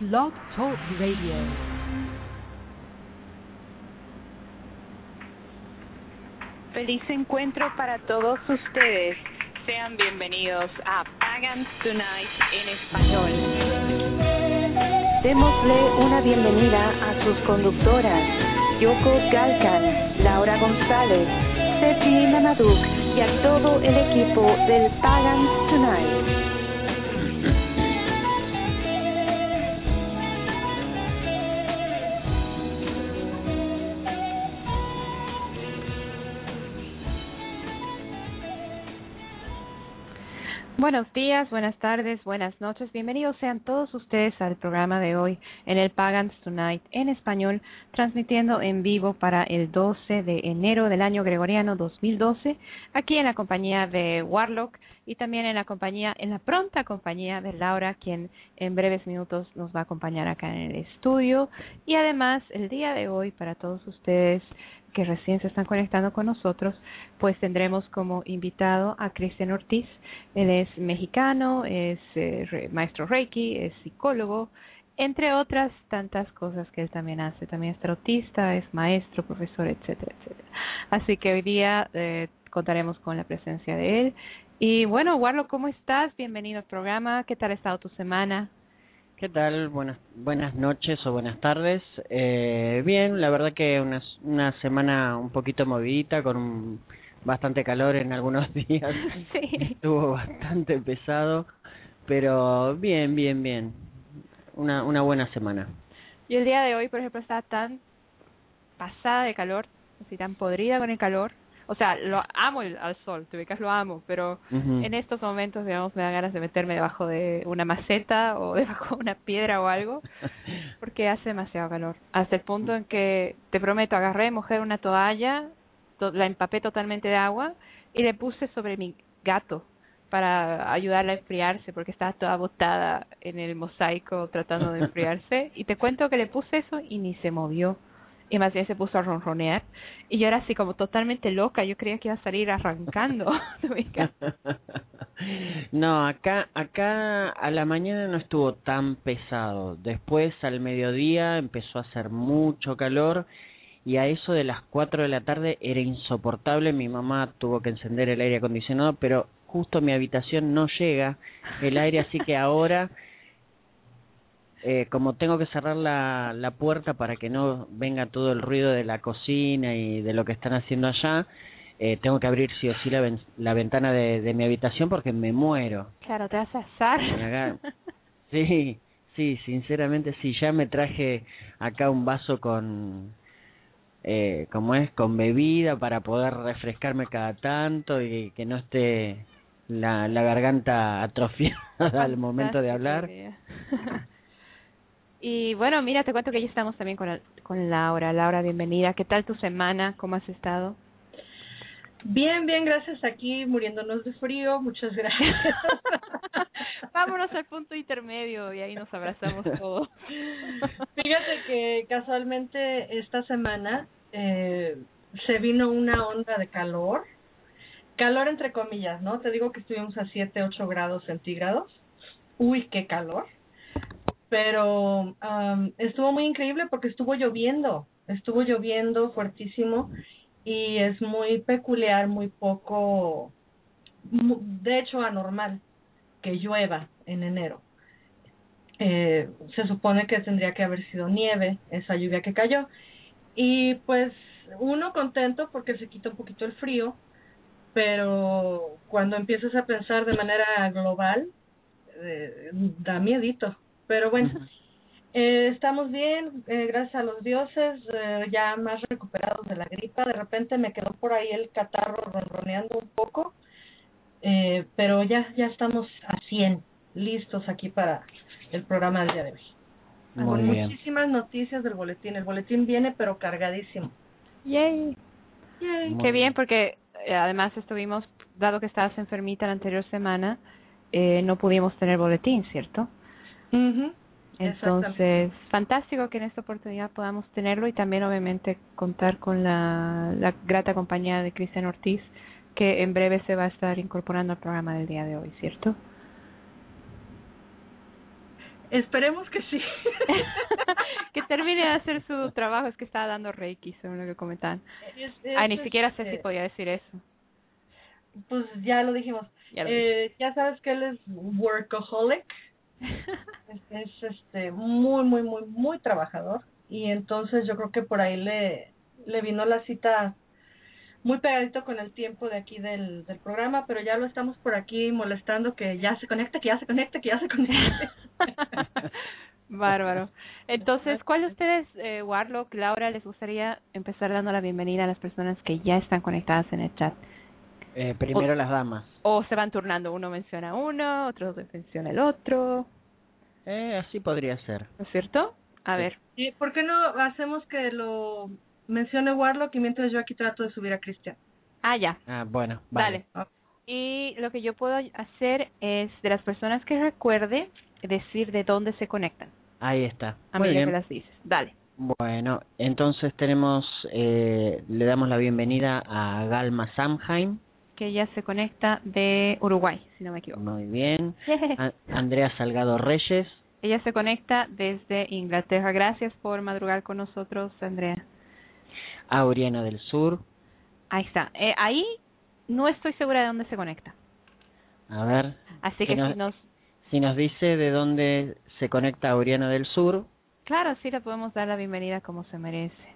Love Talk Radio. Feliz encuentro para todos ustedes. Sean bienvenidos a Pagan Tonight en español. Démosle una bienvenida a sus conductoras, Yoko Galkan, Laura González, Sepi Namaduk y a todo el equipo del Pagan Tonight. Buenos días, buenas tardes, buenas noches. Bienvenidos sean todos ustedes al programa de hoy en el Pagans Tonight en español, transmitiendo en vivo para el 12 de enero del año gregoriano 2012, aquí en la compañía de Warlock y también en la pronta compañía de Laura, quien en breves minutos nos va a acompañar acá en el estudio. Y además, el día de hoy, para todos ustedes que recién se están conectando con nosotros, pues tendremos como invitado a Cristian Ortiz. Él es mexicano, es maestro Reiki, es psicólogo, entre otras tantas cosas que él también hace. También es tarotista, es maestro, profesor, etcétera, etcétera. Así que hoy día contaremos con la presencia de él. Y bueno, Warlock, ¿cómo estás? Bienvenido al programa. ¿Qué tal ha estado tu semana? ¿Qué tal? Buenas noches o buenas tardes. Bien, la verdad que una semana un poquito movidita, con bastante calor en algunos días. Sí. Estuvo bastante pesado, pero bien. Una buena semana. Y el día de hoy, por ejemplo, estaba tan pasada de calor, así tan podrida con el calor. O sea, lo amo al sol, te ubicas, lo amo, pero en estos momentos, digamos, me dan ganas de meterme debajo de una maceta o debajo de una piedra o algo, porque hace demasiado calor. Hasta el punto en que, te prometo, agarré, mojé una toalla, la empapé totalmente de agua y le puse sobre mi gato para ayudarla a enfriarse, porque estaba toda botada en el mosaico tratando de enfriarse. Y te cuento que le puse eso y ni se movió. Y más bien se puso a ronronear. Y yo era así como totalmente loca. Yo creía que iba a salir arrancando. No, acá a la mañana no estuvo tan pesado. Después al mediodía empezó a hacer mucho calor. Y a eso de las 4 de la tarde era insoportable. Mi mamá tuvo que encender el aire acondicionado. Pero justo mi habitación no llega el aire. Así que ahora... como tengo que cerrar la puerta para que no venga todo el ruido de la cocina y de lo que están haciendo allá, tengo que abrir sí o sí la ventana de mi habitación porque me muero. Claro, te vas a asar. Sí, sinceramente sí. Ya me traje acá un vaso con bebida para poder refrescarme cada tanto y que no esté la garganta atrofiada al momento de hablar. Y bueno, mira, te cuento que ya estamos también con Laura. Laura, bienvenida. ¿Qué tal tu semana? ¿Cómo has estado? Bien, gracias. Aquí muriéndonos de frío. Muchas gracias. Vámonos al punto intermedio y ahí nos abrazamos todos. Fíjate que casualmente esta semana se vino una onda de calor. Calor entre comillas, ¿no? Te digo que estuvimos a 7, 8 grados centígrados. Uy, qué calor. Pero estuvo muy increíble porque estuvo lloviendo fuertísimo y es muy peculiar, muy poco, de hecho anormal que llueva en enero. Se supone que tendría que haber sido nieve esa lluvia que cayó y pues uno contento porque se quita un poquito el frío, pero cuando empiezas a pensar de manera global da miedito. Pero bueno, estamos bien, gracias a los dioses, ya más recuperados de la gripa. De repente me quedó por ahí el catarro ronroneando un poco, pero ya estamos a 100, listos aquí para el programa del día de hoy. Muy bien. Muchísimas noticias del boletín. El boletín viene pero cargadísimo. Yay. Yay. Qué bien, porque además estuvimos, dado que estabas enfermita la anterior semana, no pudimos tener boletín, ¿cierto? Uh-huh. Entonces, fantástico que en esta oportunidad podamos tenerlo y también obviamente contar con la grata compañía de Cristian Ortiz, que en breve se va a estar incorporando al programa del día de hoy, ¿cierto? Esperemos que sí. Que termine de hacer su trabajo, es que estaba dando reiki, según lo que comentaban. Ni siquiera sé si podía decir eso. Pues ya lo dijimos. Ya sabes que él es workaholic. Es muy trabajador, y entonces yo creo que por ahí le vino la cita muy pegadito con el tiempo de aquí del programa, pero ya lo estamos por aquí molestando que ya se conecte, Bárbaro. Entonces, ¿cuál de ustedes, Warlock, Laura, les gustaría empezar dando la bienvenida a las personas que ya están conectadas en el chat? Primero las damas. O se van turnando, uno menciona a uno, otro menciona el otro. Así podría ser. ¿No es cierto? A ver. ¿Por qué no hacemos que lo mencione Warlock y mientras yo aquí trato de subir a Cristian? Ah, ya. Ah, bueno. Vale. Dale. Okay. Y lo que yo puedo hacer es, de las personas que recuerde, decir de dónde se conectan. Ahí está. A medida que las dices. Dale. Bueno, entonces tenemos, le damos la bienvenida a Galma Samheim, que ya se conecta de Uruguay, si no me equivoco. Muy bien. Andrea Salgado Reyes. Ella se conecta desde Inglaterra. Gracias por madrugar con nosotros, Andrea. A Oriana del Sur. Ahí está. Ahí no estoy segura de dónde se conecta. A ver. Así que si nos dice de dónde se conecta a Oriana del Sur. Claro, sí, le podemos dar la bienvenida como se merece.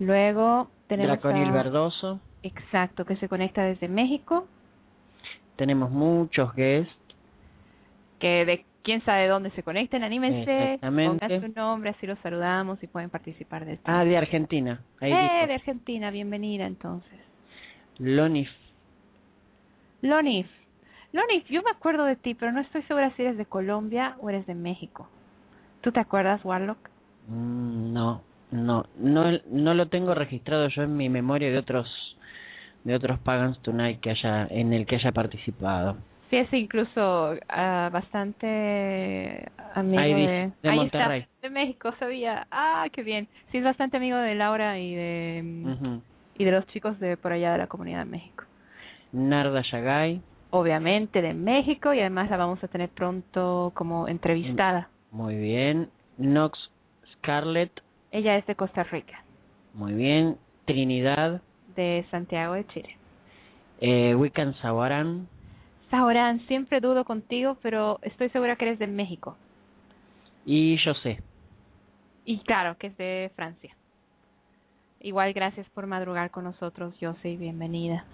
Luego tenemos Draconil Verdoso. Exacto, que se conecta desde México. Tenemos muchos guests. Que de quién sabe dónde se conecten, anímense, pongan su nombre, así los saludamos y pueden participar de esto. Ah, de Argentina. Ahí de Argentina, bienvenida entonces. Lonif, yo me acuerdo de ti, pero no estoy segura si eres de Colombia o eres de México. ¿Tú te acuerdas, Warlock? No lo tengo registrado yo en mi memoria de otros Pagan Tonight en el que haya participado. Sí, es incluso bastante amigo de Monterrey. Ahí está, de México, sabía. Ah, qué bien. Sí, es bastante amigo de Laura y de los chicos de por allá de la Comunidad de México. Narda Yagay. Obviamente de México, y además la vamos a tener pronto como entrevistada. Muy bien. Nox Scarlett. Ella es de Costa Rica. Muy bien. Trinidad. De Santiago de Chile. Wiccan Sahuarán. Sahuarán, siempre dudo contigo, pero estoy segura que eres de México. Y José. Y claro, que es de Francia. Igual, gracias por madrugar con nosotros, José, bienvenida.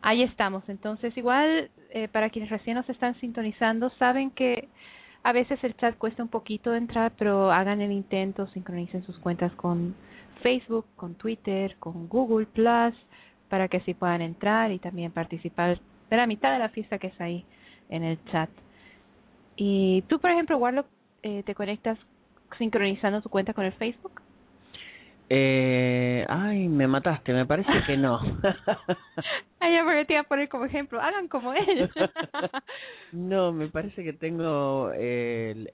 Ahí estamos. Entonces, igual, para quienes recién nos están sintonizando, saben que a veces el chat cuesta un poquito de entrar, pero hagan el intento, sincronicen sus cuentas con Facebook, con Twitter, con Google Plus, para que así puedan entrar y también participar de la mitad de la fiesta que es ahí en el chat. Y tú, por ejemplo, Warlock, ¿te conectas sincronizando tu cuenta con el Facebook? Me mataste, me parece que no. Ay, porque te iba a poner como ejemplo, hagan como él. No, me parece que tengo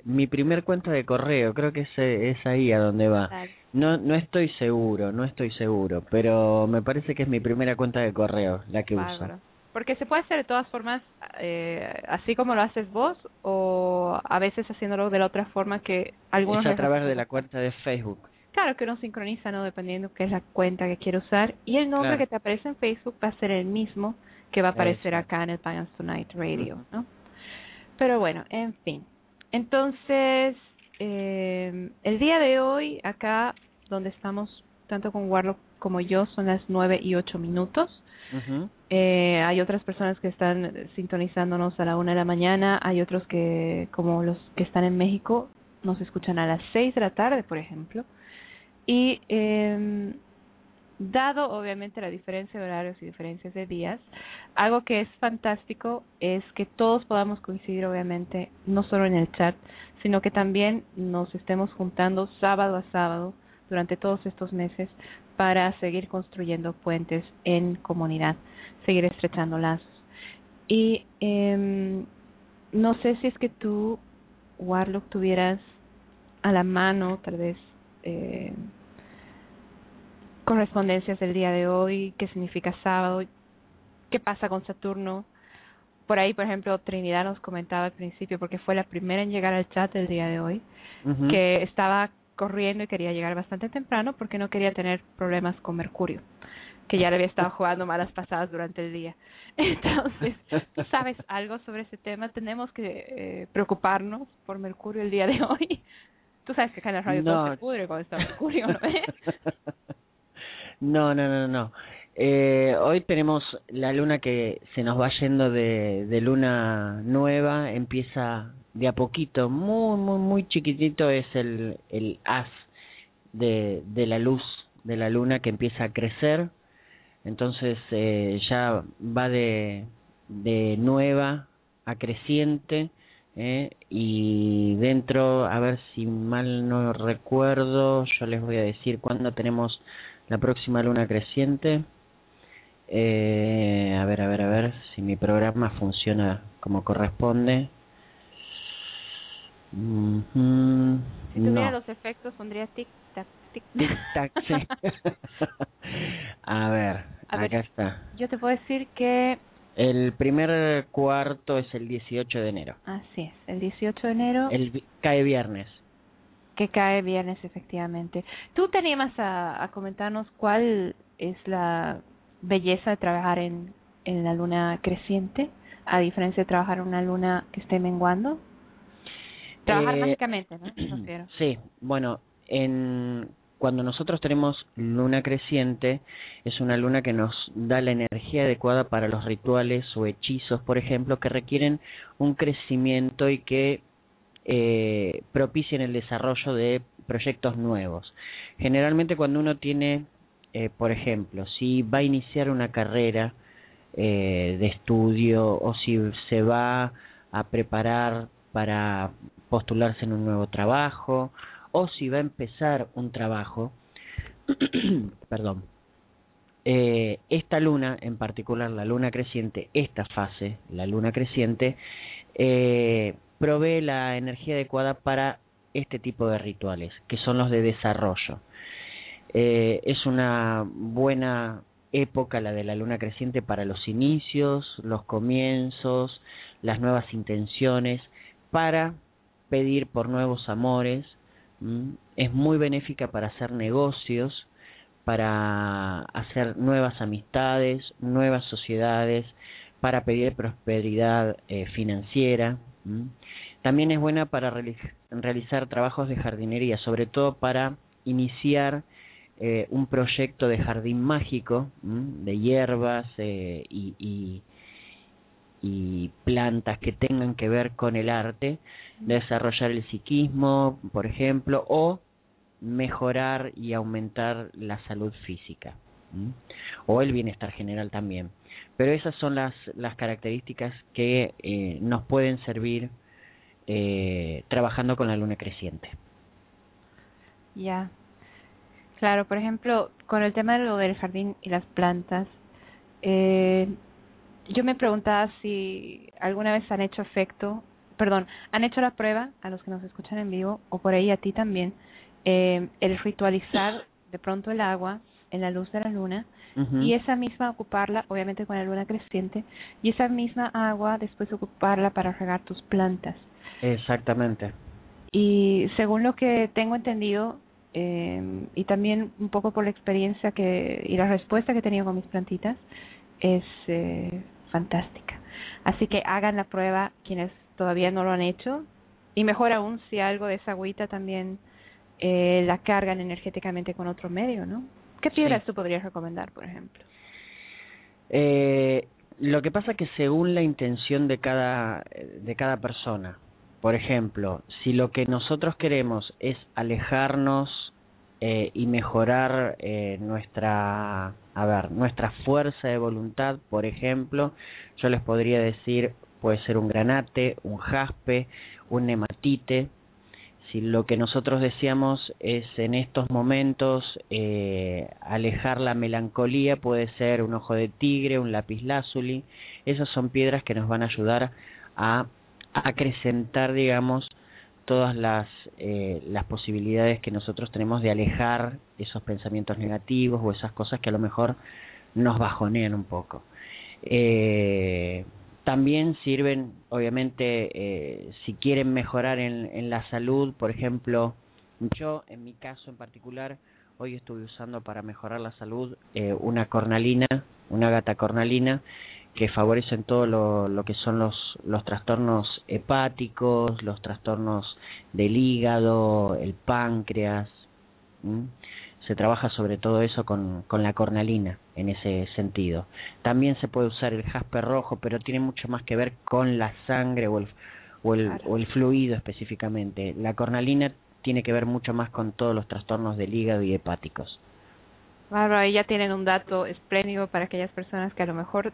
mi primer cuenta de correo, creo que es ahí a donde va. No estoy seguro, pero me parece que es mi primera cuenta de correo la que uso. Porque se puede hacer de todas formas, así como lo haces vos, o a veces haciéndolo de la otra forma que algunos... Es a través de la cuenta de Facebook. Claro que uno sincroniza, ¿no? Dependiendo qué es la cuenta que quiero usar. Y el nombre que te aparece en Facebook va a ser el mismo que va a aparecer acá en el Pagan Tonight Radio, ¿no? Pero bueno, en fin. Entonces, el día de hoy, acá donde estamos, tanto con Warlock como yo, son las 9:08. Uh-huh. Hay otras personas que están sintonizándonos a la 1:00 a.m. Hay otros que, como los que están en México, nos escuchan a las 6:00 p.m, por ejemplo. Y dado obviamente la diferencia de horarios y diferencias de días. Algo que es fantástico es que todos podamos coincidir obviamente, no solo en el chat, sino que también nos estemos juntando sábado a sábado durante todos estos meses para seguir construyendo puentes en comunidad, seguir estrechando lazos. Y no sé si es que tú, Warlock, tuvieras a la mano tal vez correspondencias del día de hoy, qué significa sábado, qué pasa con Saturno. Por ahí, por ejemplo, Trinidad nos comentaba al principio, porque fue la primera en llegar al chat el día de hoy, que estaba corriendo y quería llegar bastante temprano porque no quería tener problemas con Mercurio, que ya le había estado jugando malas pasadas durante el día. Entonces, ¿tú sabes algo sobre ese tema? ¿Tenemos que preocuparnos por Mercurio el día de hoy? Tú sabes que acá en la radio todo se pudre cuando está Mercurio, ¿no? No. Hoy tenemos la luna que se nos va yendo de luna nueva, empieza de a poquito, muy chiquitito es el haz de la luz de la luna que empieza a crecer. Entonces ya va de nueva a creciente, y dentro, a ver si mal no recuerdo, yo les voy a decir cuándo tenemos la próxima luna creciente. A ver si mi programa funciona como corresponde. Si tuviera los efectos pondría tic-tac, tic-tac. Sí. a ver, acá está. Yo te puedo decir que el primer cuarto es el 18 de enero. Así es, el 18 de enero. Cae viernes. Que cae viernes, efectivamente. ¿Tú te animas a comentarnos cuál es la belleza de trabajar en la luna creciente, a diferencia de trabajar en una luna que esté menguando? Trabajar mágicamente, ¿no? Sí, bueno, cuando nosotros tenemos luna creciente, es una luna que nos da la energía adecuada para los rituales o hechizos, por ejemplo, que requieren un crecimiento y que propicien el desarrollo de proyectos nuevos. Generalmente cuando uno tiene, por ejemplo, si va a iniciar una carrera de estudio o si se va a preparar para postularse en un nuevo trabajo o si va a empezar un trabajo, perdón, esta luna en particular, la luna creciente, esta fase, la luna creciente, provee la energía adecuada para este tipo de rituales, que son los de desarrollo. Es una buena época la de la luna creciente para los inicios, los comienzos, las nuevas intenciones, para pedir por nuevos amores. Es muy benéfica para hacer negocios, para hacer nuevas amistades, nuevas sociedades, para pedir prosperidad financiera. También es buena para realizar trabajos de jardinería, sobre todo para iniciar un proyecto de jardín mágico, de hierbas y plantas que tengan que ver con el arte, desarrollar el psiquismo, por ejemplo, o mejorar y aumentar la salud física, o el bienestar general también. Pero esas son las características que nos pueden servir trabajando con la luna creciente. Ya, claro, por ejemplo, con el tema de lo del jardín y las plantas, yo me preguntaba si alguna vez han hecho la prueba, a los que nos escuchan en vivo, o por ahí a ti también, el ritualizar de pronto el agua en la luz de la luna, y esa misma ocuparla, obviamente con la luna creciente, y esa misma agua después ocuparla para regar tus plantas. Exactamente. Y según lo que tengo entendido, y también un poco por la experiencia y la respuesta que he tenido con mis plantitas, es fantástica. Así que hagan la prueba quienes todavía no lo han hecho, y mejor aún si algo de esa agüita también la cargan energéticamente con otro medio, ¿no? ¿Qué piedras tú podrías recomendar, por ejemplo? Lo que pasa es que según la intención de cada persona, por ejemplo, si lo que nosotros queremos es alejarnos y mejorar nuestra fuerza de voluntad. Por ejemplo, yo les podría decir, puede ser un granate, un jaspe, un nematite. Si lo que nosotros deseamos es en estos momentos alejar la melancolía, puede ser un ojo de tigre, un lapislázuli. Esas son piedras que nos van a ayudar a acrecentar, digamos, todas las posibilidades que nosotros tenemos de alejar esos pensamientos negativos o esas cosas que a lo mejor nos bajonean un poco. También sirven, obviamente, si quieren mejorar en la salud. Por ejemplo, yo en mi caso en particular hoy estuve usando para mejorar la salud una cornalina, una gata cornalina, que favorecen todo lo que son los trastornos hepáticos, los trastornos del hígado, el páncreas. Se trabaja sobre todo eso con la cornalina en ese sentido. También se puede usar el jaspe rojo, pero tiene mucho más que ver con la sangre o el fluido específicamente. La cornalina tiene que ver mucho más con todos los trastornos del hígado y hepáticos. Claro, ahí ya tienen un dato espléndido para aquellas personas que a lo mejor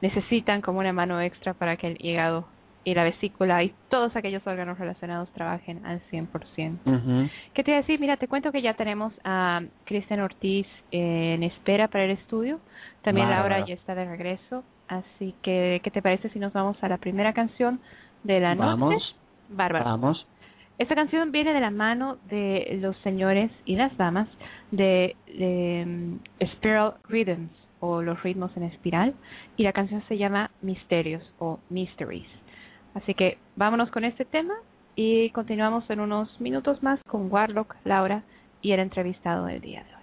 necesitan como una mano extra para que el hígado y la vesícula y todos aquellos órganos relacionados trabajen al 100%. ¿Qué te iba a decir? Mira, te cuento que ya tenemos a Cristian Ortiz en espera para el estudio. También Laura ya está de regreso. Así que, ¿qué te parece si nos vamos a la primera canción de la noche? Vamos. Bárbara. Vamos. Esta canción viene de la mano de los señores y las damas de Spiral Rhythms, o los ritmos en espiral, y la canción se llama Misterios o Mysteries. Así que vámonos con este tema y continuamos en unos minutos más con Warlock, Laura y el entrevistado del día de hoy.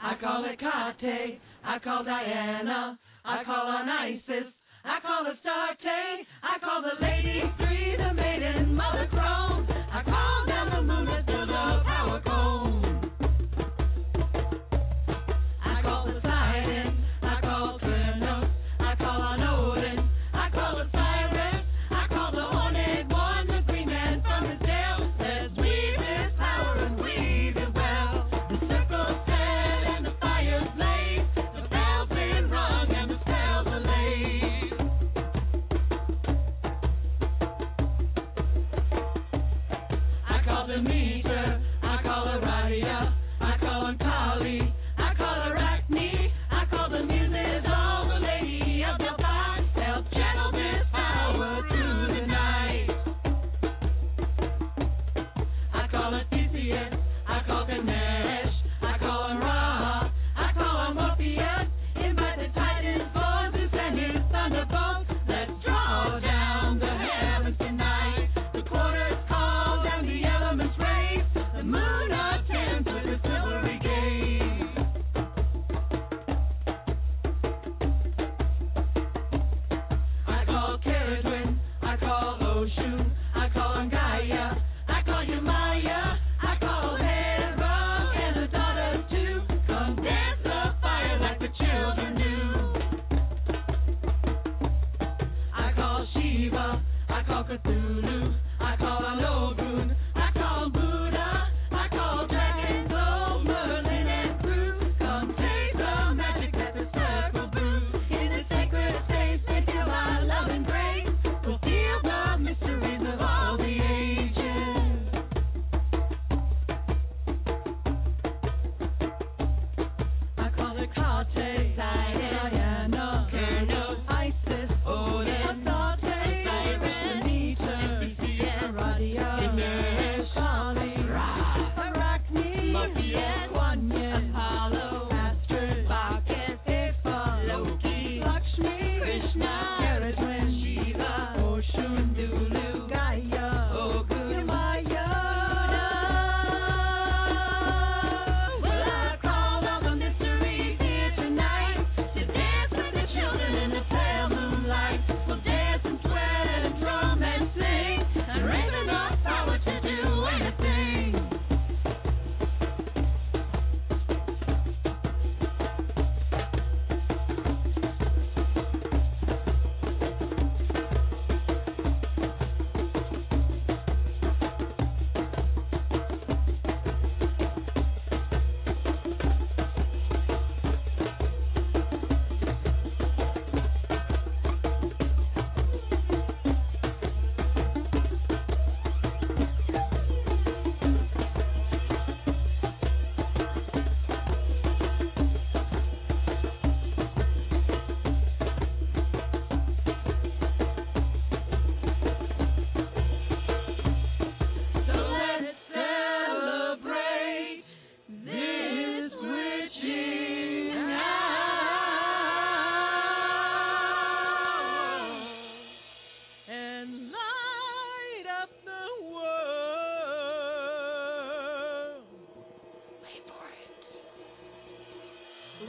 I call it Kate, I call Diana, I call Anisis, I call Astarte, I call the Lady Three, the Maiden Mother Crone, I call down the moon with the love power cone.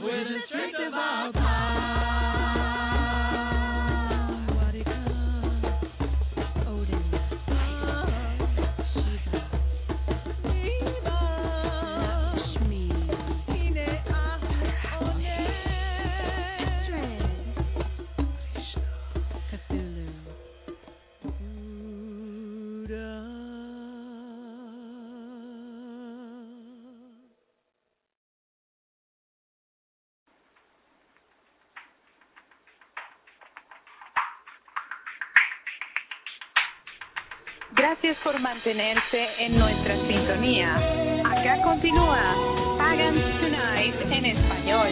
with the strength of our power. What it comes, Odin, Shiva, Shmi, Hine, Onye, Cthulhu, Buddha. Gracias por mantenerse en nuestra sintonía. Acá continúa Pagan Tonight en español.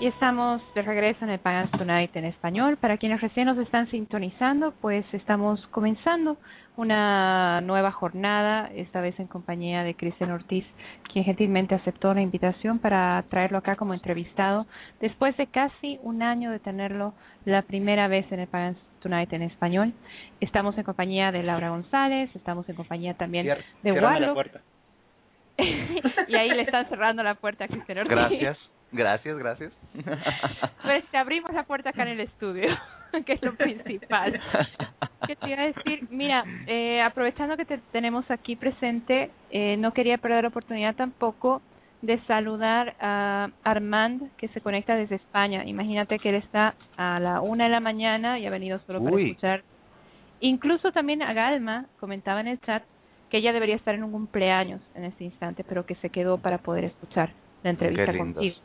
Y estamos de regreso en el Pagan Tonight en español. Para quienes recién nos están sintonizando, pues estamos comenzando una nueva jornada, esta vez en compañía de Cristian Ortiz, quien gentilmente aceptó la invitación para traerlo acá como entrevistado, después de casi un año de tenerlo la primera vez en el Pagan Tonight en español. Estamos en compañía de Laura González, estamos en compañía también de Warlock. Y ahí le están cerrando la puerta a Cristian Ortiz. Gracias. Pues te abrimos la puerta acá en el estudio, que es lo principal. ¿Qué te iba a decir? Mira, aprovechando que te tenemos aquí presente, no quería perder la oportunidad tampoco de saludar a Armand, que se conecta desde España. Imagínate que él está a la 1:00 a.m. y ha venido solo para escuchar. Incluso también a Galma comentaba en el chat que ella debería estar en un cumpleaños en este instante, pero que se quedó para poder escuchar la entrevista contigo.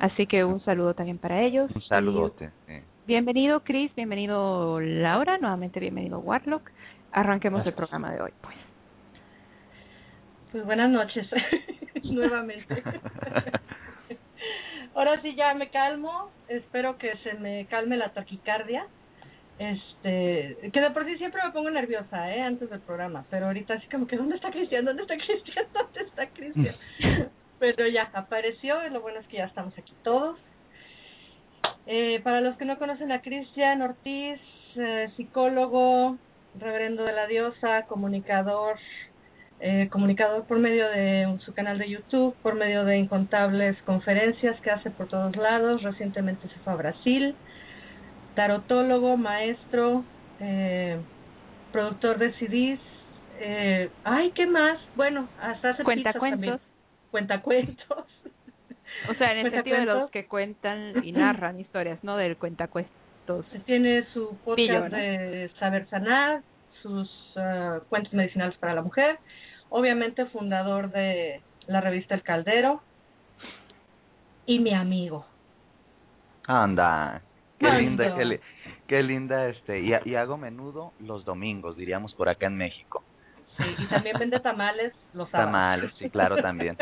Así que un saludo también para ellos. Un saludote. Bienvenido Chris, bienvenido Laura, nuevamente bienvenido Warlock. Arranquemos el programa de hoy, pues. Pues buenas noches, nuevamente. Ahora sí ya me calmo, espero que se me calme la taquicardia. Que de por sí siempre me pongo nerviosa, antes del programa, pero ahorita así como que ¿dónde está Cristian? Pero ya apareció y lo bueno es que ya estamos aquí todos. Para los que no conocen a Cristian Ortiz, psicólogo, reverendo de la diosa, comunicador por medio de su canal de YouTube, por medio de incontables conferencias que hace por todos lados. Recientemente se fue a Brasil. Tarotólogo, maestro, productor de CDs. ¿Qué más? Bueno, hasta hace cuentacuentos también. Cuentacuentos. O sea, en el sentido de los que cuentan y narran historias, ¿no? Del cuentacuentos. Tiene su podcast de Saber Sanar, sus cuentos medicinales para la mujer. Obviamente fundador de la revista El Caldero. Y mi amigo. Anda. Qué linda. Y hago menudo los domingos, diríamos por acá en México. Sí, y también vende tamales los sábados. Tamales, sí, claro, también.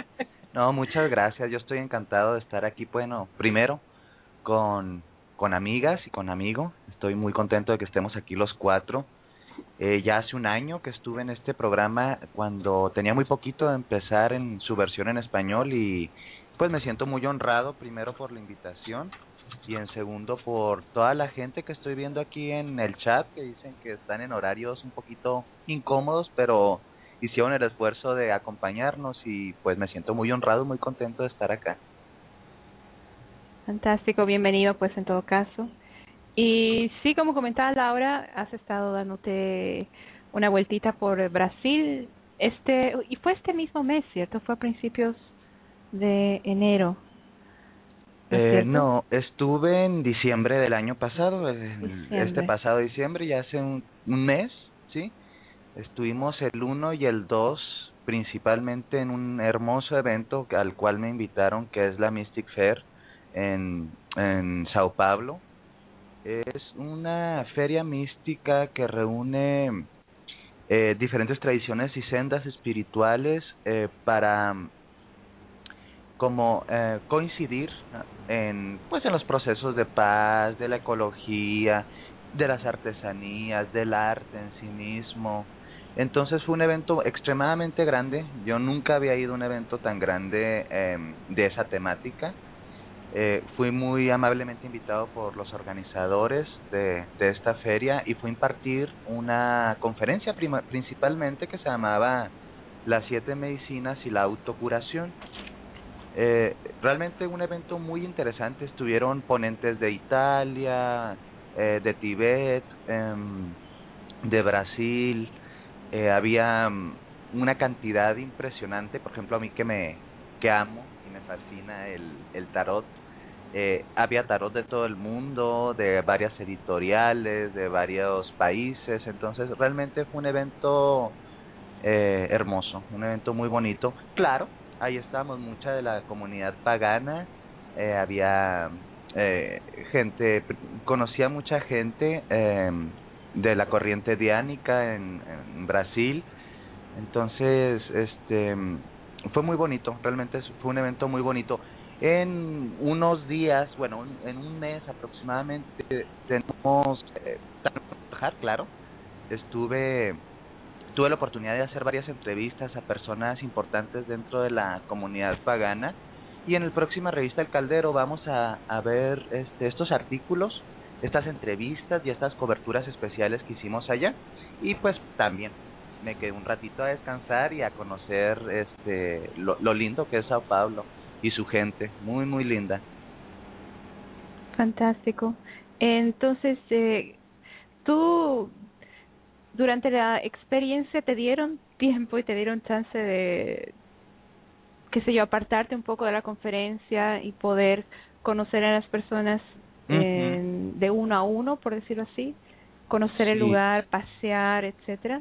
No, muchas gracias. Yo estoy encantado de estar aquí. Bueno, primero con amigas y con amigos. Estoy muy contento de que estemos aquí los cuatro. Ya hace un año que estuve en este programa cuando tenía muy poquito de empezar en su versión en español y pues me siento muy honrado, primero por la invitación y en segundo por toda la gente que estoy viendo aquí en el chat que dicen que están en horarios un poquito incómodos, pero hicieron el esfuerzo de acompañarnos y pues me siento muy honrado, muy contento de estar acá. Fantástico, bienvenido pues en todo caso. Y sí, como comentaba Laura, has estado dándote una vueltita por Brasil, y fue este mismo mes, ¿cierto? Fue a principios de enero. No, estuve en diciembre del año pasado, este pasado diciembre, ya hace un mes, ¿sí? Estuvimos el 1 y el 2 principalmente en un hermoso evento al cual me invitaron, que es la Mystic Fair en São Paulo. Es una feria mística que reúne diferentes tradiciones y sendas espirituales para como coincidir en los procesos de paz, de la ecología, de las artesanías, del arte en sí mismo. Entonces fue un evento extremadamente grande. Yo nunca había ido a un evento tan grande de esa temática Fui muy amablemente invitado por los organizadores de esta feria y fui a impartir una conferencia principalmente que se llamaba Las 7 medicinas y la autocuración. Realmente un evento muy interesante. Estuvieron ponentes de Italia, de Tibet, de Brasil. Había una cantidad impresionante. Por ejemplo, a mí que amo y me fascina el tarot, había tarot de todo el mundo, de varias editoriales, de varios países. Entonces realmente fue un evento hermoso, un evento muy bonito. Claro, ahí estábamos mucha de la comunidad pagana, había gente, conocía mucha gente de la corriente diánica en Brasil. Entonces fue muy bonito, realmente fue un evento muy bonito. En unos días, bueno, en un mes aproximadamente, tenemos trabajar, claro. Tuve la oportunidad de hacer varias entrevistas a personas importantes dentro de la comunidad pagana, y en la próxima revista El Caldero vamos a ver estos artículos, estas entrevistas y estas coberturas especiales que hicimos allá. Y pues también me quedé un ratito a descansar y a conocer lo lindo que es São Paulo y su gente, muy muy linda. Fantástico. Entonces, tú durante la experiencia te dieron tiempo y te dieron chance de, qué sé yo, apartarte un poco de la conferencia y poder conocer a las personas de uno a uno, por decirlo así, conocer el lugar, pasear, etcétera.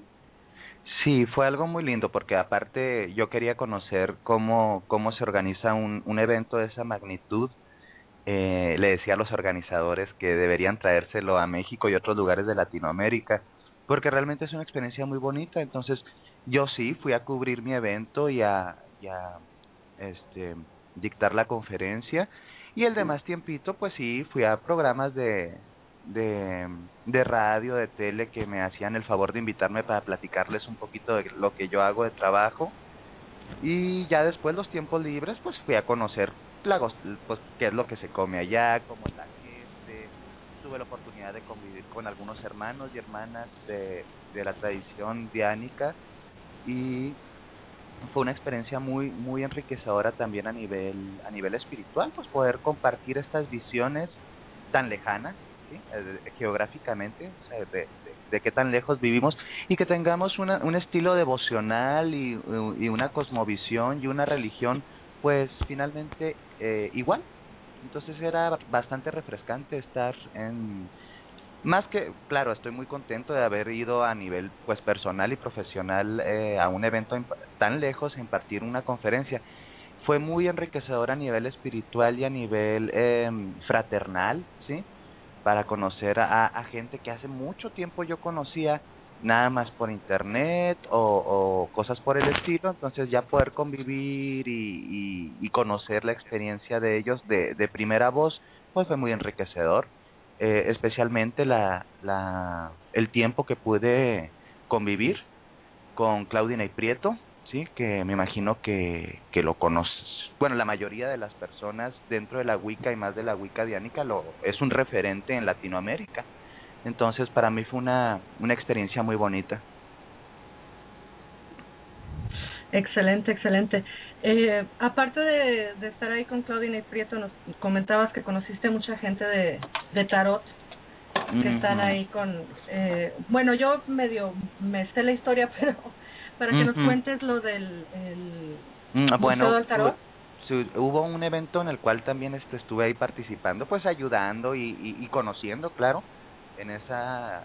Sí, fue algo muy lindo porque aparte yo quería conocer cómo se organiza un evento de esa magnitud. Le decía a los organizadores que deberían traérselo a México y otros lugares de Latinoamérica porque realmente es una experiencia muy bonita. Entonces yo sí fui a cubrir mi evento y a dictar la conferencia, y el demás tiempito pues sí fui a programas de radio, de tele, que me hacían el favor de invitarme para platicarles un poquito de lo que yo hago de trabajo. Y ya después, los tiempos libres, pues fui a conocer qué es lo que se come allá, cómo es la gente. Tuve la oportunidad de convivir con algunos hermanos y hermanas de la tradición diánica, y fue una experiencia muy muy enriquecedora también a nivel espiritual, pues poder compartir estas visiones tan lejanas, ¿sí? Geográficamente, o sea, de qué tan lejos vivimos, y que tengamos un estilo devocional y una cosmovisión y una religión pues finalmente igual. Entonces era bastante refrescante estar en, más que, claro, estoy muy contento de haber ido a nivel pues personal y profesional a un evento tan lejos a impartir una conferencia. Fue muy enriquecedor a nivel espiritual y a nivel fraternal, ¿sí? Para conocer a gente que hace mucho tiempo yo conocía nada más por internet o cosas por el estilo. Entonces ya poder convivir y conocer la experiencia de ellos de primera voz, pues fue muy enriquecedor, especialmente el tiempo que pude convivir con Claudina y Prieto, sí, que me imagino que lo conoces. Bueno, la mayoría de las personas dentro de la Wicca y más de la Wicca diánica es un referente en Latinoamérica. Entonces, para mí fue una experiencia muy bonita. Excelente, excelente. Aparte de estar ahí con Claudina y Prieto, nos comentabas que conociste mucha gente de tarot que están ahí con... bueno, yo medio me sé la historia, pero para que nos cuentes lo del Museo del Tarot. Hubo un evento en el cual también estuve ahí participando, pues ayudando y conociendo, claro, en esa,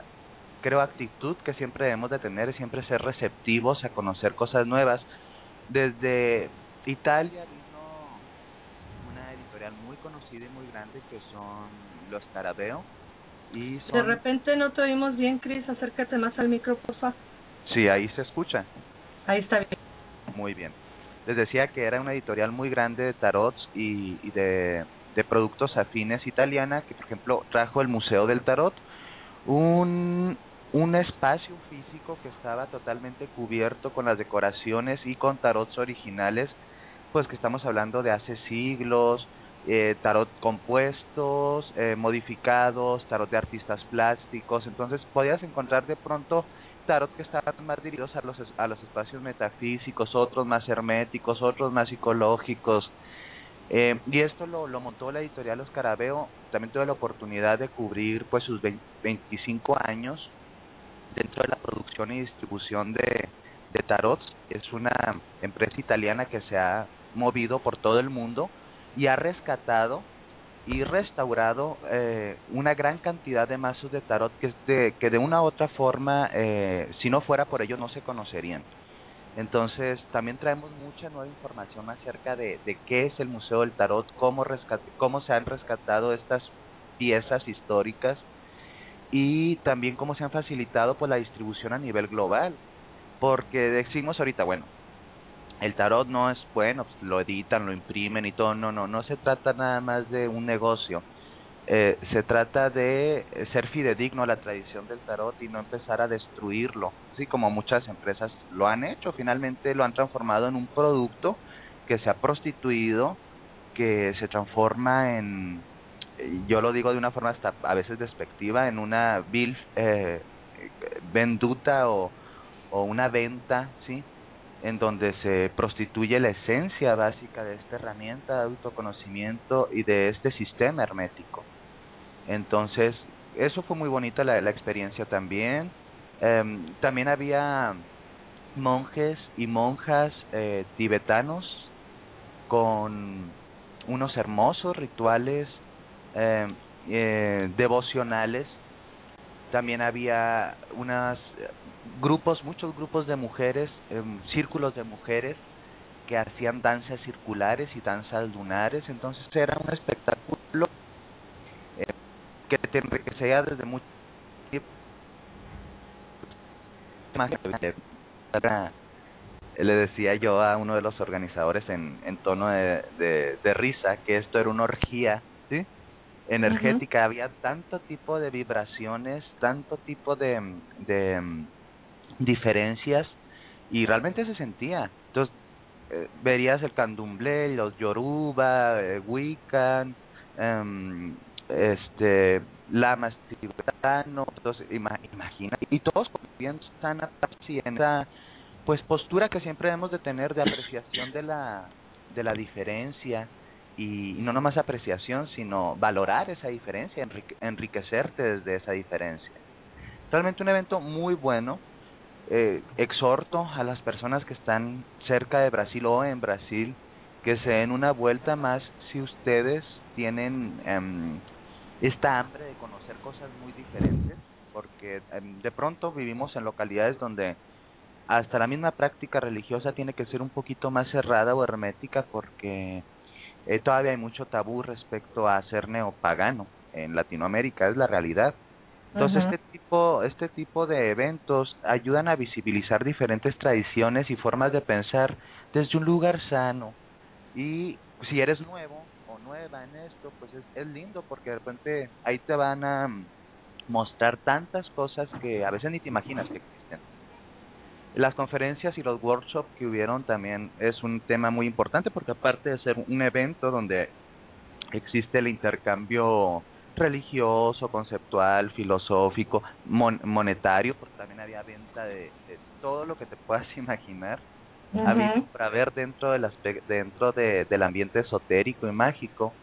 creo, actitud que siempre debemos de tener, es siempre ser receptivos a conocer cosas nuevas. Desde Italia vino una editorial muy conocida y muy grande que son los Tarabeo. De repente no te oímos bien, Cris, acércate más al micro, por favor. Sí, ahí se escucha. Ahí está bien. Muy bien. Les decía que era una editorial muy grande de tarots y de productos afines italiana, que por ejemplo trajo el Museo del Tarot, un espacio físico que estaba totalmente cubierto con las decoraciones y con tarots originales, pues que estamos hablando de hace siglos, tarot compuestos, modificados, tarot de artistas plásticos. Entonces podías encontrar de pronto tarot que estaban más dirigidos a los espacios metafísicos, otros más herméticos, otros más psicológicos. Y esto lo montó la editorial Oscar Aveo. También tuve la oportunidad de cubrir pues sus 25 años dentro de la producción y distribución de tarots. Es una empresa italiana que se ha movido por todo el mundo y ha rescatado y restaurado una gran cantidad de mazos de tarot que de una u otra forma, si no fuera por ellos, no se conocerían. Entonces, también traemos mucha nueva información acerca de qué es el Museo del Tarot, cómo se han rescatado estas piezas históricas y también cómo se han facilitado pues la distribución a nivel global. Porque decimos ahorita, bueno, el tarot no es, bueno, pues lo editan, lo imprimen y todo. No se trata nada más de un negocio. Se trata de ser fidedigno a la tradición del tarot y no empezar a destruirlo, así como muchas empresas lo han hecho. Finalmente lo han transformado en un producto que se ha prostituido, que se transforma en, yo lo digo de una forma hasta a veces despectiva, en una vil venduta o una venta, ¿sí?, en donde se prostituye la esencia básica de esta herramienta de autoconocimiento y de este sistema hermético. Entonces, eso fue muy bonita la experiencia también. También había monjes y monjas tibetanos con unos hermosos rituales devocionales. También había muchos grupos de mujeres, círculos de mujeres que hacían danzas circulares y danzas lunares. Entonces era un espectáculo que te enriquecía desde mucho tiempo. Le decía yo a uno de los organizadores en tono de risa que esto era una orgía, ¿sí?, energética. Uh-huh. Había tanto tipo de vibraciones, tanto tipo de diferencias, y realmente se sentía. Entonces verías el candomblé, los yoruba, wiccan, lamas tibetanos. Entonces imagina, y todos conviviendo tan en esa pues postura que siempre debemos de tener de apreciación de la diferencia. Y no nomás apreciación, sino valorar esa diferencia, enriquecerte desde esa diferencia. Realmente un evento muy bueno. Exhorto a las personas que están cerca de Brasil o en Brasil que se den una vuelta más si ustedes tienen esta hambre de conocer cosas muy diferentes, porque de pronto vivimos en localidades donde hasta la misma práctica religiosa tiene que ser un poquito más cerrada o hermética, porque todavía hay mucho tabú respecto a ser neopagano en Latinoamérica, es la realidad. Entonces, uh-huh, este tipo de eventos ayudan a visibilizar diferentes tradiciones y formas de pensar desde un lugar sano. Y si eres nuevo o nueva en esto, pues es lindo, porque de repente ahí te van a mostrar tantas cosas que a veces ni te imaginas que existen. Las conferencias y los workshops que hubieron también es un tema muy importante, porque aparte de ser un evento donde existe el intercambio religioso, conceptual, filosófico, monetario, porque también había venta de todo lo que te puedas imaginar. Uh-huh. Había para ver dentro del ambiente esotérico y mágico.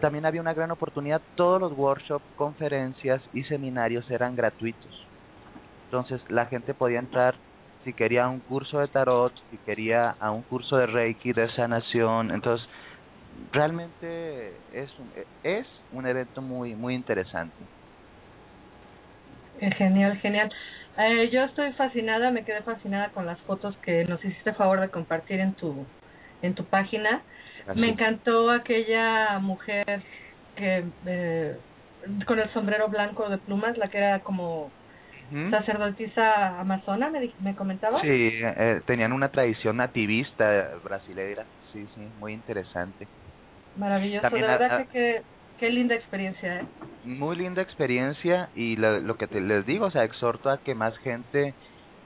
También había una gran oportunidad. Todos los workshops, conferencias y seminarios eran gratuitos. Entonces la gente podía entrar si quería a un curso de tarot, si quería a un curso de reiki, de sanación. Entonces realmente es un evento muy muy interesante. Genial. Yo estoy fascinada, me quedé fascinada con las fotos que nos hiciste favor de compartir en tu página. Así. Me encantó aquella mujer que con el sombrero blanco de plumas, la que era como sacerdotisa amazona, me comentaba. Sí, tenían una tradición nativista brasileira. Sí, muy interesante. Maravilloso, también, de verdad que qué linda experiencia, ¿eh? Muy linda experiencia, y lo que les digo, o sea, exhorto a que más gente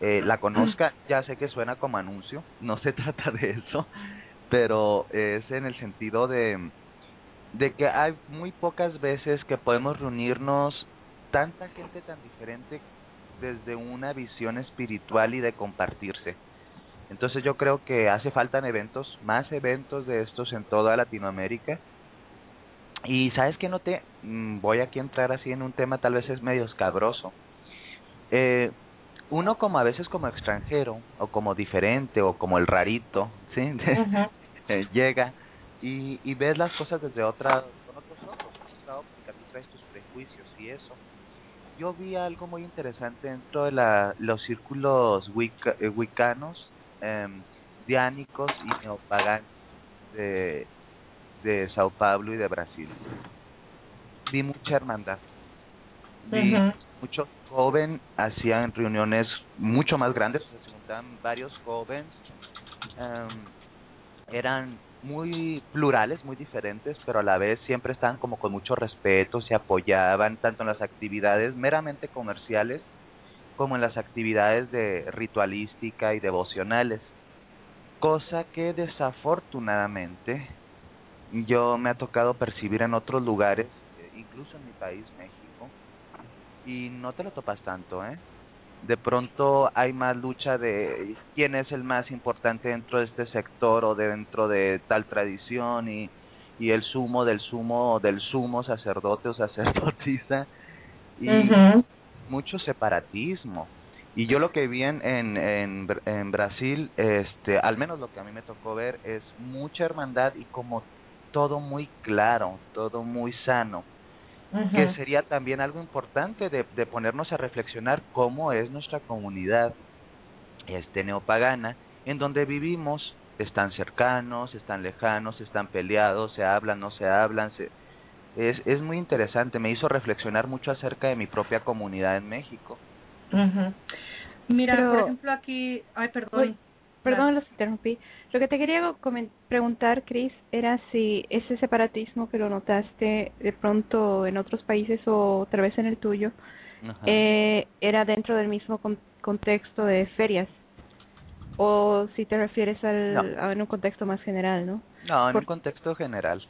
la conozca. Ya sé que suena como anuncio, no se trata de eso, pero es en el sentido de de que hay muy pocas veces que podemos reunirnos tanta gente tan diferente desde una visión espiritual y de compartirse. Entonces yo creo que hace falta eventos, más eventos de estos en toda Latinoamérica. Y sabes que noté, voy aquí a entrar así en un tema tal vez es medio escabroso. Uno como a veces como extranjero o como diferente o como el rarito, ¿sí? Llega y ves las cosas desde otra, con otros ojos, porque tú traes tus prejuicios y eso. Yo vi algo muy interesante dentro de los círculos wiccanos, diánicos y neopaganos de São Paulo y de Brasil. Vi mucha hermandad. Vi muchos jóvenes, hacían reuniones mucho más grandes, se juntaban varios jóvenes, eran muy plurales, muy diferentes, pero a la vez siempre estaban como con mucho respeto, se apoyaban tanto en las actividades meramente comerciales como en las actividades de ritualística y devocionales, cosa que desafortunadamente yo me ha tocado percibir en otros lugares, incluso en mi país, México, y no te lo topas tanto, ¿eh? De pronto hay más lucha de quién es el más importante dentro de este sector o dentro de tal tradición y el sumo del sumo del sumo sacerdote o sacerdotisa y mucho separatismo. Y yo lo que vi en Brasil, al menos lo que a mí me tocó ver, es mucha hermandad y como todo muy claro, todo muy sano. Que sería también algo importante de ponernos a reflexionar cómo es nuestra comunidad neopagana, en donde vivimos, están cercanos, están lejanos, están peleados, se hablan, no se hablan, es muy interesante, me hizo reflexionar mucho acerca de mi propia comunidad en México. Mira, pero, por ejemplo aquí, ay perdón. Uy, perdón, los interrumpí. Lo que te quería preguntar, Cris, era si ese separatismo que lo notaste de pronto en otros países o otra vez en el tuyo, era dentro del mismo contexto de ferias, o si te refieres a en un contexto más general, ¿no? No, en un contexto general.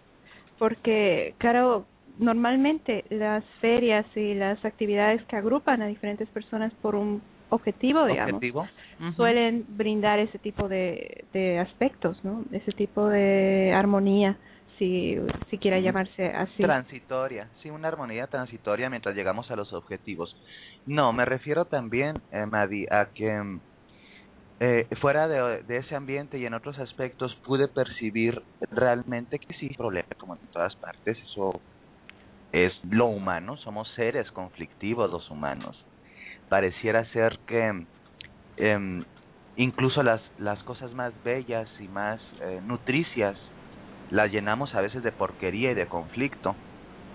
Porque, claro, normalmente las ferias y las actividades que agrupan a diferentes personas por un objetivo, digamos, suelen brindar ese tipo de aspectos, ¿no? Ese tipo de armonía, si quiera llamarse así. Transitoria, sí, una armonía transitoria mientras llegamos a los objetivos. No, me refiero también, Madi, a que fuera de ese ambiente y en otros aspectos pude percibir realmente que sí, problemas como en todas partes, eso es lo humano, somos seres conflictivos los humanos. Pareciera ser que incluso las cosas más bellas y más nutricias las llenamos a veces de porquería y de conflicto.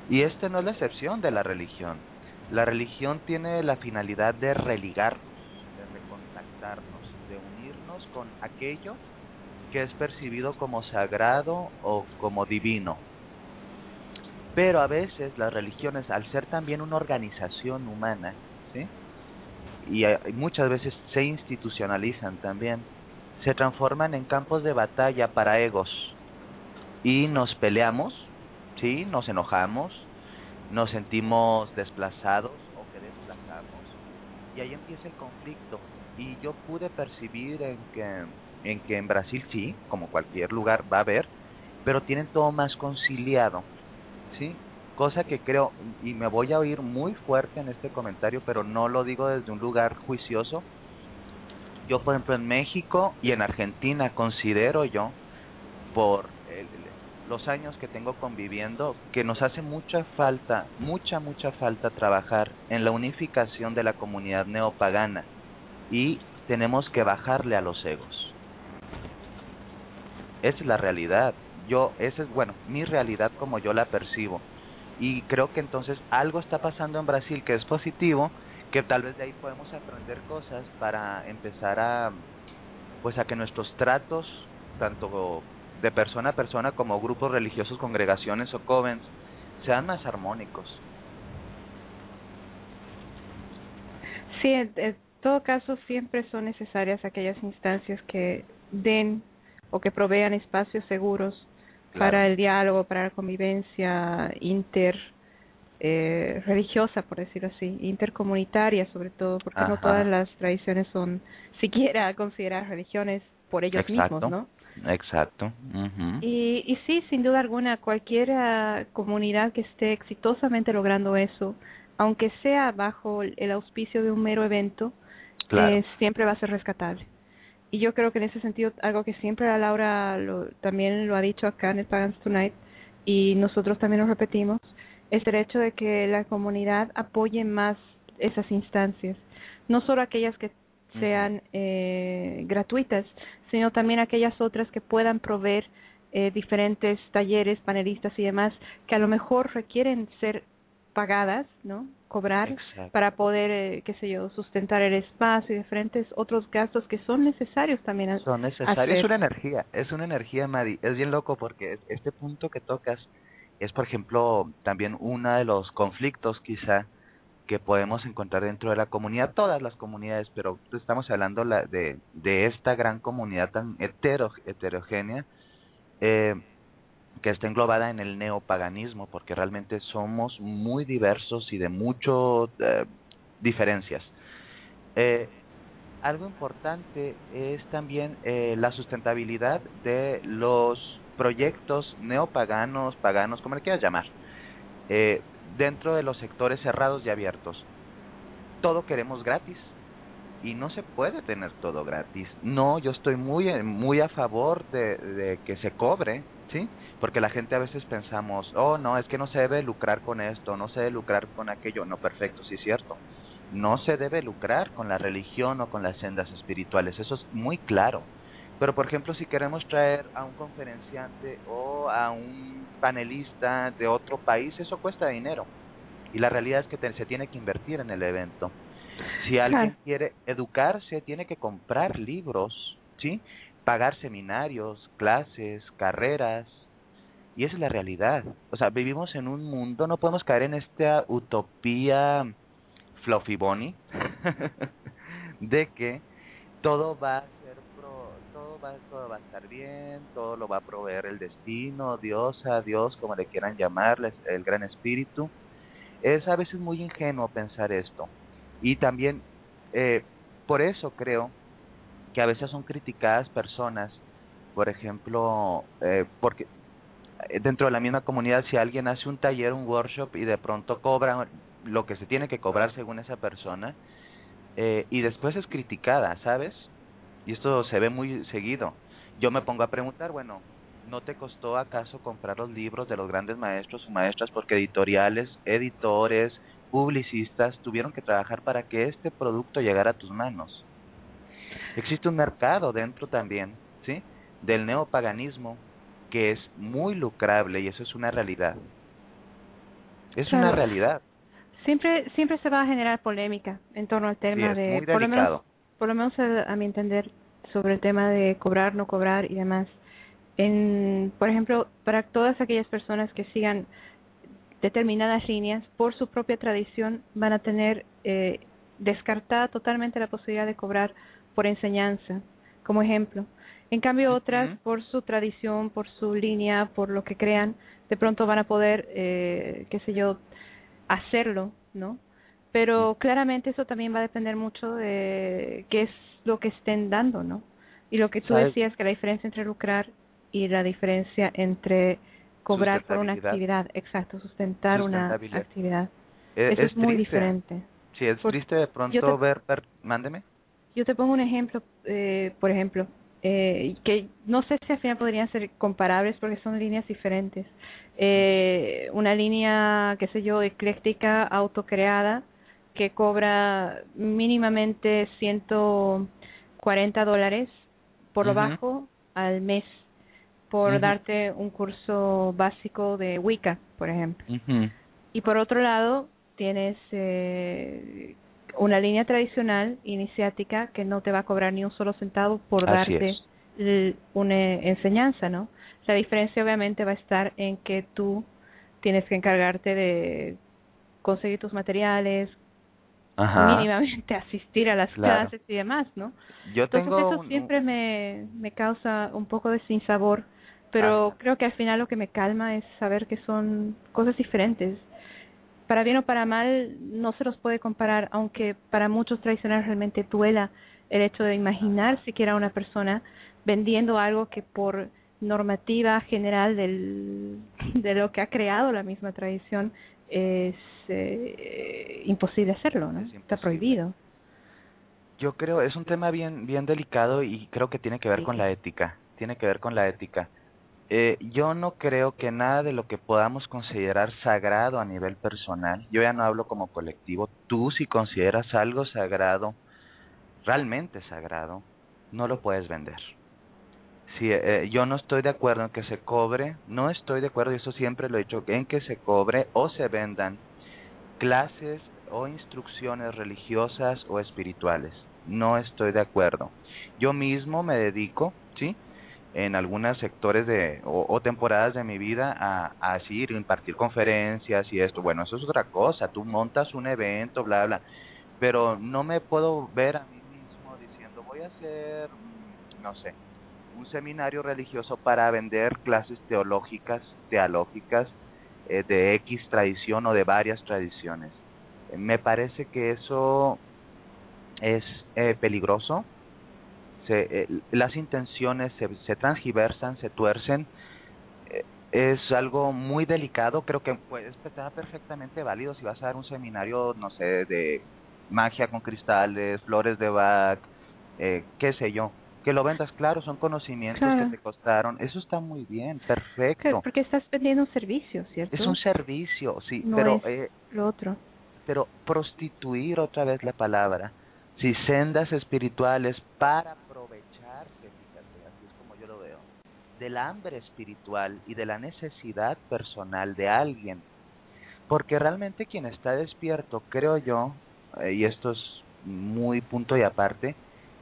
Y esta no es la excepción de la religión. La religión tiene la finalidad de religarnos, de recontactarnos, de unirnos con aquello que es percibido como sagrado o como divino. Pero a veces las religiones, al ser también una organización humana, ¿sí?, y muchas veces se institucionalizan también, se transforman en campos de batalla para egos y nos peleamos, sí, nos enojamos, nos sentimos desplazados o que desplazamos y ahí empieza el conflicto. Y yo pude percibir en que en Brasil sí, como cualquier lugar va a haber, pero tienen todo más conciliado, sí. Cosa que creo, y me voy a oír muy fuerte en este comentario, pero no lo digo desde un lugar juicioso. Yo, por ejemplo, en México y en Argentina considero yo, por los años que tengo conviviendo, que nos hace mucha falta, mucha falta trabajar en la unificación de la comunidad neopagana y tenemos que bajarle a los egos. Esa es la realidad. Esa es, bueno, mi realidad como yo la percibo. Y creo que entonces algo está pasando en Brasil que es positivo, que tal vez de ahí podemos aprender cosas para empezar a que nuestros tratos, tanto de persona a persona como grupos religiosos, congregaciones o covens, sean más armónicos. Sí, en todo caso siempre son necesarias aquellas instancias que den o que provean espacios seguros para el diálogo, para la convivencia interreligiosa, por decirlo así, intercomunitaria sobre todo, porque no todas las tradiciones son siquiera consideradas religiones por ellos mismos, ¿no? Exacto. Y sí, sin duda alguna, cualquier comunidad que esté exitosamente logrando eso, aunque sea bajo el auspicio de un mero evento, siempre va a ser rescatable. Y yo creo que en ese sentido, algo que siempre la Laura también lo ha dicho acá en el Pagan Tonight, y nosotros también lo repetimos, es el hecho de que la comunidad apoye más esas instancias, no solo aquellas que sean gratuitas, sino también aquellas otras que puedan proveer diferentes talleres, panelistas y demás, que a lo mejor requieren ser pagadas, ¿no? Cobrar para poder, qué sé yo, sustentar el espacio y diferentes otros gastos que son necesarios también. Son necesarios, hacer. Es una energía, Mari, es bien loco porque este punto que tocas es, por ejemplo, también uno de los conflictos quizá que podemos encontrar dentro de la comunidad, todas las comunidades, pero estamos hablando de esta gran comunidad tan heterogénea que está englobada en el neopaganismo, porque realmente somos muy diversos y de mucho diferencias. Algo importante es también la sustentabilidad de los proyectos neopaganos, paganos, como le quieras llamar, dentro de los sectores cerrados y abiertos. Todo queremos gratis y no se puede tener todo gratis. No, yo estoy muy a favor de que se cobre, ¿sí? Porque la gente a veces pensamos, oh, no, es que no se debe lucrar con esto, no se debe lucrar con aquello. No, perfecto, sí es cierto. No se debe lucrar con la religión o con las sendas espirituales, eso es muy claro. Pero, por ejemplo, si queremos traer a un conferenciante o a un panelista de otro país, eso cuesta dinero. Y la realidad es que se tiene que invertir en el evento. Si alguien quiere educarse, tiene que comprar libros, ¿sí? Pagar seminarios, clases, carreras. Y esa es la realidad. O sea, vivimos en un mundo, no podemos caer en esta utopía fluffy bunny de que todo va a ser todo va a estar bien, todo lo va a proveer el destino, Dios, a Dios, como le quieran llamarles, el gran espíritu. Es a veces muy ingenuo pensar esto. Y también, por eso creo que a veces son criticadas personas, por ejemplo, porque dentro de la misma comunidad, si alguien hace un taller, un workshop, y de pronto cobra lo que se tiene que cobrar según esa persona, y después es criticada, ¿sabes? Y esto se ve muy seguido. Yo me pongo a preguntar, bueno, ¿no te costó acaso comprar los libros de los grandes maestros o maestras? Porque editoriales, editores, publicistas tuvieron que trabajar para que este producto llegara a tus manos. Existe un mercado dentro también, ¿sí? Del neopaganismo, que es muy lucrable, y eso es una realidad. Es una realidad. Siempre se va a generar polémica en torno al tema de... muy delicado. Por lo menos a mi entender, sobre el tema de cobrar, no cobrar y demás. Por ejemplo, para todas aquellas personas que sigan determinadas líneas, por su propia tradición van a tener descartada totalmente la posibilidad de cobrar por enseñanza, como ejemplo. En cambio, otras, por su tradición, por su línea, por lo que crean, de pronto van a poder, qué sé yo, hacerlo, ¿no? Pero claramente eso también va a depender mucho de qué es lo que estén dando, ¿no? Y lo que tú decías, que la diferencia entre lucrar y la diferencia entre cobrar por una actividad, sustentar una actividad. Eso es muy diferente. Sí, es triste de pronto ver, mándeme. Yo te pongo un ejemplo, por ejemplo, que no sé si al final podrían ser comparables porque son líneas diferentes. Una línea, qué sé yo, ecléctica, autocreada, que cobra mínimamente $140 por lo bajo al mes por darte un curso básico de Wicca, por ejemplo. Y por otro lado, tienes una línea tradicional iniciática que no te va a cobrar ni un solo centavo por darte una enseñanza, ¿no? La diferencia obviamente va a estar en que tú tienes que encargarte de conseguir tus materiales, mínimamente asistir a las clases y demás, ¿no? Entonces eso siempre me causa un poco de sinsabor Pero creo que al final lo que me calma es saber que son cosas diferentes. Para bien o para mal, no se los puede comparar, aunque para muchos tradicionales realmente duela el hecho de imaginar siquiera una persona vendiendo algo que por normativa general de lo que ha creado la misma tradición es imposible hacerlo, ¿no? Es imposible. Está prohibido. Yo creo, es un tema bien delicado y creo que tiene que ver con la ética. Tiene que ver con la ética. Yo no creo que nada de lo que podamos considerar sagrado a nivel personal, yo ya no hablo como colectivo, tú si consideras algo sagrado, realmente sagrado, no lo puedes vender. Sí, yo no estoy de acuerdo en que se cobre, no estoy de acuerdo, y eso siempre lo he dicho, en que se cobre o se vendan clases o instrucciones religiosas o espirituales. No estoy de acuerdo. Yo mismo me dedico, ¿sí?, en algunos sectores de o temporadas de mi vida a ir, impartir conferencias y esto. Bueno, eso es otra cosa, tú montas un evento, bla, bla, pero no me puedo ver a mí mismo diciendo voy a hacer, no sé, un seminario religioso para vender clases teológicas de X tradición o de varias tradiciones. Me parece que eso es peligroso. Las intenciones se transgiversan, se tuercen, es algo muy delicado. Creo que puede estar perfectamente válido si vas a dar un seminario, no sé, de magia con cristales, flores de Bach, qué sé yo, que lo vendas, claro, son conocimientos que te costaron, eso está muy bien, perfecto. Claro, porque estás vendiendo un servicio, ¿cierto? Es un servicio, sí, no, pero lo otro. Pero prostituir, otra vez la palabra, si sendas espirituales para aprovecharse, fíjate, así es como yo lo veo, del hambre espiritual y de la necesidad personal de alguien. Porque realmente quien está despierto, creo yo, y esto es muy punto y aparte,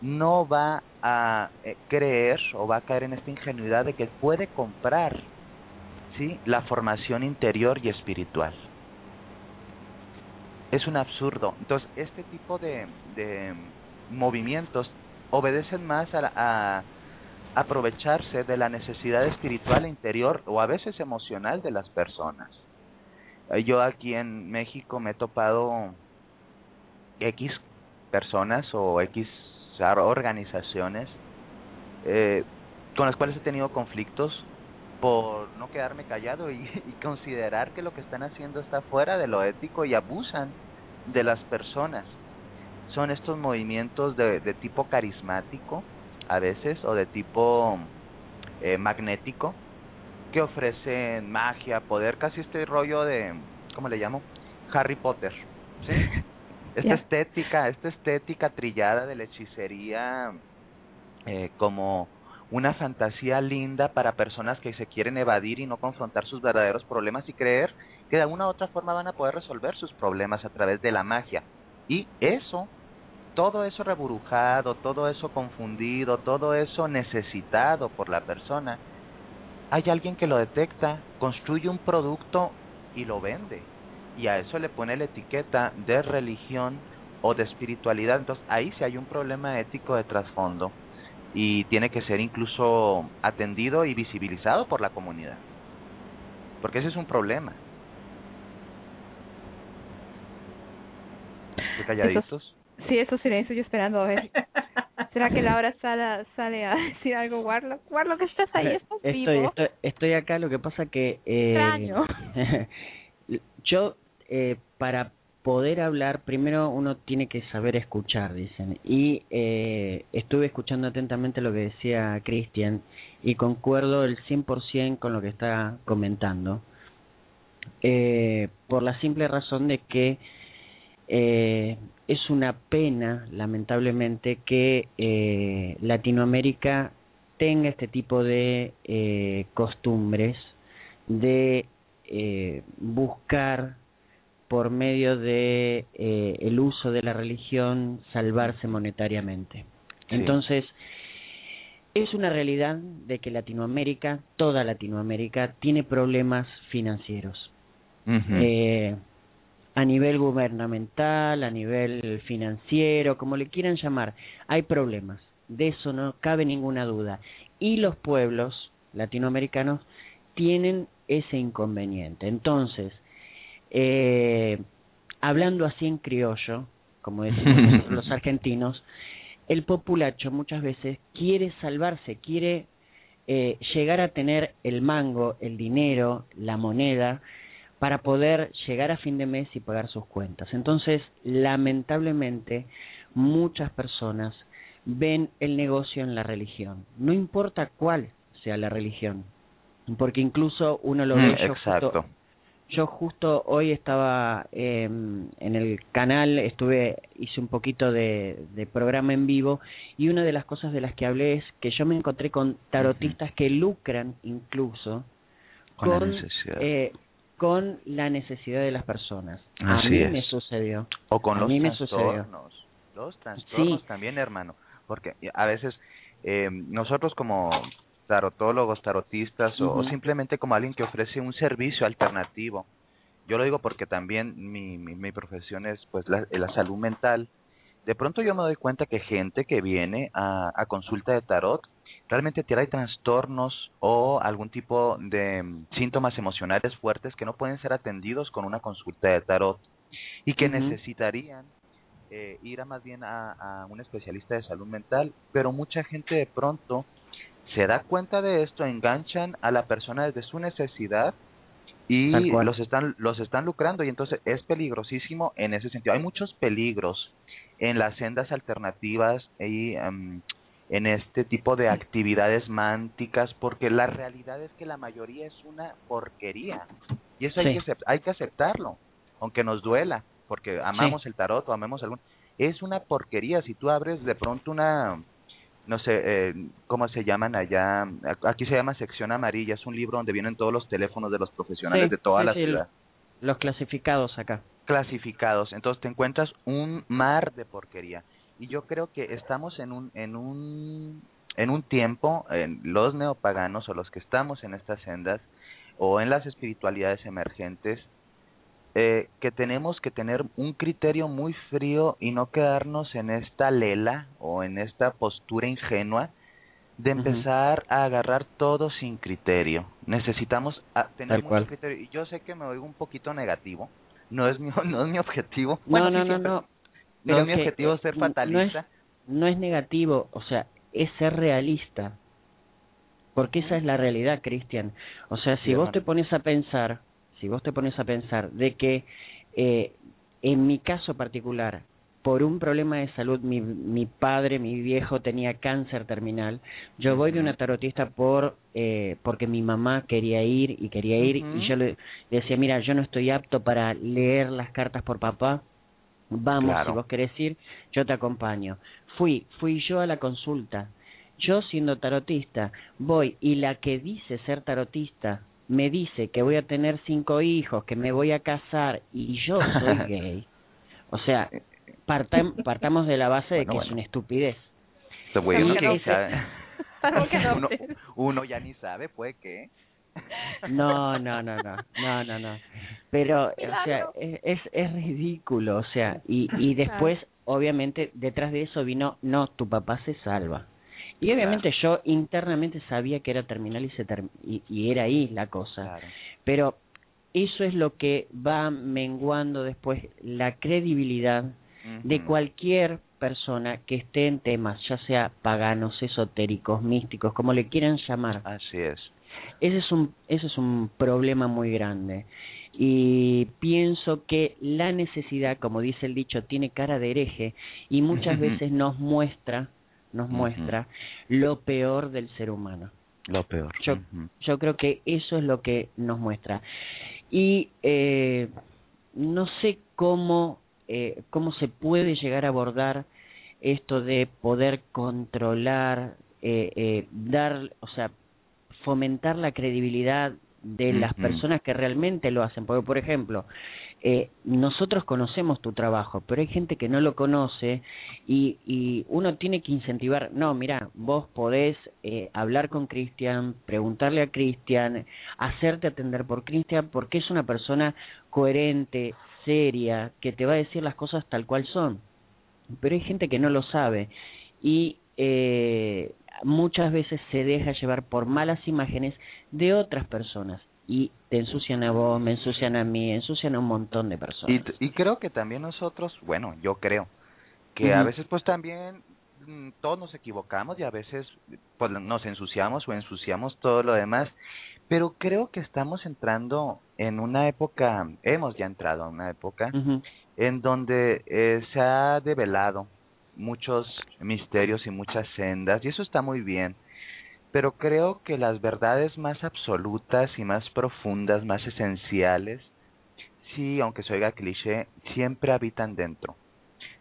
no va a creer o va a caer en esta ingenuidad de que puede comprar, ¿sí?, la formación interior y espiritual. Es un absurdo. Entonces, este tipo de movimientos obedecen más a aprovecharse de la necesidad espiritual e interior o a veces emocional de las personas. Yo aquí en México me he topado X personas o X organizaciones con las cuales he tenido conflictos por no quedarme callado y considerar que lo que están haciendo está fuera de lo ético y abusan de las personas. Son estos movimientos de tipo carismático a veces o de tipo magnético que ofrecen magia, poder, casi este rollo de, ¿cómo le llamo? Harry Potter, ¿sí? Esta estética trillada de la hechicería como una fantasía linda para personas que se quieren evadir y no confrontar sus verdaderos problemas y creer que de alguna u otra forma van a poder resolver sus problemas a través de la magia. Y eso, todo eso reburujado, todo eso confundido, todo eso necesitado por la persona, hay alguien que lo detecta, construye un producto y lo vende. Y a eso le pone la etiqueta de religión o de espiritualidad. Entonces ahí sí hay un problema ético de trasfondo y tiene que ser incluso atendido y visibilizado por la comunidad, porque ese es un problema. ¿Qué calladitos? Sí, eso silencio, yo esperando a ver. ¿Será que Laura sale a decir algo, Warlock? Warlock, ¿estás ahí? ¿Estás vivo? Estoy acá, lo que pasa que... Extraño. Yo, para poder hablar, primero uno tiene que saber escuchar, dicen. Y estuve escuchando atentamente lo que decía Cristian y concuerdo el 100% con lo que está comentando. Por la simple razón de que es una pena, lamentablemente, que Latinoamérica tenga este tipo de costumbres de buscar por medio de el uso de la religión salvarse monetariamente. Sí. Entonces, es una realidad de que Latinoamérica, toda Latinoamérica, tiene problemas financieros. Uh-huh. A nivel gubernamental, a nivel financiero, como le quieran llamar, hay problemas. De eso no cabe ninguna duda. Y los pueblos latinoamericanos tienen ese inconveniente. Entonces, hablando así en criollo, como decimos los argentinos, el populacho muchas veces quiere salvarse, quiere llegar a tener el mango, el dinero, la moneda, para poder llegar a fin de mes y pagar sus cuentas. Entonces, lamentablemente, muchas personas ven el negocio en la religión. No importa cuál sea la religión, porque incluso uno lo ve. Yo justo hoy estaba en el canal, hice un poquito de programa en vivo, y una de las cosas de las que hablé es que yo me encontré con tarotistas que lucran incluso con la necesidad de las personas. Así es. A mí me sucedió. O con los trastornos. Los trastornos también, hermano. Porque a veces nosotros como tarotólogos, tarotistas, o simplemente como alguien que ofrece un servicio alternativo. Yo lo digo porque también mi profesión es pues la salud mental. De pronto yo me doy cuenta que gente que viene a consulta de tarot realmente tiene trastornos o algún tipo de síntomas emocionales fuertes que no pueden ser atendidos con una consulta de tarot y que necesitarían ir más bien a un especialista de salud mental, pero mucha gente de pronto se da cuenta de esto, enganchan a la persona desde su necesidad y los están lucrando, y entonces es peligrosísimo en ese sentido. Hay muchos peligros en las sendas alternativas y en este tipo de actividades mánticas, porque la realidad es que la mayoría es una porquería y eso hay que aceptarlo, aunque nos duela, porque amamos el tarot o amemos algún... Es una porquería. Si tú abres de pronto una... no sé, ¿cómo se llaman allá? Aquí se llama Sección Amarilla, es un libro donde vienen todos los teléfonos de los profesionales de toda la ciudad. Los clasificados acá. Clasificados, entonces te encuentras un mar de porquería. Y yo creo que estamos en un tiempo, los neopaganos o los que estamos en estas sendas o en las espiritualidades emergentes, que tenemos que tener un criterio muy frío y no quedarnos en esta lela o en esta postura ingenua de empezar a agarrar todo sin criterio. Necesitamos tener mucho criterio. Y yo sé que me oigo un poquito negativo, no es mi objetivo. Bueno, no es mi objetivo ser fatalista. No es negativo, o sea, es ser realista. Porque esa es la realidad, Cristian. O sea, si vos te pones a pensar... Si vos te pones a pensar de que en mi caso particular, por un problema de salud, mi padre, mi viejo tenía cáncer terminal, yo voy de una tarotista porque mi mamá quería ir y yo le decía, mira, yo no estoy apto para leer las cartas por papá, vamos, si vos querés ir, yo te acompaño. Fui yo a la consulta, yo siendo tarotista, voy y la que dice ser tarotista me dice que voy a tener 5 hijos, que me voy a casar, y yo soy gay. O sea, partamos de la base de que es una estupidez. Uno ya ni sabe, pues, ¿qué? No. Pero, claro. O sea, es ridículo, o sea, y después, obviamente, detrás de eso vino, no, tu papá se salva. Y obviamente yo internamente sabía que era terminal y era ahí la cosa. Claro. Pero eso es lo que va menguando después la credibilidad de cualquier persona que esté en temas, ya sea paganos, esotéricos, místicos, como le quieran llamar. Así es. Ese es un problema muy grande. Y pienso que la necesidad, como dice el dicho, tiene cara de hereje y muchas veces nos muestra lo peor del ser humano. Lo peor. Yo creo que eso es lo que nos muestra. Y no sé cómo se puede llegar a abordar esto de poder controlar, o sea, fomentar la credibilidad de las personas que realmente lo hacen. Porque, por ejemplo, nosotros conocemos tu trabajo, pero hay gente que no lo conoce y uno tiene que incentivar. No, mira, vos podés hablar con Cristian, preguntarle a Cristian, hacerte atender por Cristian, porque es una persona coherente, seria, que te va a decir las cosas tal cual son. Pero hay gente que no lo sabe y muchas veces se deja llevar por malas imágenes de otras personas y te ensucian a vos, me ensucian a mí, ensucian a un montón de personas. Y creo que también nosotros, bueno, yo creo que a veces pues también todos nos equivocamos y a veces pues nos ensuciamos o ensuciamos todo lo demás, pero creo que estamos entrando en una época, hemos ya entrado en una época en donde se ha develado muchos misterios y muchas sendas, y eso está muy bien, pero creo que las verdades más absolutas y más profundas, más esenciales, sí, aunque se oiga cliché, siempre habitan dentro.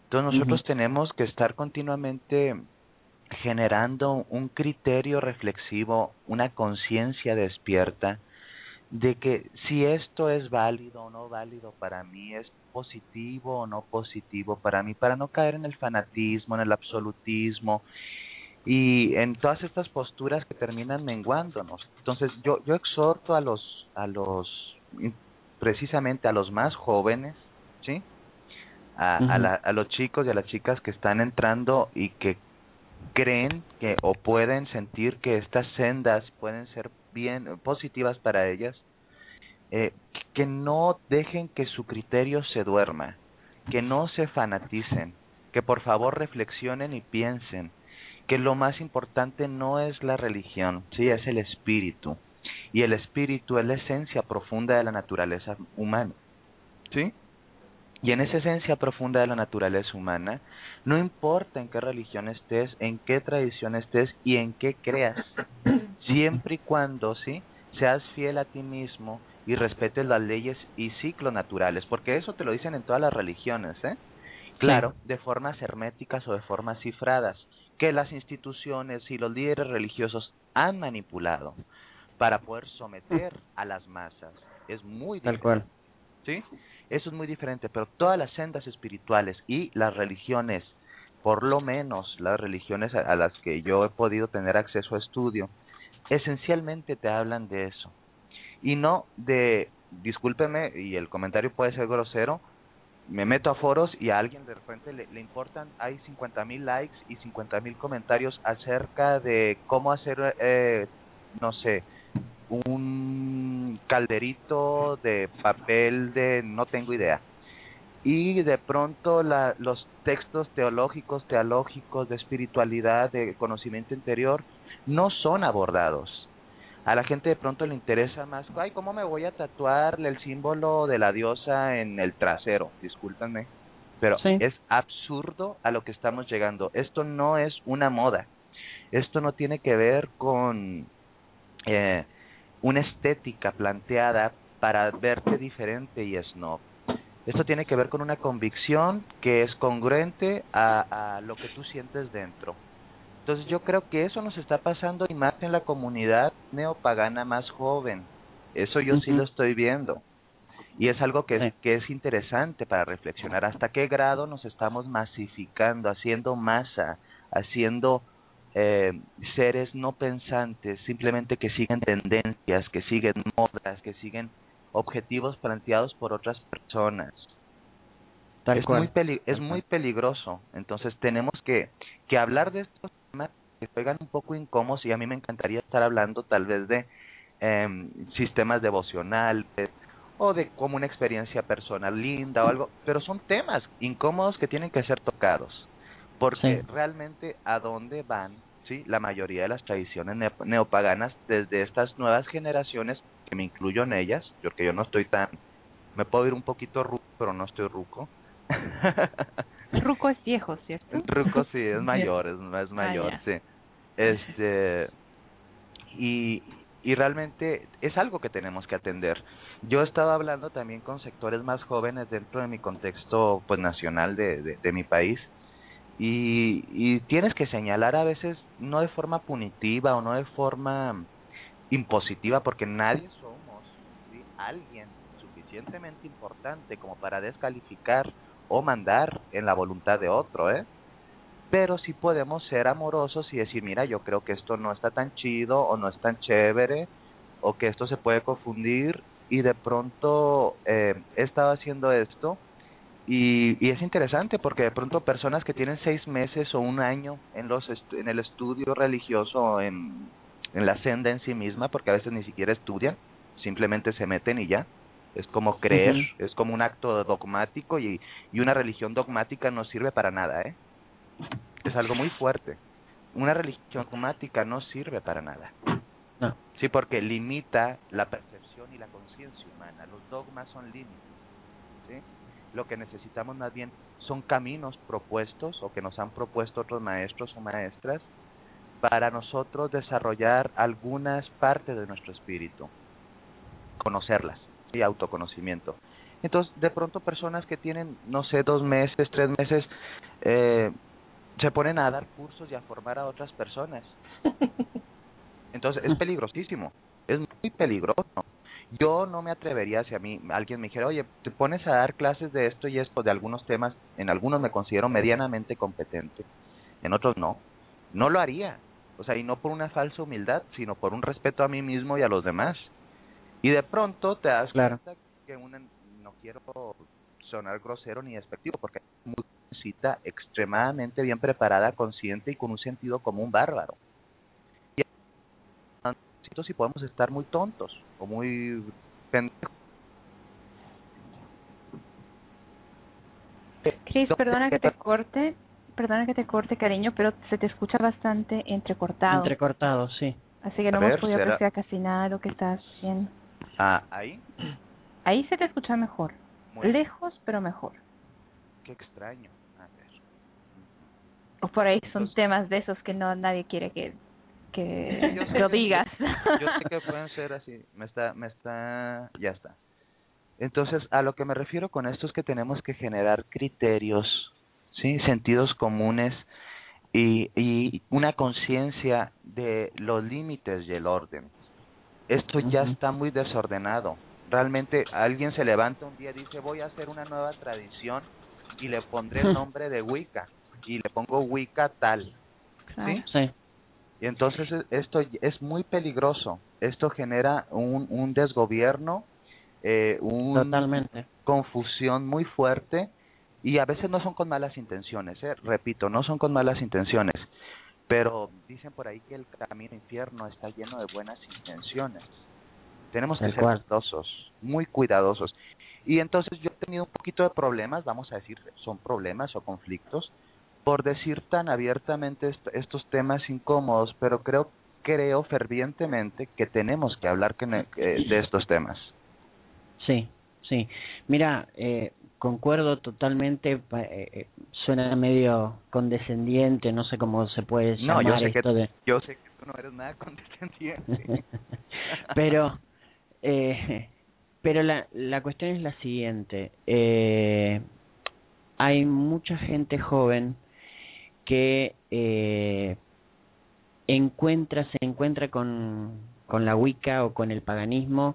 Entonces nosotros tenemos que estar continuamente generando un criterio reflexivo, una conciencia despierta de que si esto es válido o no válido para mí, es positivo o no positivo para mí, para no caer en el fanatismo, en el absolutismo y en todas estas posturas que terminan menguándonos. Entonces yo exhorto a los precisamente a los más jóvenes, ¿sí? A los chicos y a las chicas que están entrando y que creen que o pueden sentir que estas sendas pueden ser bien positivas para ellas, que no dejen que su criterio se duerma, que no se fanaticen, que por favor reflexionen y piensen que lo más importante no es la religión, sí, es el espíritu, y el espíritu es la esencia profunda de la naturaleza humana, ¿sí? Y en esa esencia profunda de la naturaleza humana, no importa en qué religión estés, en qué tradición estés y en qué creas, siempre y cuando sí seas fiel a ti mismo y respetes las leyes y ciclos naturales, porque eso te lo dicen en todas las religiones, ¿eh? Claro, de formas herméticas o de formas cifradas, que las instituciones y los líderes religiosos han manipulado para poder someter a las masas. Es muy difícil. Tal cual. ¿Sí? Eso es muy diferente, pero todas las sendas espirituales y las religiones, por lo menos las religiones a las que yo he podido tener acceso a estudio, esencialmente te hablan de eso. Y no de, discúlpeme, y el comentario puede ser grosero, me meto a foros y a alguien de repente le importan, hay 50,000 likes y 50,000 comentarios acerca de cómo hacer, no sé, un calderito de papel de no tengo idea, y de pronto los textos teológicos, de espiritualidad, de conocimiento interior, no son abordados. A la gente de pronto le interesa más, ay, ¿cómo me voy a tatuar el símbolo de la diosa en el trasero? Discúlpenme, pero sí, es absurdo a lo que estamos llegando. Esto no es una moda, esto no tiene que ver con una estética planteada para verte diferente y snob. Esto tiene que ver con una convicción que es congruente a lo que tú sientes dentro. Entonces yo creo que eso nos está pasando, y más en la comunidad neopagana más joven. Eso yo sí lo estoy viendo, y es algo que es interesante para reflexionar hasta qué grado nos estamos masificando, haciendo masa, haciendo seres no pensantes, simplemente que siguen tendencias, que siguen modas, que siguen objetivos planteados por otras personas. Es muy peligroso. Entonces tenemos que hablar de estos temas que juegan un poco incómodos, y a mí me encantaría estar hablando tal vez de sistemas devocionales o de como una experiencia personal linda o algo, pero son temas incómodos que tienen que ser tocados. Porque realmente a dónde van, ¿sí?, la mayoría de las tradiciones neopaganas desde estas nuevas generaciones, que me incluyo en ellas, porque yo no estoy tan... Me puedo ir un poquito ruco, pero no estoy ruco. Ruco es viejo, ¿cierto? Ruco sí, es mayor, es mayor, sí. Y realmente es algo que tenemos que atender. Yo estaba hablando también con sectores más jóvenes dentro de mi contexto pues nacional de mi país. Y tienes que señalar a veces, no de forma punitiva o no de forma impositiva, porque nadie somos, ¿sí?, alguien suficientemente importante como para descalificar o mandar en la voluntad de otro, ¿eh? Pero sí podemos ser amorosos y decir, mira, yo creo que esto no está tan chido o no es tan chévere, o que esto se puede confundir, y de pronto he estado haciendo esto Y es interesante porque de pronto personas que tienen 6 meses o 1 año en el estudio religioso, en la senda en sí misma, porque a veces ni siquiera estudian, simplemente se meten y ya. Es como creer, es como un acto dogmático, y una religión dogmática no sirve para nada, ¿eh? Es algo muy fuerte. Una religión dogmática no sirve para nada. No. Sí, porque limita la percepción y la conciencia humana. Los dogmas son límites, ¿sí? Lo que necesitamos más bien son caminos propuestos o que nos han propuesto otros maestros o maestras para nosotros desarrollar algunas partes de nuestro espíritu, conocerlas y autoconocimiento. Entonces, de pronto personas que tienen, no sé, 2 meses, 3 meses, se ponen a dar cursos y a formar a otras personas. Entonces, es peligrosísimo, es muy peligroso. Yo no me atrevería, si a mí alguien me dijera, oye, te pones a dar clases de esto y esto, de algunos temas, en algunos me considero medianamente competente, en otros no. No lo haría, o sea, y no por una falsa humildad, sino por un respeto a mí mismo y a los demás. Y de pronto te das cuenta que no quiero sonar grosero ni despectivo, porque es una cita extremadamente bien preparada, consciente y con un sentido común bárbaro. Y podemos estar muy tontos o muy pendejos. Cris, perdona que te corte, cariño, pero se te escucha bastante entrecortado. Entrecortado, sí. Así que no hemos podido apreciar casi nada de lo que estás haciendo. Ah, ¿ahí? Ahí se te escucha mejor. Muy lejos, bien, pero mejor. Qué extraño. A ver. O por ahí son temas de esos que no nadie quiere que lo digas. Yo sé que pueden ser así. Ya está. Entonces, a lo que me refiero con esto es que tenemos que generar criterios, ¿sí? Sentidos comunes y una conciencia de los límites y el orden. Esto ya está muy desordenado. Realmente alguien se levanta un día y dice, voy a hacer una nueva tradición y le pondré el nombre de Wicca y le pongo Wicca tal. ¿Sí? Sí. Y entonces esto es muy peligroso. Esto genera un desgobierno, una confusión muy fuerte, y a veces no son con malas intenciones, repito, no son con malas intenciones, pero dicen por ahí que el camino al infierno está lleno de buenas intenciones. Tenemos que ser cuidadosos, muy cuidadosos. Y entonces yo he tenido un poquito de problemas, vamos a decir, son problemas o conflictos, por decir tan abiertamente estos temas incómodos, pero creo fervientemente que tenemos que hablar de estos temas. Sí, sí. Mira, concuerdo totalmente, suena medio condescendiente, no sé cómo se puede llamar. No, yo sé que tú no eres nada condescendiente. Pero la cuestión es la siguiente. Hay mucha gente joven que se encuentra con la Wicca o con el paganismo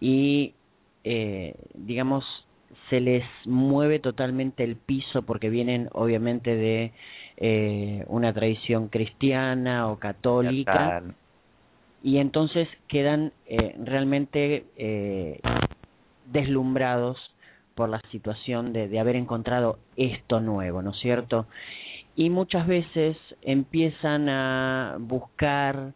y, digamos, se les mueve totalmente el piso porque vienen obviamente de una tradición cristiana o católica y entonces quedan realmente deslumbrados por la situación de haber encontrado esto nuevo, ¿no es cierto? Y muchas veces empiezan a buscar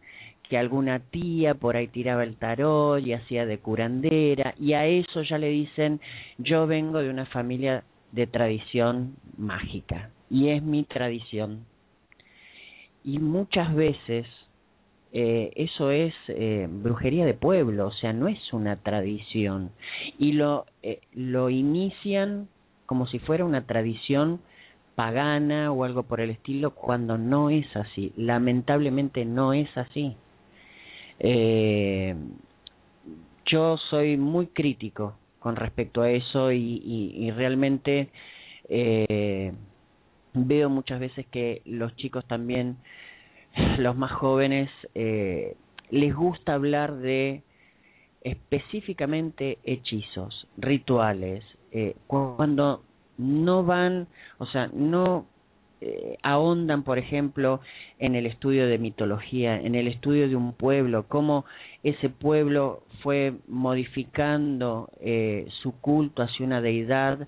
que alguna tía por ahí tiraba el tarot y hacía de curandera, y a eso ya le dicen, yo vengo de una familia de tradición mágica, y es mi tradición. Y muchas veces eso es brujería de pueblo, o sea, no es una tradición. Y lo inician como si fuera una tradición pagana o algo por el estilo, cuando no es así. Lamentablemente no es así. Yo soy muy crítico con respecto a eso y realmente veo muchas veces que los chicos también, los más jóvenes, les gusta hablar de específicamente hechizos, rituales, cuando no van, o sea, no ahondan, por ejemplo, en el estudio de mitología, en el estudio de un pueblo, cómo ese pueblo fue modificando su culto hacia una deidad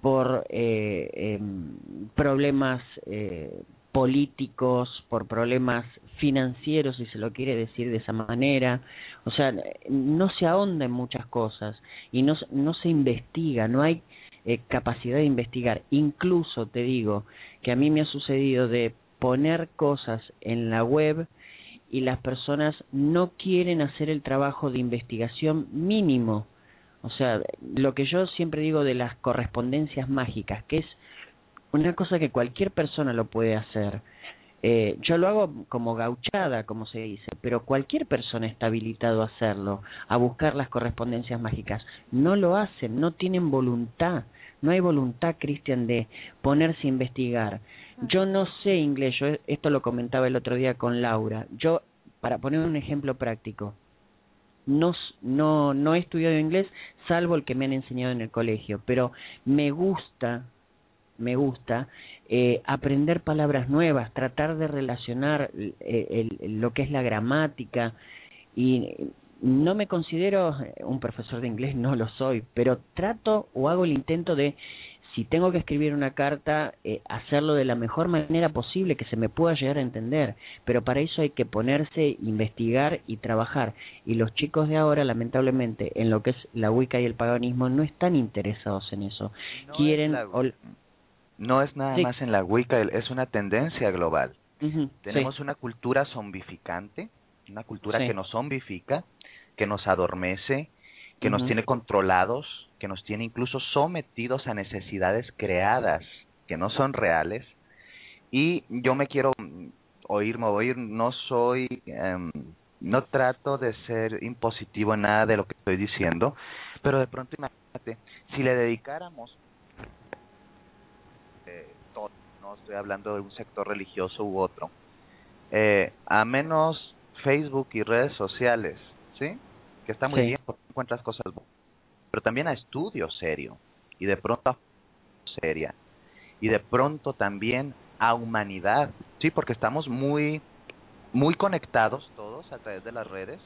por problemas políticos, por problemas financieros, si se lo quiere decir de esa manera. O sea, no se ahonda en muchas cosas y no se investiga, no hay capacidad de investigar. Incluso te digo que a mí me ha sucedido de poner cosas en la web y las personas no quieren hacer el trabajo de investigación mínimo. O sea, lo que yo siempre digo de las correspondencias mágicas, que es una cosa que cualquier persona lo puede hacer. Yo lo hago como gauchada, como se dice, pero cualquier persona está habilitado a hacerlo, a buscar las correspondencias mágicas. No lo hacen, no tienen voluntad. No hay voluntad, Cristian, de ponerse a investigar. Yo no sé inglés, yo esto lo comentaba el otro día con Laura. Yo, para poner un ejemplo práctico, no he estudiado inglés, salvo el que me han enseñado en el colegio, pero me gusta aprender palabras nuevas, tratar de relacionar lo que es la gramática. Y no me considero un profesor de inglés, no lo soy, pero trato o hago el intento de, si tengo que escribir una carta, hacerlo de la mejor manera posible, que se me pueda llegar a entender. Pero para eso hay que ponerse, investigar y trabajar. Y los chicos de ahora, lamentablemente, en lo que es la Wicca y el paganismo, no están interesados en eso. No es nada más en la Wicca, es una tendencia global. Tenemos una cultura zombificante, una cultura que nos zombifica, que nos adormece, que nos tiene controlados, que nos tiene incluso sometidos a necesidades creadas que no son reales. Y yo me quiero oír, no soy, no trato de ser impositivo en nada de lo que estoy diciendo, pero de pronto imagínate, si le dedicáramos todo, no estoy hablando de un sector religioso u otro, a menos Facebook y redes sociales, ¿sí? Que está muy bien porque encuentras cosas buenas, pero también a estudio serio y de pronto a seria y de pronto también a humanidad, sí, porque estamos muy conectados todos a través de las redes,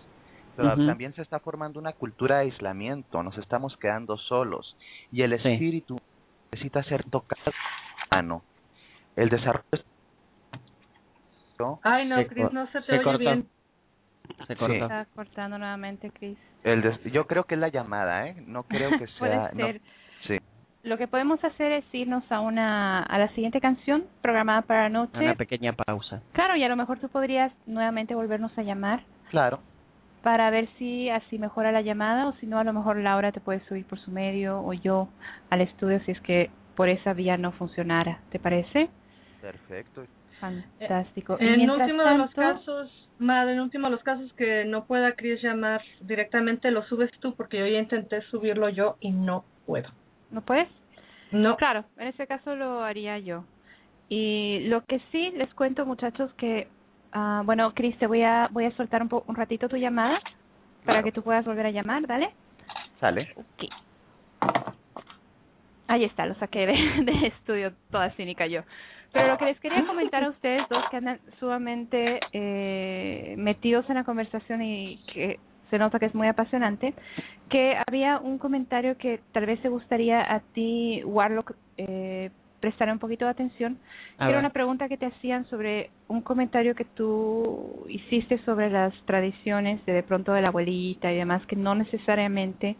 pero también se está formando una cultura de aislamiento, nos estamos quedando solos y el espíritu necesita ser tocado humano. El desarrollo Ay, no, Cris, no se te oye bien. Se corta. Sí. Está cortando nuevamente, Cris. Yo creo que es la llamada, ¿eh? No creo que sea... Puede ser. No. Sí. Lo que podemos hacer es irnos a la siguiente canción programada para anoche. Una pequeña pausa. Claro, y a lo mejor tú podrías nuevamente volvernos a llamar. Claro. Para ver si así mejora la llamada, o si no, a lo mejor Laura te puede subir por su medio, o yo al estudio, si es que por esa vía no funcionara. ¿Te parece? Perfecto. Fantástico. En último de los casos, en último de los casos que no pueda Cris llamar directamente, lo subes tú, porque yo ya intenté subirlo yo y no puedo. ¿No puedes? No. Claro, en ese caso lo haría yo. Y lo que sí les cuento, muchachos, que bueno, Cris, te voy a soltar un ratito tu llamada para que tú puedas volver a llamar, ¿dale? Sale. Okay. Ahí está, lo saqué de estudio, toda cínica yo. Pero lo que les quería comentar a ustedes dos que andan sumamente metidos en la conversación y que se nota que es muy apasionante, que había un comentario que tal vez te gustaría a ti, Warlock, prestar un poquito de atención. Era una pregunta que te hacían sobre un comentario que tú hiciste sobre las tradiciones de pronto de la abuelita y demás, que no necesariamente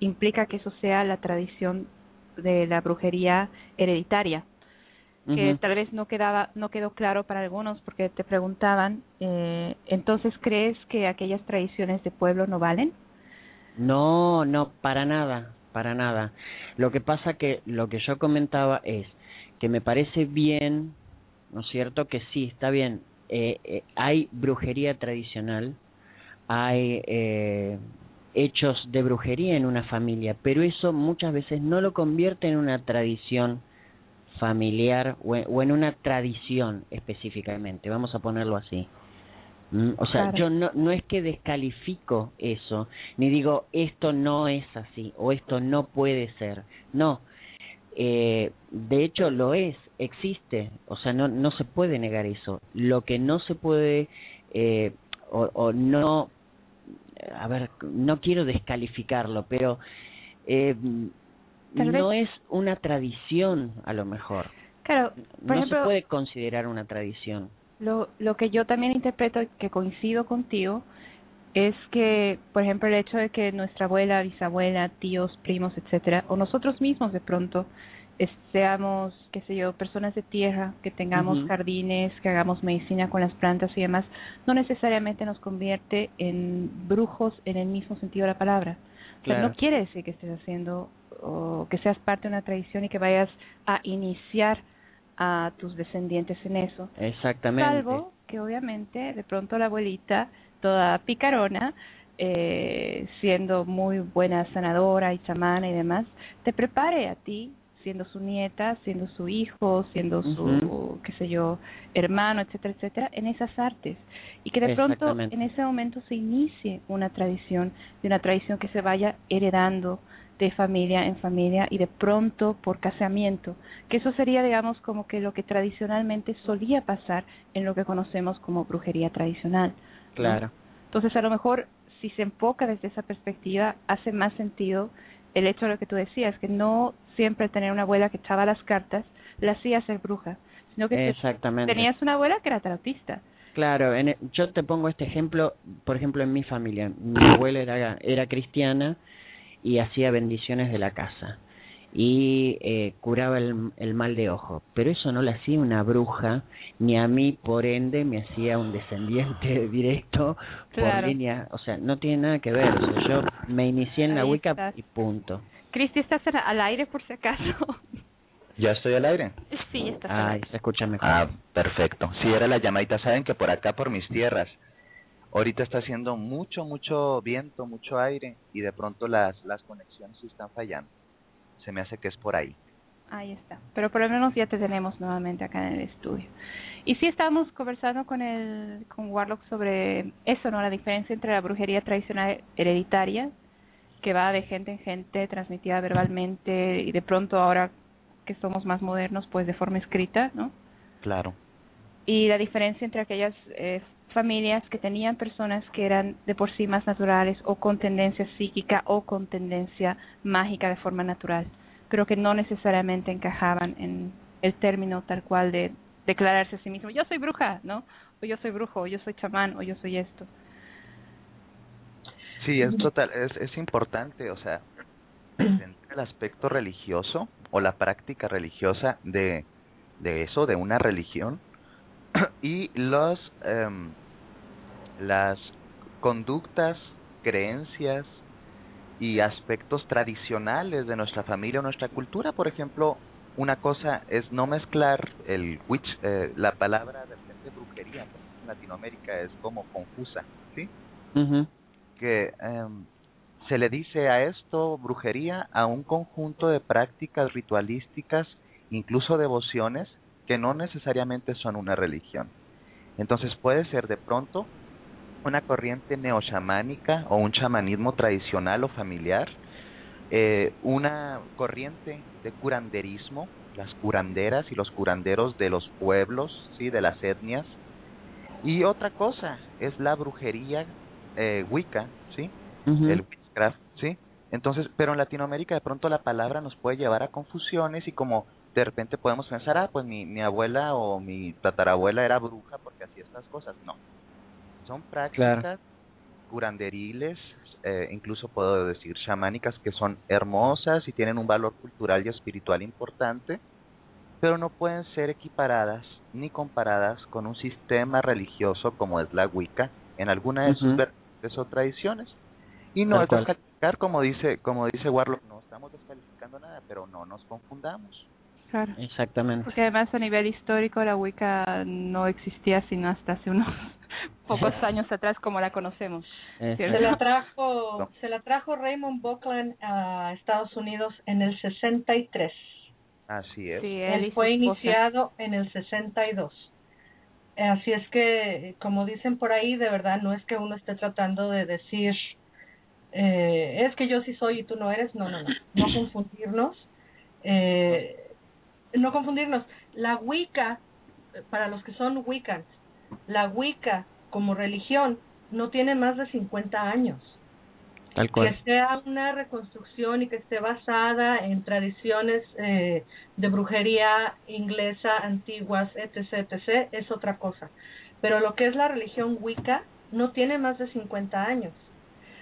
implica que eso sea la tradición de la brujería hereditaria. Que tal vez no quedó claro para algunos, porque te preguntaban, entonces, ¿crees que aquellas tradiciones de pueblo no valen? No, para nada, para nada. Lo que pasa que lo que yo comentaba es que me parece bien, ¿no es cierto?, que sí, está bien, hay brujería tradicional, hay hechos de brujería en una familia, pero eso muchas veces no lo convierte en una tradición familiar o en una tradición específicamente, vamos a ponerlo así. O sea, yo no es que descalifico eso, ni digo esto no es así o esto no puede ser. No, de hecho lo es, existe, o sea, no se puede negar eso. Lo que no se puede, no quiero descalificarlo, pero no es una tradición, a lo mejor. Claro, por ejemplo, se puede considerar una tradición. Lo que yo también interpreto, que coincido contigo, es que, por ejemplo, el hecho de que nuestra abuela, bisabuela, tíos, primos, etcétera, o nosotros mismos de pronto seamos, qué sé yo, personas de tierra, que tengamos jardines, que hagamos medicina con las plantas y demás, no necesariamente nos convierte en brujos en el mismo sentido de la palabra. Claro. O sea, no quiere decir que estés haciendo o que seas parte de una tradición y que vayas a iniciar a tus descendientes en eso. Exactamente. Salvo que obviamente de pronto la abuelita, toda picarona, siendo muy buena sanadora y chamana y demás, te prepare a ti, siendo su nieta, siendo su hijo, siendo su, qué sé yo, hermano, etcétera, etcétera, en esas artes. Y que de pronto en ese momento se inicie una tradición, de una tradición que se vaya heredando de familia en familia y de pronto por casamiento. Que eso sería, digamos, como que lo que tradicionalmente solía pasar en lo que conocemos como brujería tradicional. Claro. Entonces, a lo mejor, si se enfoca desde esa perspectiva, hace más sentido el hecho de lo que tú decías, que no siempre tener una abuela que echaba las cartas la hacía ser bruja, sino que tenías una abuela que era tarotista. Claro, yo te pongo este ejemplo, por ejemplo, en mi familia. Mi abuela era cristiana y hacía bendiciones de la casa y curaba el mal de ojo, pero eso no lo hacía una bruja, ni a mí, por ende, me hacía un descendiente directo por línea, o sea, no tiene nada que ver, o sea, yo me inicié en la Wicca y punto. Cristi, ¿estás al aire por si acaso? ¿Ya estoy al aire? Sí, estás al aire. Se escucha mejor. Ah, perfecto. Sí, era la llamadita. Saben que por acá, por mis tierras, ahorita está haciendo mucho viento, mucho aire, y de pronto las conexiones están fallando. Se me hace que es por ahí. Ahí está. Pero por lo menos ya te tenemos nuevamente acá en el estudio. Y sí, estábamos conversando con Warlock sobre eso, ¿no? La diferencia entre la brujería tradicional hereditaria, que va de gente en gente, transmitida verbalmente, y de pronto ahora que somos más modernos, pues de forma escrita, ¿no? Claro. Y la diferencia entre aquellas familias que tenían personas que eran de por sí más naturales, o con tendencia psíquica, o con tendencia mágica de forma natural. Creo que no necesariamente encajaban en el término tal cual de declararse a sí mismo, yo soy bruja, ¿no? O yo soy brujo, o yo soy chamán, o yo soy esto. Sí, es total, es importante, o sea, el aspecto religioso o la práctica religiosa de eso, de una religión, y las conductas, creencias y aspectos tradicionales de nuestra familia o nuestra cultura. Por ejemplo, una cosa es no mezclar el witch, la palabra de brujería, porque en Latinoamérica es como confusa, ¿sí? Que se le dice a esto brujería a un conjunto de prácticas ritualísticas, incluso devociones, que no necesariamente son una religión. Entonces puede ser de pronto una corriente neoshamánica o un chamanismo tradicional o familiar, una corriente de curanderismo, las curanderas y los curanderos de los pueblos, sí, de las etnias. Y otra cosa es la brujería Wicca, ¿sí? El witchcraft, ¿sí? Entonces, pero en Latinoamérica de pronto la palabra nos puede llevar a confusiones, y como de repente podemos pensar, ah, pues mi abuela o mi tatarabuela era bruja porque hacía estas cosas. No, son prácticas curanderiles, incluso puedo decir chamánicas, que son hermosas y tienen un valor cultural y espiritual importante, pero no pueden ser equiparadas ni comparadas con un sistema religioso como es la Wicca en alguna de sus vertientes o tradiciones. Y no es descalificar, como dice Warlock, no estamos descalificando nada, pero no nos confundamos. Claro. Exactamente. Porque además a nivel histórico la Wicca no existía sino hasta hace unos pocos años atrás como la conocemos. Se la trajo Raymond Buckland a Estados Unidos en el 63. Así es. Sí, él fue iniciado en el 62. Así es que, como dicen por ahí, de verdad no es que uno esté tratando de decir, es que yo sí soy y tú no eres. No confundirnos. No confundirnos. La Wicca, para los que son Wiccans, la Wicca como religión no tiene más de 50 años. Tal cual. Que sea una reconstrucción y que esté basada en tradiciones de brujería inglesa, antiguas, etc., etc., es otra cosa. Pero lo que es la religión Wicca no tiene más de 50 años.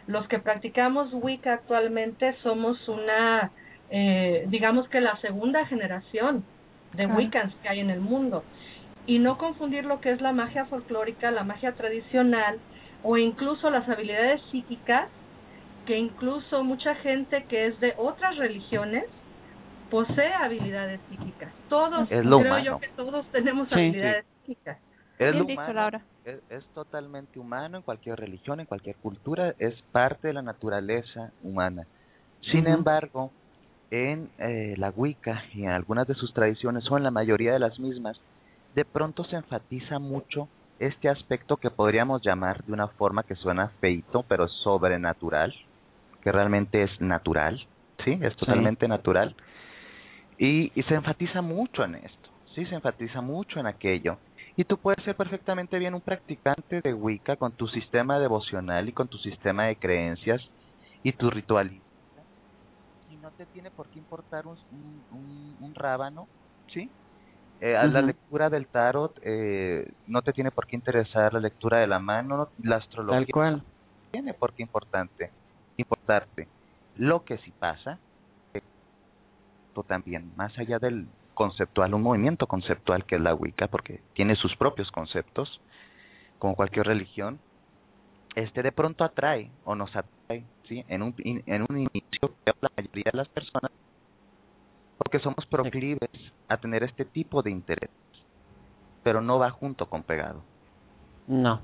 Los que practicamos Wicca actualmente somos una, digamos que la segunda generación de Wiccans que hay en el mundo. Y no confundir lo que es la magia folclórica, la magia tradicional o incluso las habilidades psíquicas, que incluso mucha gente que es de otras religiones posee habilidades psíquicas. Todos, creo yo que todos tenemos habilidades psíquicas. Es humano, es totalmente humano en cualquier religión, en cualquier cultura, es parte de la naturaleza humana. Sin embargo, en la Wicca y en algunas de sus tradiciones, o en la mayoría de las mismas, de pronto se enfatiza mucho este aspecto que podríamos llamar de una forma que suena feito, pero sobrenatural, que realmente es natural, ¿sí? Es totalmente natural. Y se enfatiza mucho en esto, ¿sí? Se enfatiza mucho en aquello. Y tú puedes ser perfectamente bien un practicante de Wicca con tu sistema devocional y con tu sistema de creencias y tu ritualista. Y no te tiene por qué importar un rábano, ¿sí? A la lectura del tarot, no te tiene por qué interesar la lectura de la mano, la astrología. Tal cual. No tiene por qué importarte. Lo que sí pasa, también, más allá del conceptual, un movimiento conceptual que es la Wicca, porque tiene sus propios conceptos, como cualquier religión, de pronto atrae o nos atrae, ¿sí? En un inicio, la mayoría de las personas, porque somos proclives a tener este tipo de interés, pero no va junto con pegado. No,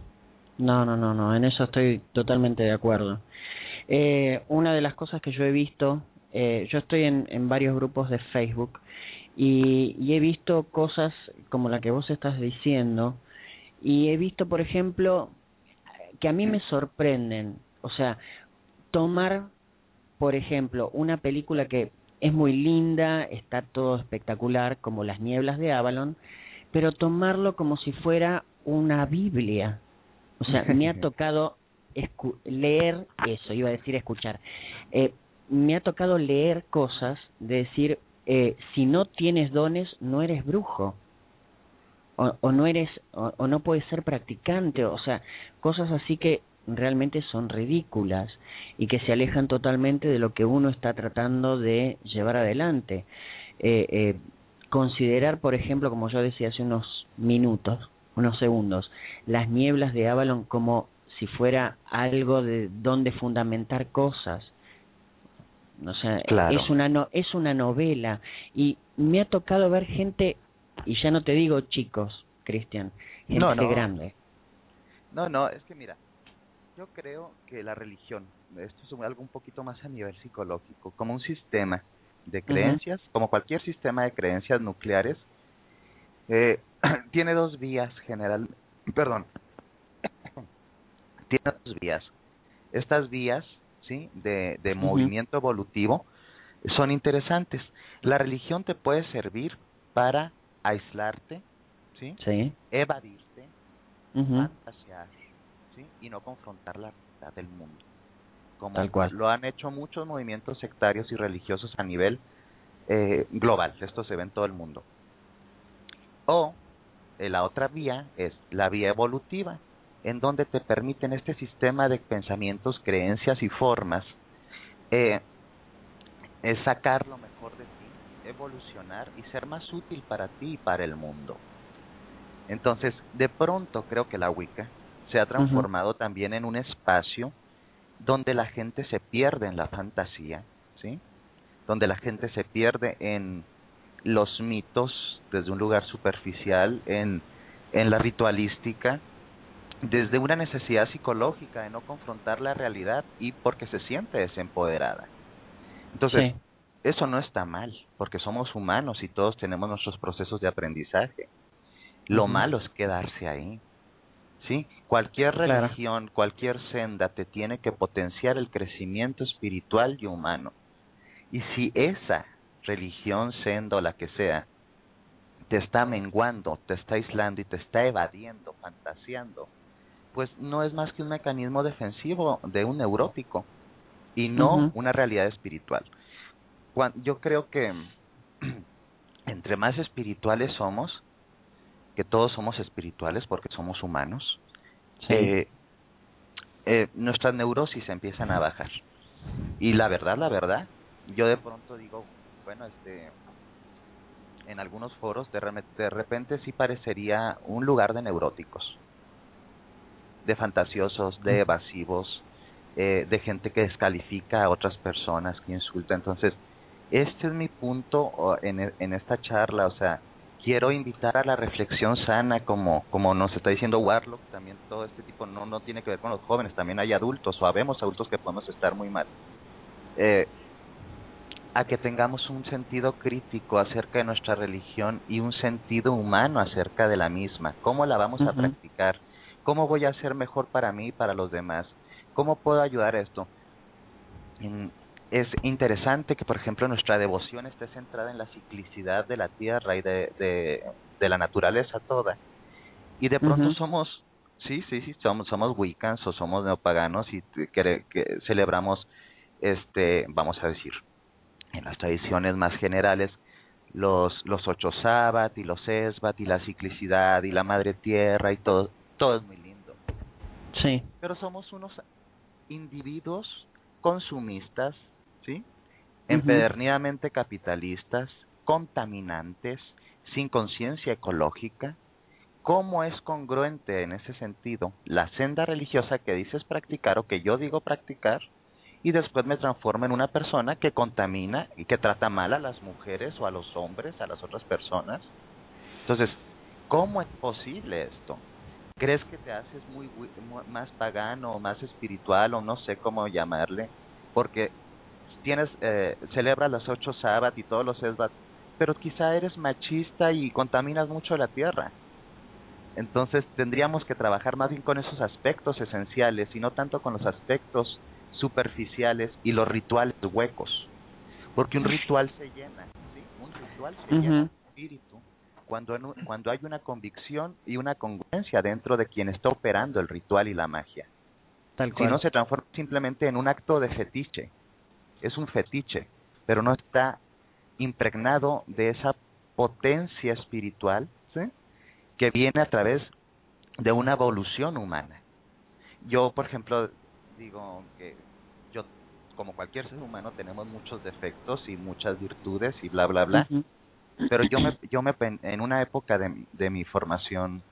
en eso estoy totalmente de acuerdo. Una de las cosas que yo he visto, yo estoy en varios grupos de Facebook, y he visto cosas como la que vos estás diciendo, y he visto, por ejemplo, que a mí me sorprenden, o sea, tomar, por ejemplo, una película que es muy linda, está todo espectacular, como Las Nieblas de Avalon, pero tomarlo como si fuera una Biblia. O sea, me ha tocado leer eso, iba a decir escuchar. Me ha tocado leer cosas de decir, si no tienes dones, no eres brujo. O no eres, o no puedes ser practicante. O sea, cosas así que realmente son ridículas y que se alejan totalmente de lo que uno está tratando de llevar adelante. Considerar, por ejemplo, como yo decía hace unos minutos, unos segundos, Las Nieblas de Avalon como si fuera algo de donde fundamentar cosas. O sea, claro. es una novela, y me ha tocado ver gente, y ya no te digo chicos, Cristian, gente grande. No, es que mira, yo creo que la religión, esto es algo un poquito más a nivel psicológico, como un sistema de creencias, como cualquier sistema de creencias nucleares, tiene dos vías tiene dos vías. Estas vías, ¿sí? de movimiento evolutivo son interesantes. La religión te puede servir para aislarte, ¿sí? Sí. Evadirte, fantasear. ¿Sí? Y no confrontar la realidad del mundo, como tal cual lo han hecho muchos movimientos sectarios y religiosos a nivel global. Esto se ve en todo el mundo. O la otra vía es la vía evolutiva, en donde te permiten este sistema de pensamientos, creencias y formas sacar lo mejor de ti, evolucionar y ser más útil para ti y para el mundo. Entonces, de pronto creo que la Wicca se ha transformado también en un espacio donde la gente se pierde en la fantasía, ¿sí? Donde la gente se pierde en los mitos desde un lugar superficial, en la ritualística, desde una necesidad psicológica de no confrontar la realidad y porque se siente desempoderada. Entonces, eso no está mal, porque somos humanos y todos tenemos nuestros procesos de aprendizaje. Lo malo es quedarse ahí. ¿Sí? Cualquier religión, cualquier senda te tiene que potenciar el crecimiento espiritual y humano. Y si esa religión, senda o la que sea, te está menguando, te está aislando y te está evadiendo, fantaseando, pues no es más que un mecanismo defensivo de un neurótico. y no una realidad espiritual. Yo creo que entre más espirituales somos, que todos somos espirituales porque somos humanos, nuestras neurosis empiezan a bajar. Y la verdad, yo de pronto digo, bueno, en algunos foros de repente sí parecería un lugar de neuróticos, de fantasiosos, de evasivos, de gente que descalifica a otras personas, que insulta. Entonces, este es mi punto en esta charla, o sea, quiero invitar a la reflexión sana, como nos está diciendo Warlock, también todo este tipo, no tiene que ver con los jóvenes, también hay adultos, o habemos adultos que podemos estar muy mal, a que tengamos un sentido crítico acerca de nuestra religión y un sentido humano acerca de la misma. ¿Cómo la vamos a practicar? ¿Cómo voy a hacer mejor para mí y para los demás? ¿Cómo puedo ayudar a esto? Es interesante que, por ejemplo, nuestra devoción esté centrada en la ciclicidad de la tierra y de la naturaleza toda. Y de pronto somos, somos wiccans o somos neopaganos y que celebramos, vamos a decir, en las tradiciones más generales, los 8 sábat y los esbat y la ciclicidad y la madre tierra y todo es muy lindo. Sí. Pero somos unos individuos consumistas, ¿sí? Empedernidamente capitalistas, contaminantes, sin conciencia ecológica. ¿Cómo es congruente en ese sentido la senda religiosa que dices practicar o que yo digo practicar y después me transforma en una persona que contamina y que trata mal a las mujeres o a los hombres, a las otras personas? Entonces, ¿cómo es posible esto? ¿Crees que te haces muy más pagano o más espiritual o no sé cómo llamarle? Porque celebras los 8 sábados y todos los sábados, pero quizá eres machista y contaminas mucho la tierra. Entonces tendríamos que trabajar más bien con esos aspectos esenciales y no tanto con los aspectos superficiales y los rituales huecos, porque un ritual se llena, ¿sí? Un ritual se llena de espíritu cuando hay una convicción y una congruencia dentro de quien está operando el ritual y la magia. Tal cual. Si no, se transforma simplemente en un acto de fetiche. Es un fetiche, pero no está impregnado de esa potencia espiritual, ¿sí?, que viene a través de una evolución humana. Yo, por ejemplo, digo que yo, como cualquier ser humano, tenemos muchos defectos y muchas virtudes y bla, bla, bla. Pero yo me en una época de mi formación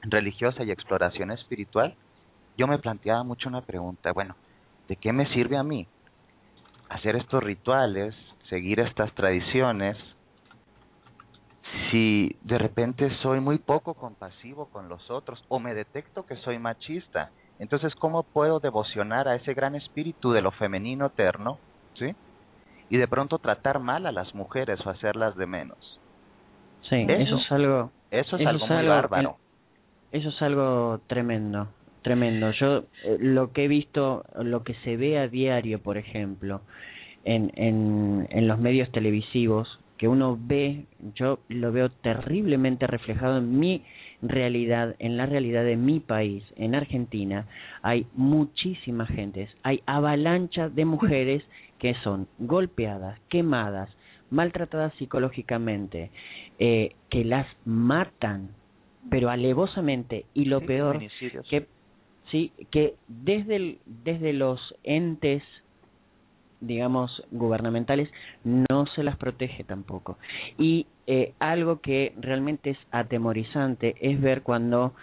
religiosa y exploración espiritual, yo me planteaba mucho una pregunta, bueno, ¿de qué me sirve a mí hacer estos rituales, seguir estas tradiciones, si de repente soy muy poco compasivo con los otros o me detecto que soy machista? Entonces, ¿cómo puedo devocionar a ese gran espíritu de lo femenino eterno, sí? Y de pronto tratar mal a las mujeres o hacerlas de menos. Sí, eso es algo muy bárbaro. Eso es algo tremendo, tremendo. Yo lo que he visto, lo que se ve a diario, por ejemplo, en los medios televisivos, que uno ve, yo lo veo terriblemente reflejado en mi realidad, en la realidad de mi país, en Argentina. Hay muchísima gente, hay avalancha de mujeres que son golpeadas, quemadas, maltratadas psicológicamente, que las matan, pero alevosamente, y lo peor, que desde los entes, digamos, gubernamentales, no se las protege tampoco. Y algo que realmente es atemorizante es ver cuando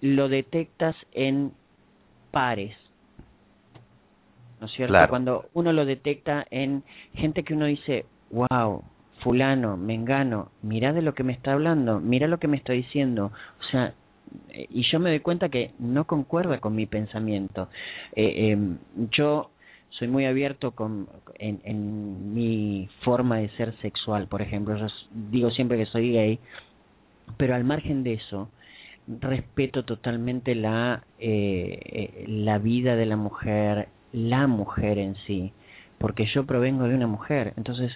lo detectas en pares, ¿no es cierto? Claro. Cuando uno lo detecta en gente que uno dice, wow, fulano, mengano, mirá de lo que me está hablando, mirá lo que me está diciendo, o sea, y yo me doy cuenta que no concuerda con mi pensamiento. Yo soy muy abierto en mi forma de ser sexual, por ejemplo. Yo digo siempre que soy gay, pero al margen de eso, respeto totalmente la vida de la mujer en sí, porque yo provengo de una mujer. Entonces,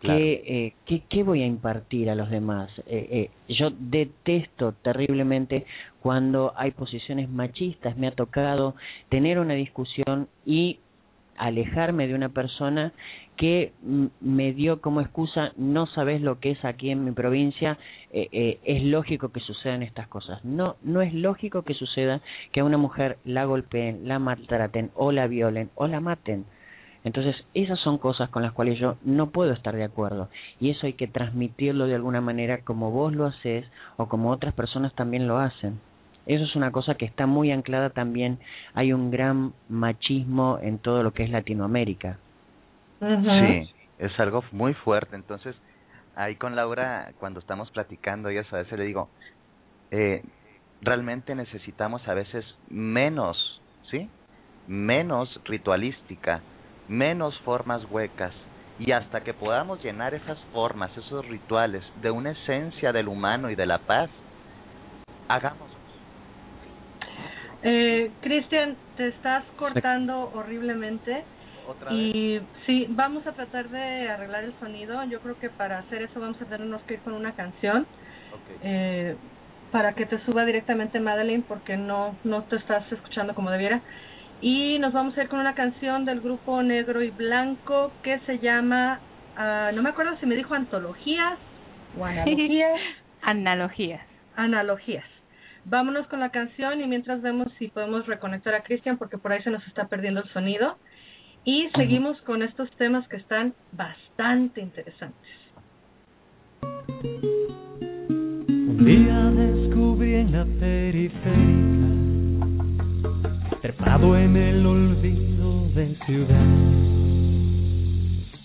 Claro. ¿Qué voy a impartir a los demás? Yo detesto terriblemente cuando hay posiciones machistas. Me ha tocado tener una discusión y alejarme de una persona que me dio como excusa: no sabes lo que es aquí en mi provincia, es lógico que sucedan estas cosas. No es lógico que suceda que a una mujer la golpeen, la maltraten o la violen o la maten. Entonces esas son cosas con las cuales yo no puedo estar de acuerdo, y eso hay que transmitirlo de alguna manera, como vos lo haces o como otras personas también lo hacen. Eso es una cosa que está muy anclada también. Hay un gran machismo en todo lo que es Latinoamérica. Uh-huh. Sí, es algo muy fuerte. Entonces ahí con Laura, cuando estamos platicando, ella a veces le digo, realmente necesitamos a veces menos, ¿sí? Menos ritualística, menos formas huecas, y hasta que podamos llenar esas formas, esos rituales, de una esencia del humano y de la paz, hagamos. Cristian, te estás cortando horriblemente. ¿Otra vez? Sí, vamos a tratar de arreglar el sonido. Yo creo que para hacer eso vamos a tenernos que ir con una canción. Okay. Para que te suba directamente, Madeline, porque no te estás escuchando como debiera. Y nos vamos a ir con una canción del grupo Negro y Blanco que se llama, no me acuerdo si me dijo antologías o analogías. Analogías. Vámonos con la canción y mientras vemos si podemos reconectar a Cristian, porque por ahí se nos está perdiendo el sonido. Y seguimos con estos temas que están bastante interesantes. Un día descubrí en la periferia, trepado en el olvido de ciudad,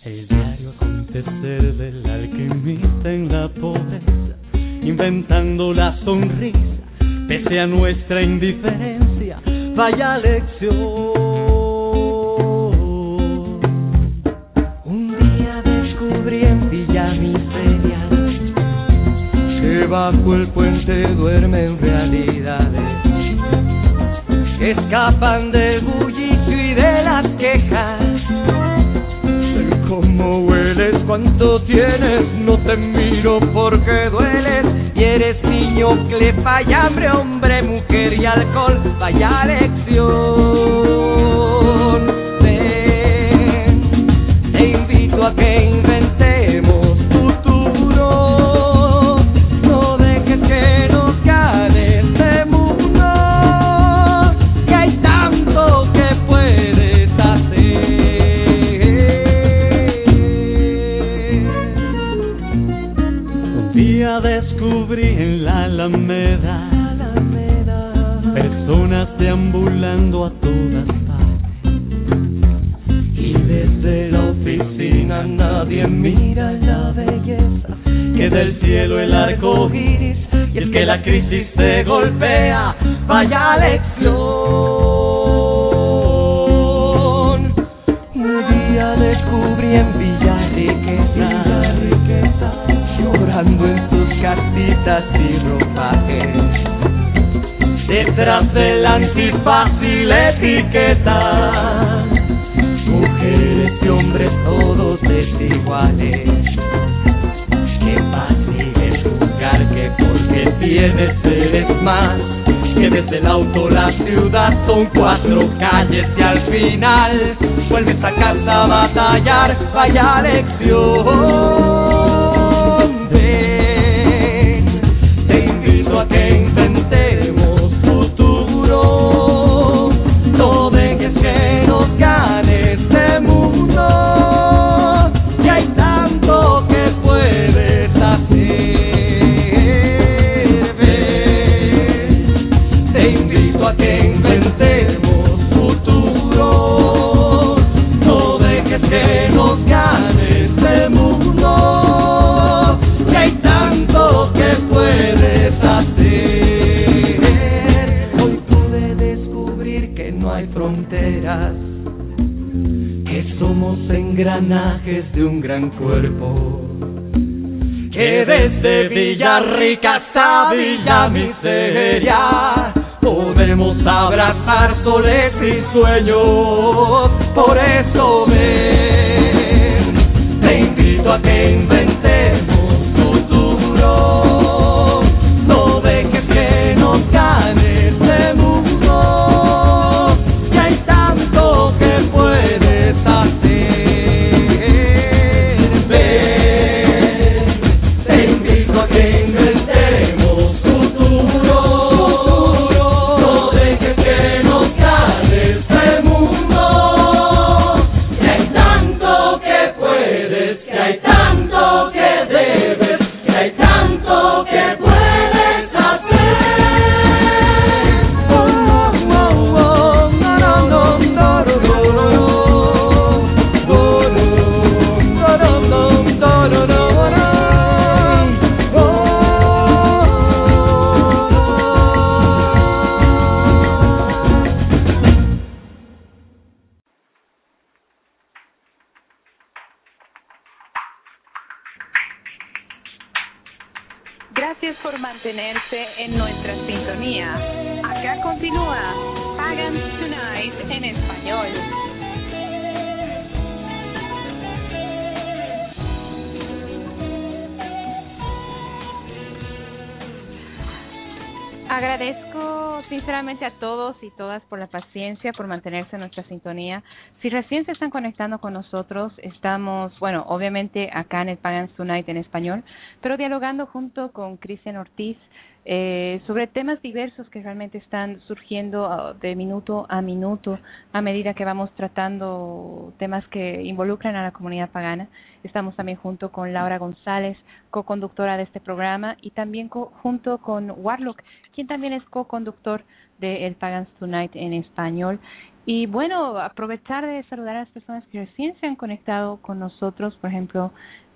el diario acontecer del alquimista en la pobreza, inventando la sonrisa pese a nuestra indiferencia. Vaya lección. Un día descubrí en Villa Miseria que bajo el puente duermen realidades que escapan del bullicio y de las quejas. Sé cómo hueles, cuánto tienes, no te miro porque dueles, y eres niño, clefa y hambre, hombre, mujer y alcohol. Vaya lección. Ven, te invito a que inventemos futuro, no dejes que nos gane. Descubrí en la Alameda personas deambulando a todas partes, y desde la oficina nadie mira la belleza que del cielo el arco iris, y el que la crisis se golpea. Vaya lección. Un día descubrí en Villa Riqueza, llorando en cartitas y ropajes, detrás del antifácil etiqueta, mujeres y hombres todos desiguales, qué fácil es jugar que porque tienes eres más, que desde el auto la ciudad son 4 calles y al final vuelves a casa a batallar. Vaya lección. A que inventemos futuro, no dejes que nos gane este mundo, que hay tanto que puedes hacer. Ven, te invito a que inventemos futuro, no dejes que nos gane este mundo, que hay tanto que puedes. Hoy pude descubrir que no hay fronteras, que somos engranajes de un gran cuerpo, que desde Villarrica hasta Villa Miseria podemos abrazar soles y sueños. Por eso ven, te invito a que Gracias por mantenerse en nuestra sintonía. Acá continúa Pagan Tonight en español. Agradezco sinceramente a todos y todas por la paciencia, por mantenerse en nuestra sintonía. Si recién se están conectando con nosotros, estamos, bueno, obviamente acá en el Pagan Tonight en español, pero dialogando junto con Cristian Ortiz sobre temas diversos que realmente están surgiendo de minuto a minuto a medida que vamos tratando temas que involucran a la comunidad pagana. Estamos también junto con Laura González, co-conductora de este programa, y también junto con Warlock, quien también es co-conductor de El Pagans Tonight en español. Y bueno, aprovechar de saludar a las personas que recién se han conectado con nosotros. Por ejemplo,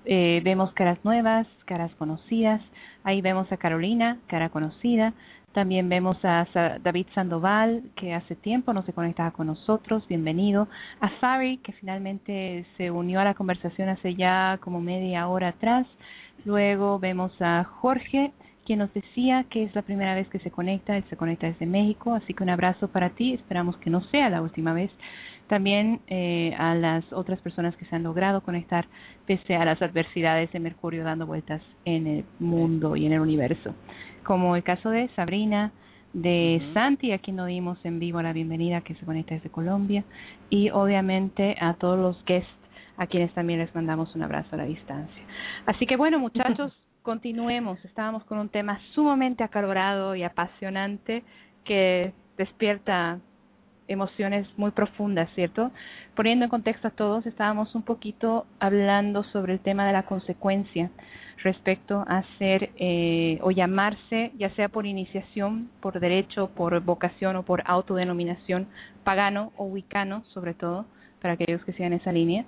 vemos caras nuevas, caras conocidas. Ahí vemos a Carolina, cara conocida. También vemos a David Sandoval, que hace tiempo no se conectaba con nosotros. Bienvenido. A Sari, que finalmente se unió a la conversación hace ya como media hora atrás. Luego vemos a Jorge, quien nos decía que es la primera vez que se conecta. Él se conecta desde México, así que un abrazo para ti. Esperamos que no sea la última vez. También a las otras personas que se han logrado conectar pese a las adversidades de Mercurio dando vueltas en el mundo y en el universo. Como el caso de Sabrina, de Santi, a quien nos dimos en vivo la bienvenida, que se conecta desde Colombia. Y obviamente a todos los guests, a quienes también les mandamos un abrazo a la distancia. Así que bueno, muchachos, continuemos. Estábamos con un tema sumamente acalorado y apasionante que despierta emociones muy profundas, ¿cierto? Poniendo en contexto a todos, estábamos un poquito hablando sobre el tema de la consecuencia respecto a ser o llamarse, ya sea por iniciación, por derecho, por vocación o por autodenominación, pagano o wicano, sobre todo, para aquellos que sigan esa línea,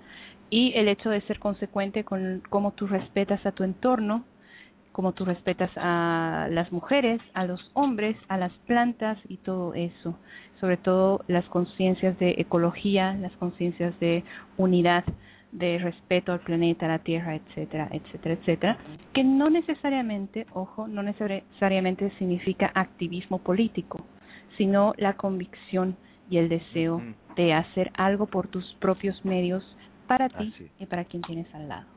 y el hecho de ser consecuente con cómo tú respetas a tu entorno, cómo tú respetas a las mujeres, a los hombres, a las plantas y todo eso, sobre todo las conciencias de ecología, las conciencias de unidad, de respeto al planeta, a la tierra, etcétera, etcétera, etcétera, que no necesariamente, ojo, no necesariamente significa activismo político, sino la convicción y el deseo de hacer algo por tus propios medios, para ti y para quien tienes al lado.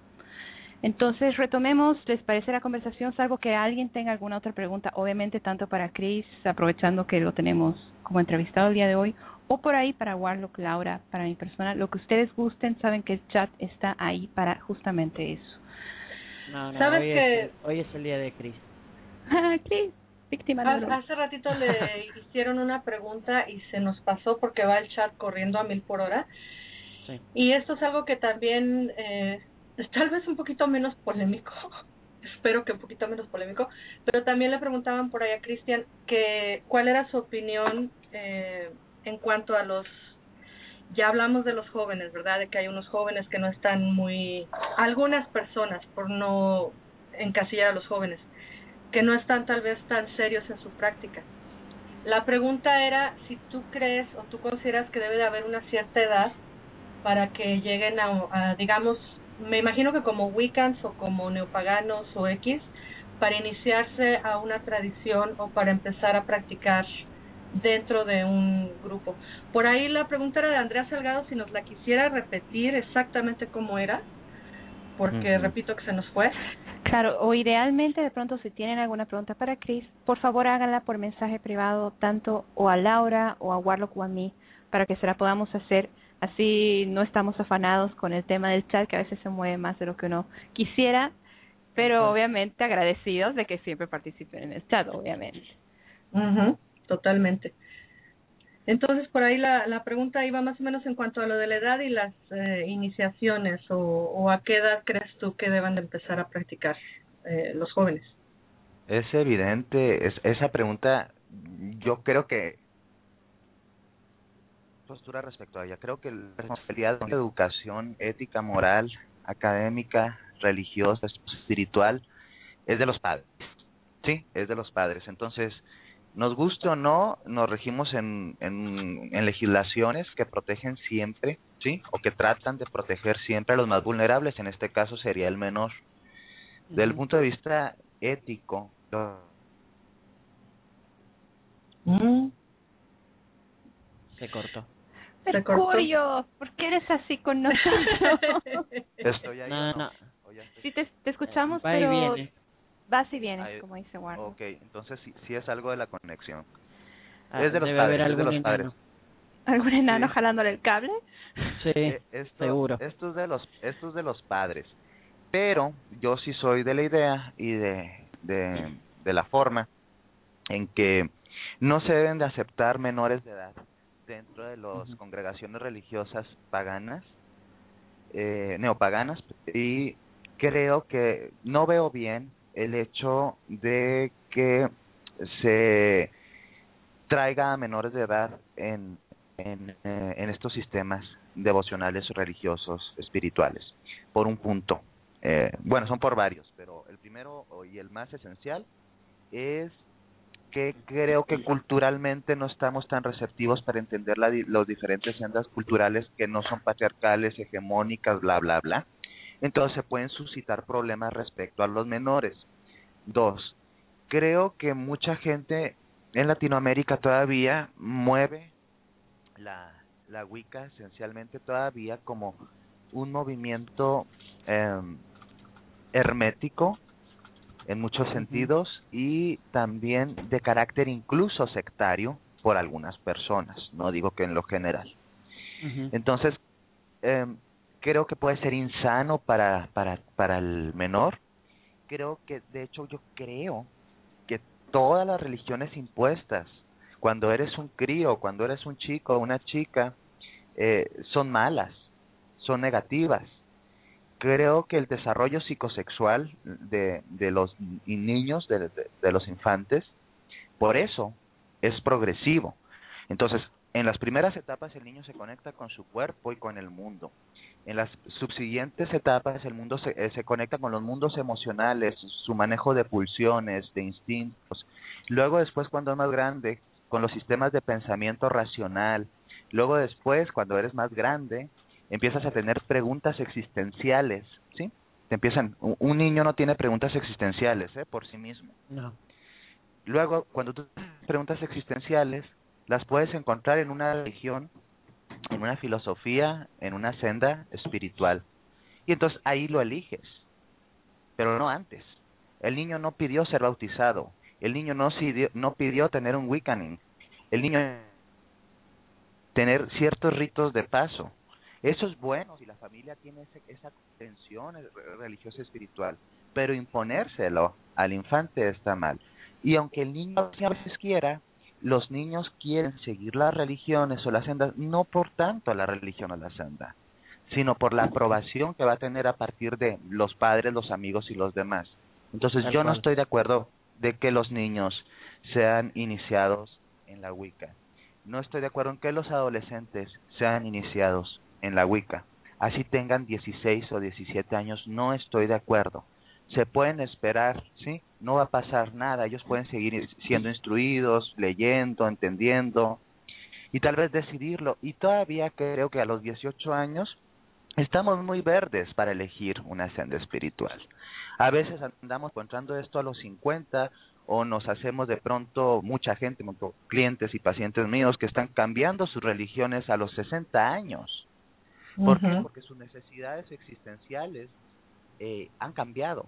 Entonces, retomemos, ¿les parece la conversación? Salvo que alguien tenga alguna otra pregunta, obviamente tanto para Chris, aprovechando que lo tenemos como entrevistado el día de hoy, o por ahí para Warlock, Laura, para mi persona, lo que ustedes gusten. Saben que el chat está ahí para justamente eso. No, ¿sabes hoy, que... hoy es el día de Chris. Chris, víctima de dolor. Hace ratito le hicieron una pregunta y se nos pasó porque va el chat corriendo a 1000 por hora. Sí. Y esto es algo que también... tal vez un poquito menos polémico, espero que un poquito menos polémico, pero también le preguntaban por ahí a Cristian que cuál era su opinión en cuanto a los, ya hablamos de los jóvenes, ¿verdad? De que hay unos jóvenes que no están muy, algunas personas, por no encasillar a los jóvenes, que no están tal vez tan serios en su práctica. La pregunta era si tú crees o tú consideras que debe de haber una cierta edad para que lleguen a digamos, me imagino que como Wiccans o como neopaganos o X, para iniciarse a una tradición o para empezar a practicar dentro de un grupo. Por ahí la pregunta era de Andrea Salgado, si nos la quisiera repetir exactamente cómo era, porque repito que se nos fue. Claro, o idealmente de pronto si tienen alguna pregunta para Chris, por favor háganla por mensaje privado tanto o a Laura o a Warlock o a mí, para que se la podamos hacer. Así no estamos afanados con el tema del chat, que a veces se mueve más de lo que uno quisiera, pero obviamente agradecidos de que siempre participen en el chat, obviamente. Totalmente. Entonces, por ahí la pregunta iba más o menos en cuanto a lo de la edad y las iniciaciones, o a qué edad crees tú que deban de empezar a practicar los jóvenes. Es evidente, esa pregunta yo creo que postura respecto a ella. Creo que la responsabilidad de educación ética, moral, académica, religiosa, espiritual, es de los padres. Sí, es de los padres. Entonces, nos guste o no, nos regimos en legislaciones que protegen siempre, sí, o que tratan de proteger siempre a los más vulnerables. En este caso sería el menor. Desde el punto de vista ético, Se cortó. Mercurio, ¿por qué eres así con nosotros? Estoy ahí. No. Sí, te escuchamos, va pero... Y viene. Vas y vienes, ahí, como dice Warlock. Ok, entonces sí es algo de la conexión. Es de los padres, es de los padres. ¿Algún enano jalándole el cable? Sí, seguro. Esto es de los padres. Pero yo sí soy de la idea y de la forma en que no se deben de aceptar menores de edad dentro de las congregaciones religiosas paganas, neopaganas, y creo que no veo bien el hecho de que se traiga a menores de edad en estos sistemas devocionales, religiosos, espirituales, por un punto. Bueno, son por varios, pero el primero y el más esencial es que creo que culturalmente no estamos tan receptivos para entender los diferentes sendas culturales que no son patriarcales, hegemónicas, bla, bla, bla. Entonces se pueden suscitar problemas respecto a los menores. 2, creo que mucha gente en Latinoamérica todavía mueve la Wicca esencialmente todavía como un movimiento hermético en muchos sentidos y también de carácter incluso sectario por algunas personas, no digo que en lo general. Entonces, creo que puede ser insano para el menor. Creo que, de hecho, yo creo que todas las religiones impuestas, cuando eres un crío, cuando eres un chico o una chica, son malas, son negativas. Creo que el desarrollo psicosexual de los niños, de los infantes, por eso es progresivo. Entonces, en las primeras etapas el niño se conecta con su cuerpo y con el mundo. En las subsiguientes etapas el mundo se conecta con los mundos emocionales, su manejo de pulsiones, de instintos. Luego después, cuando es más grande, con los sistemas de pensamiento racional. Luego después, cuando eres más grande, empiezas a tener preguntas existenciales, ¿sí? Te empiezan, un niño no tiene preguntas existenciales, por sí mismo. No. Luego, cuando tú tienes preguntas existenciales, las puedes encontrar en una religión, en una filosofía, en una senda espiritual. Y entonces ahí lo eliges, pero no antes. El niño no pidió ser bautizado, el niño no pidió tener un Wiccaning, el niño tener ciertos ritos de paso. Eso es bueno si la familia tiene esa tensión religiosa y espiritual, pero imponérselo al infante está mal. Y aunque el niño a veces quiera, los niños quieren seguir las religiones o las sendas, no por tanto la religión o la senda, sino por la aprobación que va a tener a partir de los padres, los amigos y los demás. Entonces yo no estoy de acuerdo de que los niños sean iniciados en la Wicca. No estoy de acuerdo en que los adolescentes sean iniciados en la Wicca. Así tengan 16 o 17 años, no estoy de acuerdo. Se pueden esperar, ¿sí? No va a pasar nada, ellos pueden seguir siendo instruidos, leyendo, entendiendo y tal vez decidirlo. Y todavía creo que a los 18 años estamos muy verdes para elegir una senda espiritual. A veces andamos encontrando esto a los 50 o nos hacemos de pronto mucha gente, clientes y pacientes míos que están cambiando sus religiones a los 60 años. ¿Por qué? Porque sus necesidades existenciales han cambiado.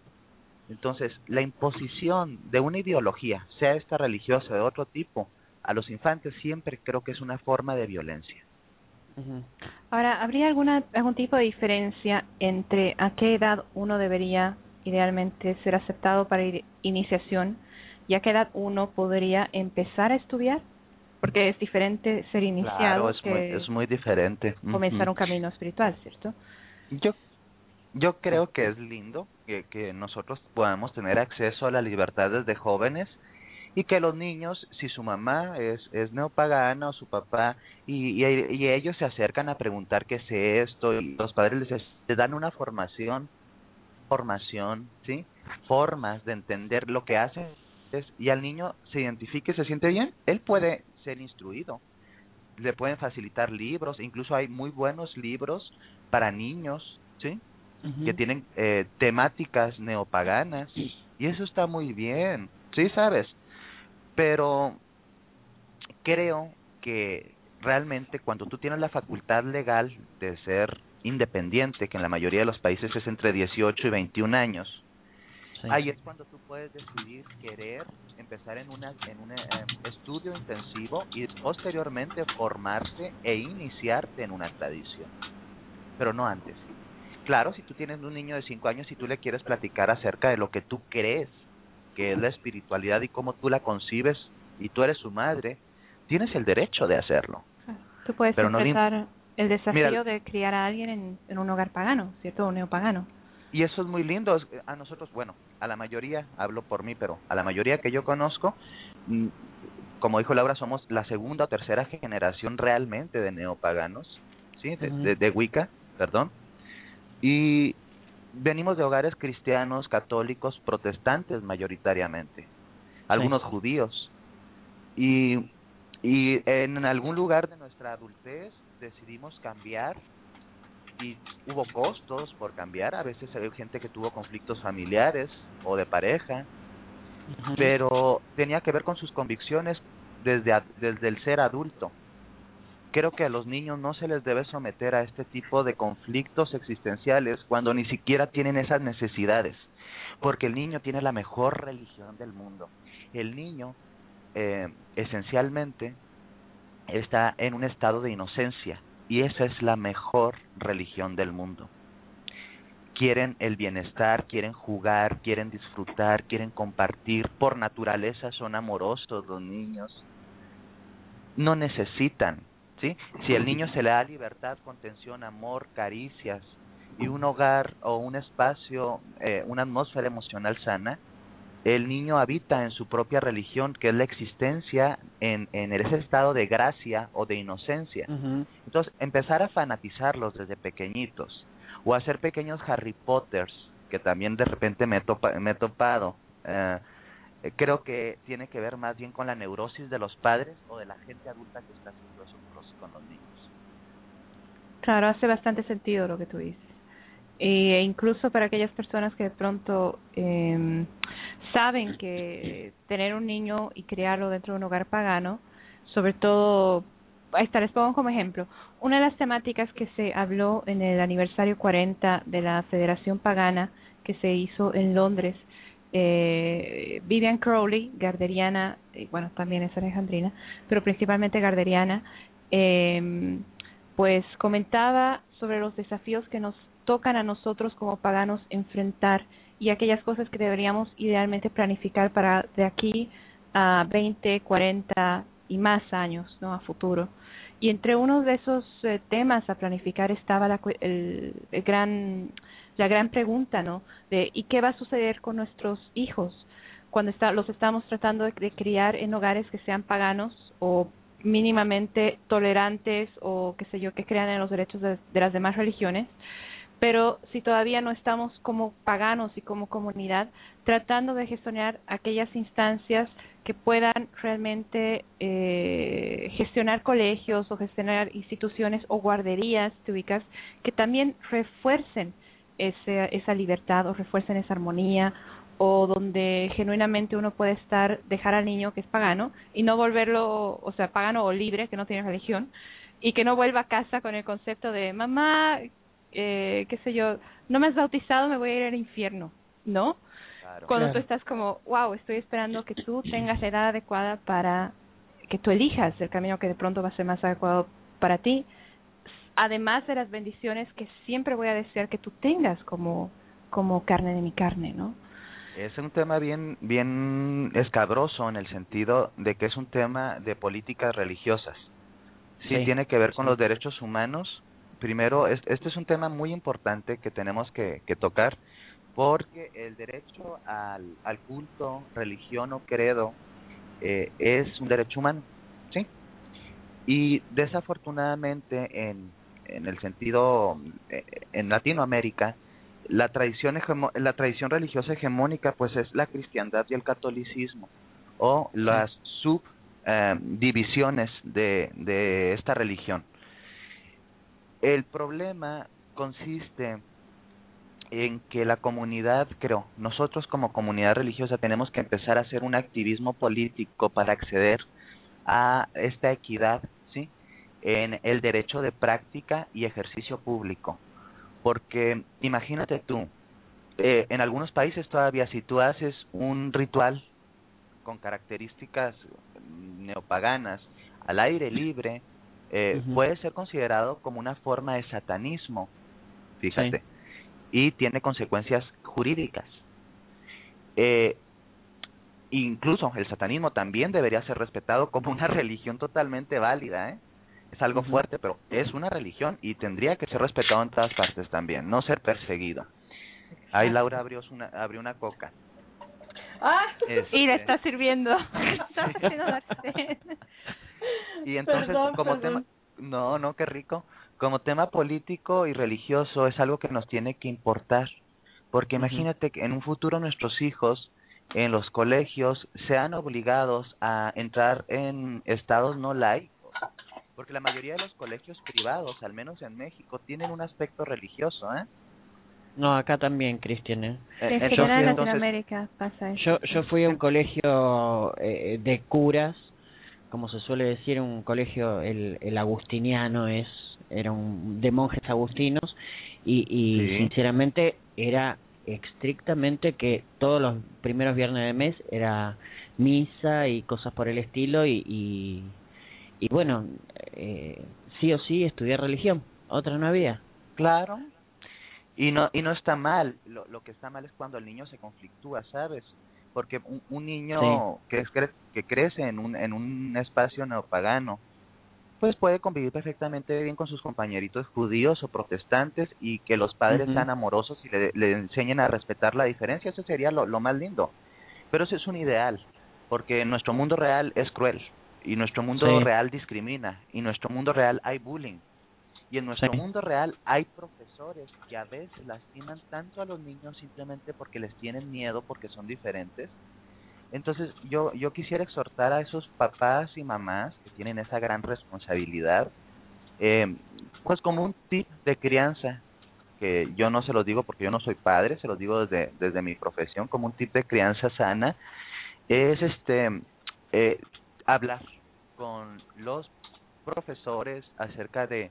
Entonces, la imposición de una ideología, sea esta religiosa o de otro tipo, a los infantes siempre creo que es una forma de violencia. Ahora, ¿habría algún tipo de diferencia entre a qué edad uno debería idealmente ser aceptado para iniciación y a qué edad uno podría empezar a estudiar? Porque es diferente ser iniciado. Claro, es muy diferente. Comenzar un camino espiritual, ¿cierto? Yo creo que es lindo que nosotros podamos tener acceso a la libertad desde jóvenes y que los niños, si su mamá es neopagana o su papá, y ellos se acercan a preguntar qué es esto, y los padres les dan una formación, ¿sí? Formas de entender lo que hacen, y al niño se identifique, se siente bien, él puede ser instruido. Le pueden facilitar libros, incluso hay muy buenos libros para niños, ¿sí? Que tienen temáticas neopaganas, y eso está muy bien. sí sabes, pero creo que realmente cuando tú tienes la facultad legal de ser independiente, que en la mayoría de los países es entre 18 y 21 años, sí, ahí es cuando tú puedes decidir querer empezar en un estudio intensivo y posteriormente formarte e iniciarte en una tradición, pero no antes. Claro, si tú tienes un niño de 5 años y tú le quieres platicar acerca de lo que tú crees que es la espiritualidad y cómo tú la concibes y tú eres su madre, tienes el derecho de hacerlo. Tú puedes empezar el desafío de criar a alguien en un hogar pagano, ¿cierto? O neopagano. Y eso es muy lindo. A nosotros, bueno, a la mayoría, hablo por mí, pero a la mayoría que yo conozco, como dijo Laura, somos la segunda o tercera generación realmente de neopaganos, ¿sí? De Wicca, perdón. Y venimos de hogares cristianos, católicos, protestantes mayoritariamente, algunos judíos. Y en algún lugar de nuestra adultez decidimos cambiar y hubo costos por cambiar. A veces había gente que tuvo conflictos familiares o de pareja, pero tenía que ver con sus convicciones desde el ser adulto. Creo que a los niños no se les debe someter a este tipo de conflictos existenciales cuando ni siquiera tienen esas necesidades, porque el niño tiene la mejor religión del mundo. El niño esencialmente está en un estado de inocencia y esa es la mejor religión del mundo. Quieren el bienestar, quieren jugar, quieren disfrutar, quieren compartir. Por naturaleza son amorosos los niños. No necesitan, ¿sí? Si al niño se le da libertad, contención, amor, caricias y un hogar o un espacio, una atmósfera emocional sana, el niño habita en su propia religión, que es la existencia en ese estado de gracia o de inocencia. Entonces, empezar a fanatizarlos desde pequeñitos, o a hacer pequeños Harry Potters, que también de repente me he topado. Creo que tiene que ver más bien con la neurosis de los padres o de la gente adulta que está haciendo eso con los niños. Claro, hace bastante sentido lo que tú dices. E incluso para aquellas personas que de pronto saben que tener un niño y criarlo dentro de un hogar pagano, sobre todo, ahí está, les pongo como ejemplo, una de las temáticas que se habló en el aniversario 40 de la Federación Pagana que se hizo en Londres, Vivian Crowley, garderiana, bueno, también es alejandrina, pero principalmente garderiana, pues comentaba sobre los desafíos que nos tocan a nosotros como paganos enfrentar y aquellas cosas que deberíamos idealmente planificar para de aquí a 20, 40 y más años, ¿no?, a futuro. Y entre uno de esos temas a planificar estaba la gran pregunta, ¿no?, de ¿y qué va a suceder con nuestros hijos cuando los estamos tratando de criar en hogares que sean paganos o mínimamente tolerantes o qué sé yo, que crean en los derechos de las demás religiones? Pero si todavía no estamos como paganos y como comunidad tratando de gestionar aquellas instancias que puedan realmente gestionar colegios o gestionar instituciones o guarderías, te ubicas, que también refuercen esa libertad o refuercen esa armonía, o donde genuinamente uno puede dejar al niño que es pagano y no volverlo, o sea, pagano o libre, que no tiene religión, y que no vuelva a casa con el concepto de mamá, qué sé yo, no me has bautizado, me voy a ir al infierno, ¿no? Claro. Cuando tú estás como, wow, estoy esperando que tú tengas la edad adecuada para que tú elijas el camino que de pronto va a ser más adecuado para ti, además de las bendiciones que siempre voy a desear que tú tengas como carne de mi carne, ¿no? Es un tema bien escabroso en el sentido de que es un tema de políticas religiosas. Sí, tiene que ver con los derechos humanos. Primero, este es un tema muy importante que tenemos que tocar, porque el derecho al culto, religión o credo es un derecho humano, ¿sí? Y desafortunadamente en el sentido, en Latinoamérica, la tradición religiosa hegemónica pues es la cristiandad y el catolicismo, o las subdivisiones de esta religión. El problema consiste en que la comunidad, creo, nosotros como comunidad religiosa tenemos que empezar a hacer un activismo político para acceder a esta equidad, ¿sí?, en el derecho de práctica y ejercicio público. Porque imagínate tú, en algunos países todavía si tú haces un ritual con características neopaganas al aire libre, puede ser considerado como una forma de satanismo, fíjate, sí, y tiene consecuencias jurídicas. Incluso el satanismo también debería ser respetado como una religión totalmente válida, ¿eh? Es algo fuerte, pero es una religión y tendría que ser respetado en todas partes también, no ser perseguido. Ahí Laura abrió una coca. ¡Ah! Y le está sirviendo. Está haciendo la cena. Y entonces, perdón. No, qué rico. Como tema político y religioso es algo que nos tiene que importar. Porque imagínate que en un futuro nuestros hijos en los colegios sean obligados a entrar en estados no laicos. Porque la mayoría de los colegios privados, al menos en México, tienen un aspecto religioso, ¿eh? No, acá también, Cristian, ¿eh? En general en Latinoamérica pasa eso. Yo fui a un colegio de curas, como se suele decir, un colegio, el agustiniano era de monjes agustinos, y sí, sinceramente era estrictamente que todos los primeros viernes del mes era misa y cosas por el estilo, y bueno, sí o sí estudiar religión, otra no había. Claro. Y no está mal, lo que está mal es cuando el niño se conflictúa, ¿sabes? Porque un niño sí, que crece en un espacio neopagano, pues puede convivir perfectamente bien con sus compañeritos judíos o protestantes y que los padres sean amorosos y le enseñen a respetar la diferencia, eso sería lo más lindo. Pero eso es un ideal, porque nuestro mundo real es cruel, y nuestro mundo real discrimina, y nuestro mundo real hay bullying. Y en nuestro mundo real hay profesores que a veces lastiman tanto a los niños simplemente porque les tienen miedo, porque son diferentes. Entonces yo quisiera exhortar a esos papás y mamás que tienen esa gran responsabilidad, pues como un tip de crianza, que yo no se los digo porque yo no soy padre, se los digo desde mi profesión, como un tip de crianza sana, es hablar con los profesores acerca de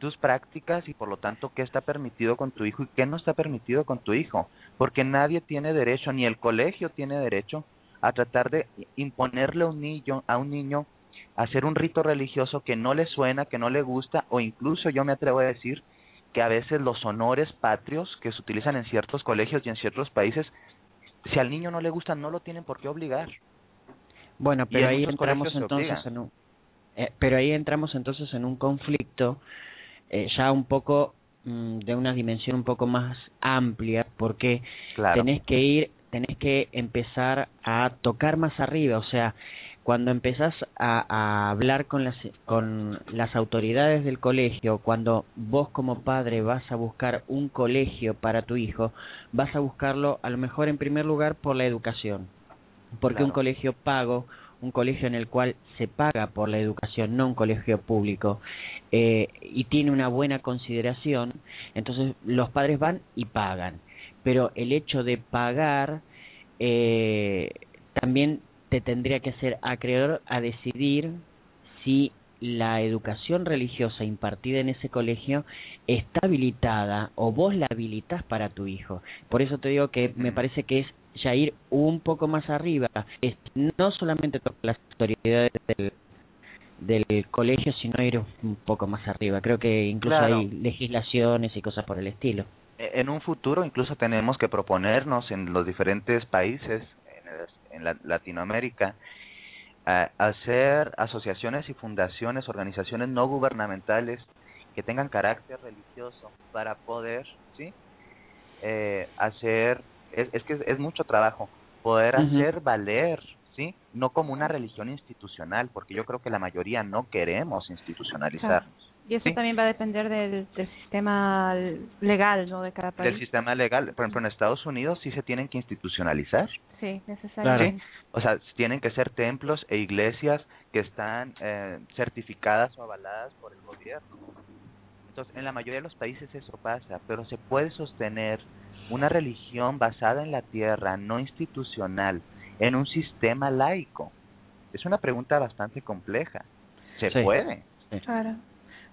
tus prácticas y por lo tanto qué está permitido con tu hijo y qué no está permitido con tu hijo, porque nadie tiene derecho, ni el colegio tiene derecho a tratar de imponerle a un niño hacer un rito religioso que no le suena, que no le gusta, o incluso yo me atrevo a decir que a veces los honores patrios que se utilizan en ciertos colegios y en ciertos países, si al niño no le gusta, no lo tienen por qué obligar. Bueno, pero ahí entramos entonces en un conflicto ya un poco de una dimensión un poco más amplia, porque claro, tenés que empezar a tocar más arriba, o sea, cuando empezás a hablar con las autoridades del colegio, cuando vos como padre vas a buscar un colegio para tu hijo, vas a buscarlo a lo mejor en primer lugar por la educación, porque claro, un colegio pago, un colegio en el cual se paga por la educación, no un colegio público, y tiene una buena consideración, entonces los padres van y pagan. Pero el hecho de pagar también te tendría que hacer acreedor a decidir si la educación religiosa impartida en ese colegio está habilitada o vos la habilitás para tu hijo. Por eso te digo que me parece que es ya ir un poco más arriba, es no solamente tocar las autoridades del colegio, sino ir un poco más arriba. Creo que incluso claro, hay legislaciones y cosas por el estilo. En un futuro incluso tenemos que proponernos en los diferentes países, en Latinoamérica, hacer asociaciones y fundaciones, organizaciones no gubernamentales que tengan carácter religioso para poder, ¿sí?, hacer... Es que es mucho trabajo poder hacer valer, ¿sí?, no como una religión institucional, porque yo creo que la mayoría no queremos institucionalizarnos. Claro. Y eso también va a depender del sistema legal, ¿no?, de cada país. Del sistema legal. Por ejemplo, en Estados Unidos sí se tienen que institucionalizar. Sí, necesariamente. ¿Sí? O sea, tienen que ser templos e iglesias que están certificadas o avaladas por el gobierno. Entonces, en la mayoría de los países eso pasa, pero se puede sostener una religión basada en la tierra, no institucional, en un sistema laico. Es una pregunta bastante compleja. ¿Se puede? Sí. Claro.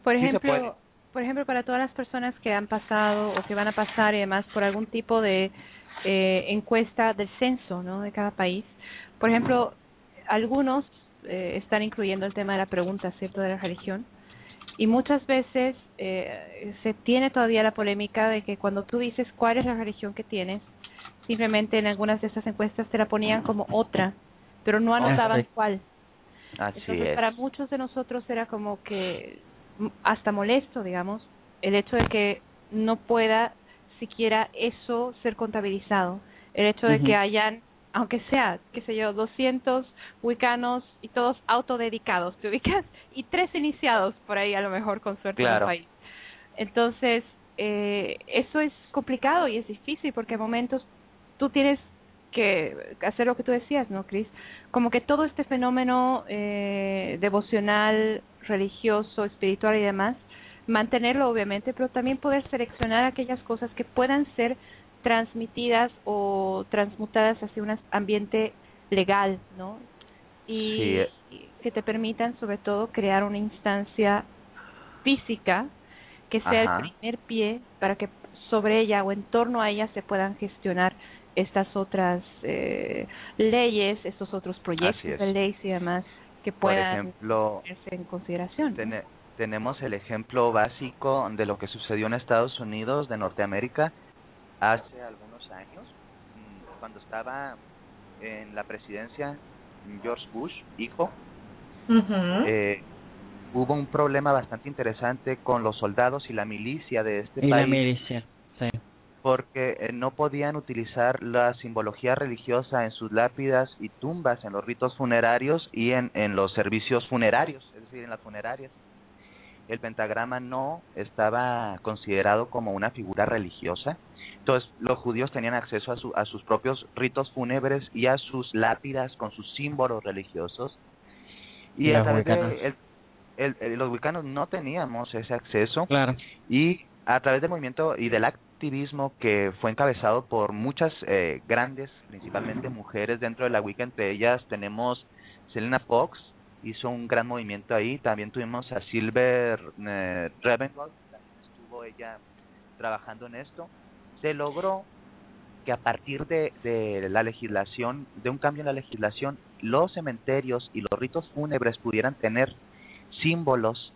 Por ejemplo, sí, por ejemplo, para todas las personas que han pasado o que van a pasar y además por algún tipo de encuesta del censo, ¿no?, de cada país. Por ejemplo, algunos están incluyendo el tema de la pregunta, ¿cierto?, de la religión. Y muchas veces se tiene todavía la polémica de que cuando tú dices cuál es la religión que tienes, simplemente en algunas de esas encuestas te la ponían como otra, pero no anotaban cuál. Así Entonces, es. Para muchos de nosotros era como que hasta molesto, digamos, el hecho de que no pueda siquiera eso ser contabilizado. El hecho de que hayan, aunque sea, qué sé yo, 200 wiccanos y todos autodedicados, ¿te ubicas? Y 3 iniciados por ahí, a lo mejor, con suerte, claro, en el país. Entonces, eso es complicado y es difícil porque en momentos tú tienes que hacer lo que tú decías, ¿no, Cris? Como que todo este fenómeno devocional, religioso, espiritual y demás, mantenerlo obviamente, pero también poder seleccionar aquellas cosas que puedan ser transmitidas o transmutadas hacia un ambiente legal, ¿no? Y sí, que te permitan sobre todo crear una instancia física que sea el primer pie para que sobre ella o en torno a ella se puedan gestionar estas otras leyes, estos otros proyectos de leyes y demás que puedan hacerse en consideración. Tenemos el ejemplo básico de lo que sucedió en Estados Unidos de Norteamérica hace algunos años, cuando estaba en la presidencia George Bush, hijo. Hubo un problema bastante interesante con los soldados y la milicia de este país. Y la milicia, sí. Porque no podían utilizar la simbología religiosa en sus lápidas y tumbas, en los ritos funerarios y en los servicios funerarios, es decir, en las funerarias. El pentagrama no estaba considerado como una figura religiosa. Entonces, los judíos tenían acceso a sus propios ritos fúnebres y a sus lápidas con sus símbolos religiosos. Y a través de los wiccanos no teníamos ese acceso. Claro. Y a través del movimiento y del activismo que fue encabezado por muchas grandes, principalmente mujeres dentro de la Wicca, entre ellas tenemos Selena Fox, hizo un gran movimiento ahí, también tuvimos a Silver Ravengold, también estuvo ella trabajando en esto. Se logró que a partir de la legislación, de un cambio en la legislación, los cementerios y los ritos fúnebres pudieran tener símbolos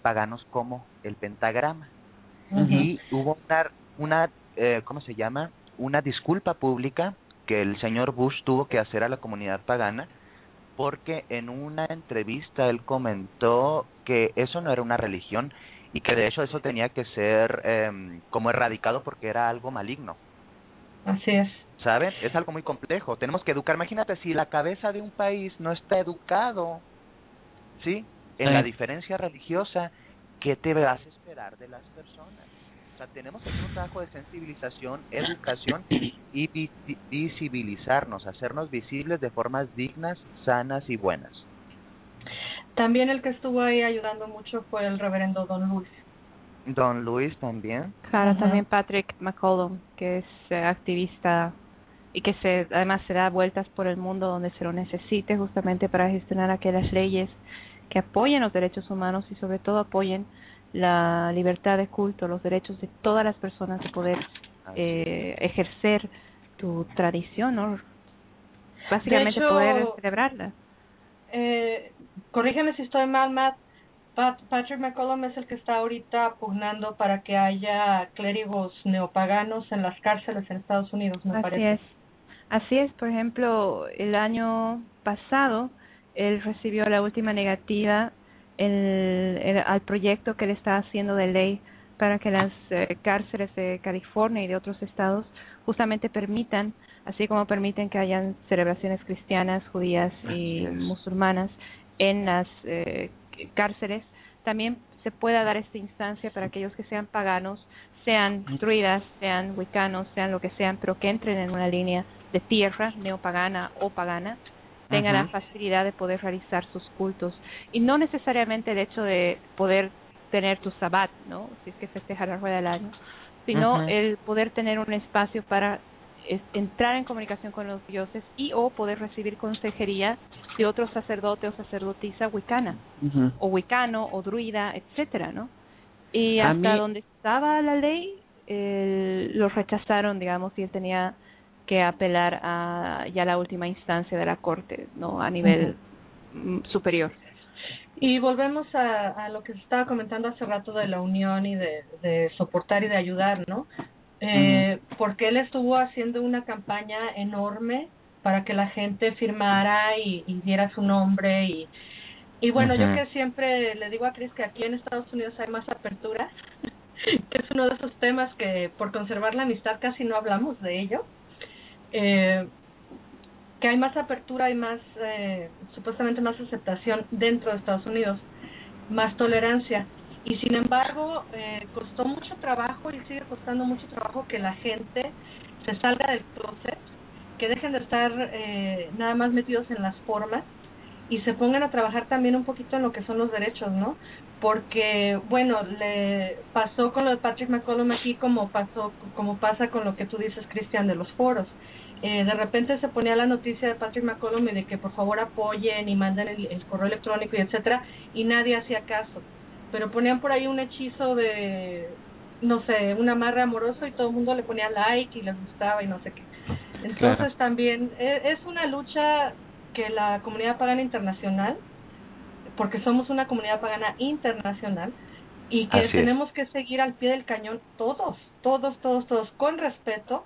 paganos como el pentagrama. Y hubo una ¿cómo se llama?, una disculpa pública que el señor Bush tuvo que hacer a la comunidad pagana, porque en una entrevista él comentó que eso no era una religión y que de hecho eso tenía que ser como erradicado porque era algo maligno. Así es. ¿Saben? Es algo muy complejo. Tenemos que educar. Imagínate si la cabeza de un país no está educado, ¿sí?, en la diferencia religiosa, ¿qué te vas a esperar de las personas? O sea, tenemos que hacer un trabajo de sensibilización, educación y visibilizarnos, hacernos visibles de formas dignas, sanas y buenas. También el que estuvo ahí ayudando mucho fue el reverendo Don Luis. Don Luis también. Claro, también Patrick McCollum, que es activista y que además se da vueltas por el mundo donde se lo necesite justamente para gestionar aquellas leyes que apoyen los derechos humanos y sobre todo apoyen la libertad de culto, los derechos de todas las personas de poder ejercer tu tradición, ¿no? Básicamente, de hecho, poder celebrarla. Corrígeme si estoy mal, Matt, Patrick McCollum es el que está ahorita pugnando para que haya clérigos neopaganos en las cárceles en Estados Unidos, me parece. Así es, por ejemplo, el año pasado él recibió la última negativa al proyecto que él está haciendo de ley para que las cárceles de California y de otros estados justamente permitan, así como permiten que hayan celebraciones cristianas, judías y musulmanas en las cárceles, también se pueda dar esta instancia para aquellos que sean paganos, sean druidas, sean wiccanos, sean lo que sean, pero que entren en una línea de tierra neopagana o pagana, tengan la facilidad de poder realizar sus cultos. Y no necesariamente el hecho de poder tener tu sabbat, ¿no? Si es que festejar la rueda del año, sino el poder tener un espacio para entrar en comunicación con los dioses y o poder recibir consejería de otro sacerdote o sacerdotisa wicana, o wicano, o druida, etcétera, ¿no? Y hasta donde estaba la ley, los rechazaron, digamos, y él tenía que apelar a ya la última instancia de la corte, ¿no? A nivel superior. Y volvemos a lo que se estaba comentando hace rato de la unión y de soportar y de ayudar, ¿no? Porque él estuvo haciendo una campaña enorme para que la gente firmara y diera su nombre y bueno, yo que siempre le digo a Cris que aquí en Estados Unidos hay más apertura, que es uno de esos temas que por conservar la amistad casi no hablamos de ello, que hay más apertura, hay más, supuestamente más aceptación dentro de Estados Unidos, más tolerancia. Y sin embargo, costó mucho trabajo y sigue costando mucho trabajo que la gente se salga del closet, que dejen de estar nada más metidos en las formas y se pongan a trabajar también un poquito en lo que son los derechos, ¿no? Porque, bueno, le pasó con lo de Patrick McCollum aquí como pasa con lo que tú dices, Cristian, de los foros. De repente se ponía la noticia de Patrick McCollum y de que por favor apoyen y manden el correo electrónico y etcétera, y nadie hacía caso. Pero ponían por ahí un hechizo de, no sé, un amarre amoroso y todo el mundo le ponía like y les gustaba y no sé qué. Entonces también es una lucha que la comunidad pagana internacional, porque somos una comunidad pagana internacional, y que tenemos que seguir al pie del cañón todos, con respeto,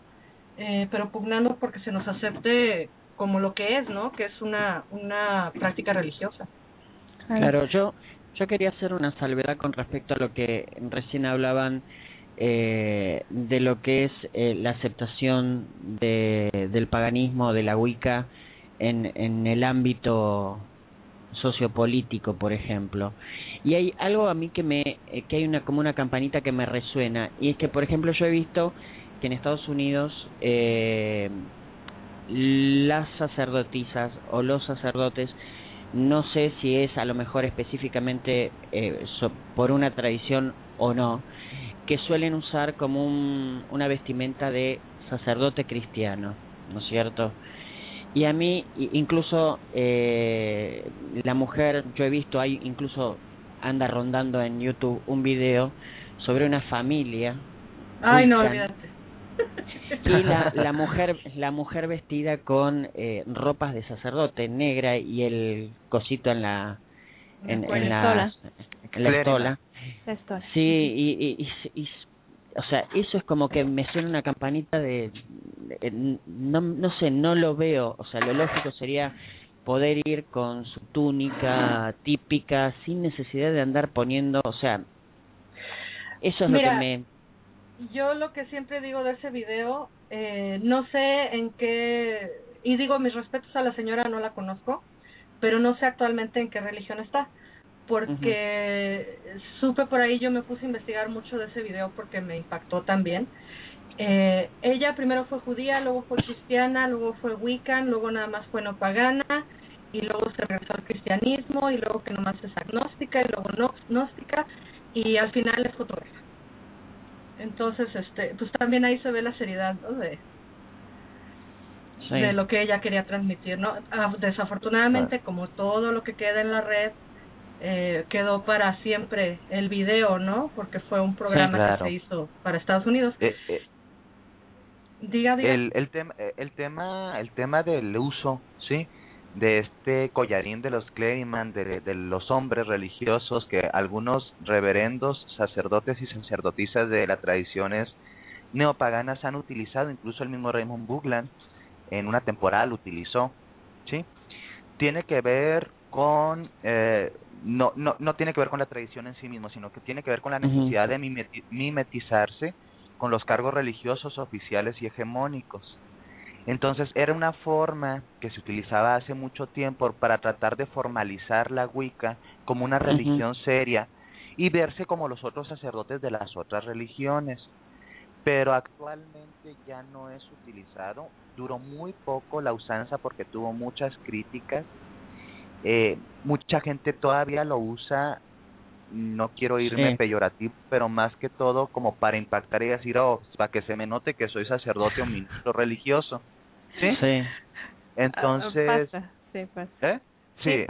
pero pugnando porque se nos acepte como lo que es, ¿no? Que es una práctica religiosa. Claro, yo quería hacer una salvedad con respecto a lo que recién hablaban de lo que es la aceptación del paganismo, de la Wicca, en el ámbito sociopolítico, por ejemplo. Y hay algo a mí que hay como una campanita que me resuena, y es que, por ejemplo, yo he visto que en Estados Unidos las sacerdotisas o los sacerdotes, no sé si es a lo mejor específicamente por una tradición o no, que suelen usar como una vestimenta de sacerdote cristiano, ¿no es cierto? Y a mí, incluso la mujer, yo he visto, hay incluso anda rondando en YouTube un video sobre una familia. Ay, no, olvídate. Y la mujer vestida con ropas de sacerdote negra y el cosito en la estola. Sí, y o sea, eso es como que me suena una campanita de no sé, no lo veo. O sea, lo lógico sería poder ir con su túnica típica sin necesidad de andar poniendo, o sea, eso es lo que yo lo que siempre digo de ese video, no sé en qué, y digo mis respetos a la señora, no la conozco, pero no sé actualmente en qué religión está, porque supe por ahí, yo me puse a investigar mucho de ese video porque me impactó también. Ella primero fue judía, luego fue cristiana, luego fue wiccan, luego nada más fue no pagana, y luego se regresó al cristianismo, y luego que nomás es agnóstica, y luego no gnóstica, y al final es fotógrafa. Entonces, pues también ahí se ve la seriedad, ¿no? De lo que ella quería transmitir, ¿no? Desafortunadamente, como todo lo que queda en la red, quedó para siempre el video, ¿no? Porque fue un programa que se hizo para Estados Unidos. Diga. El tema del uso, ¿sí? De este collarín de los clergyman, de los hombres religiosos, que algunos reverendos, sacerdotes y sacerdotisas de las tradiciones neopaganas han utilizado, incluso el mismo Raymond Buckland en una temporada lo utilizó, ¿sí? Tiene que ver con no tiene que ver con la tradición en sí mismo, sino que tiene que ver con la necesidad de mimetizarse con los cargos religiosos oficiales y hegemónicos. Entonces era una forma que se utilizaba hace mucho tiempo para tratar de formalizar la Wicca como una religión seria y verse como los otros sacerdotes de las otras religiones, pero actualmente ya no es utilizado. Duró muy poco la usanza porque tuvo muchas críticas. Mucha gente todavía lo usa no quiero irme peyorativo, pero más que todo como para impactar y decir, oh, para que se me note que soy sacerdote o ministro religioso. ¿Sí? Sí. Entonces... Pasa, sí pasa. ¿Eh? Sí,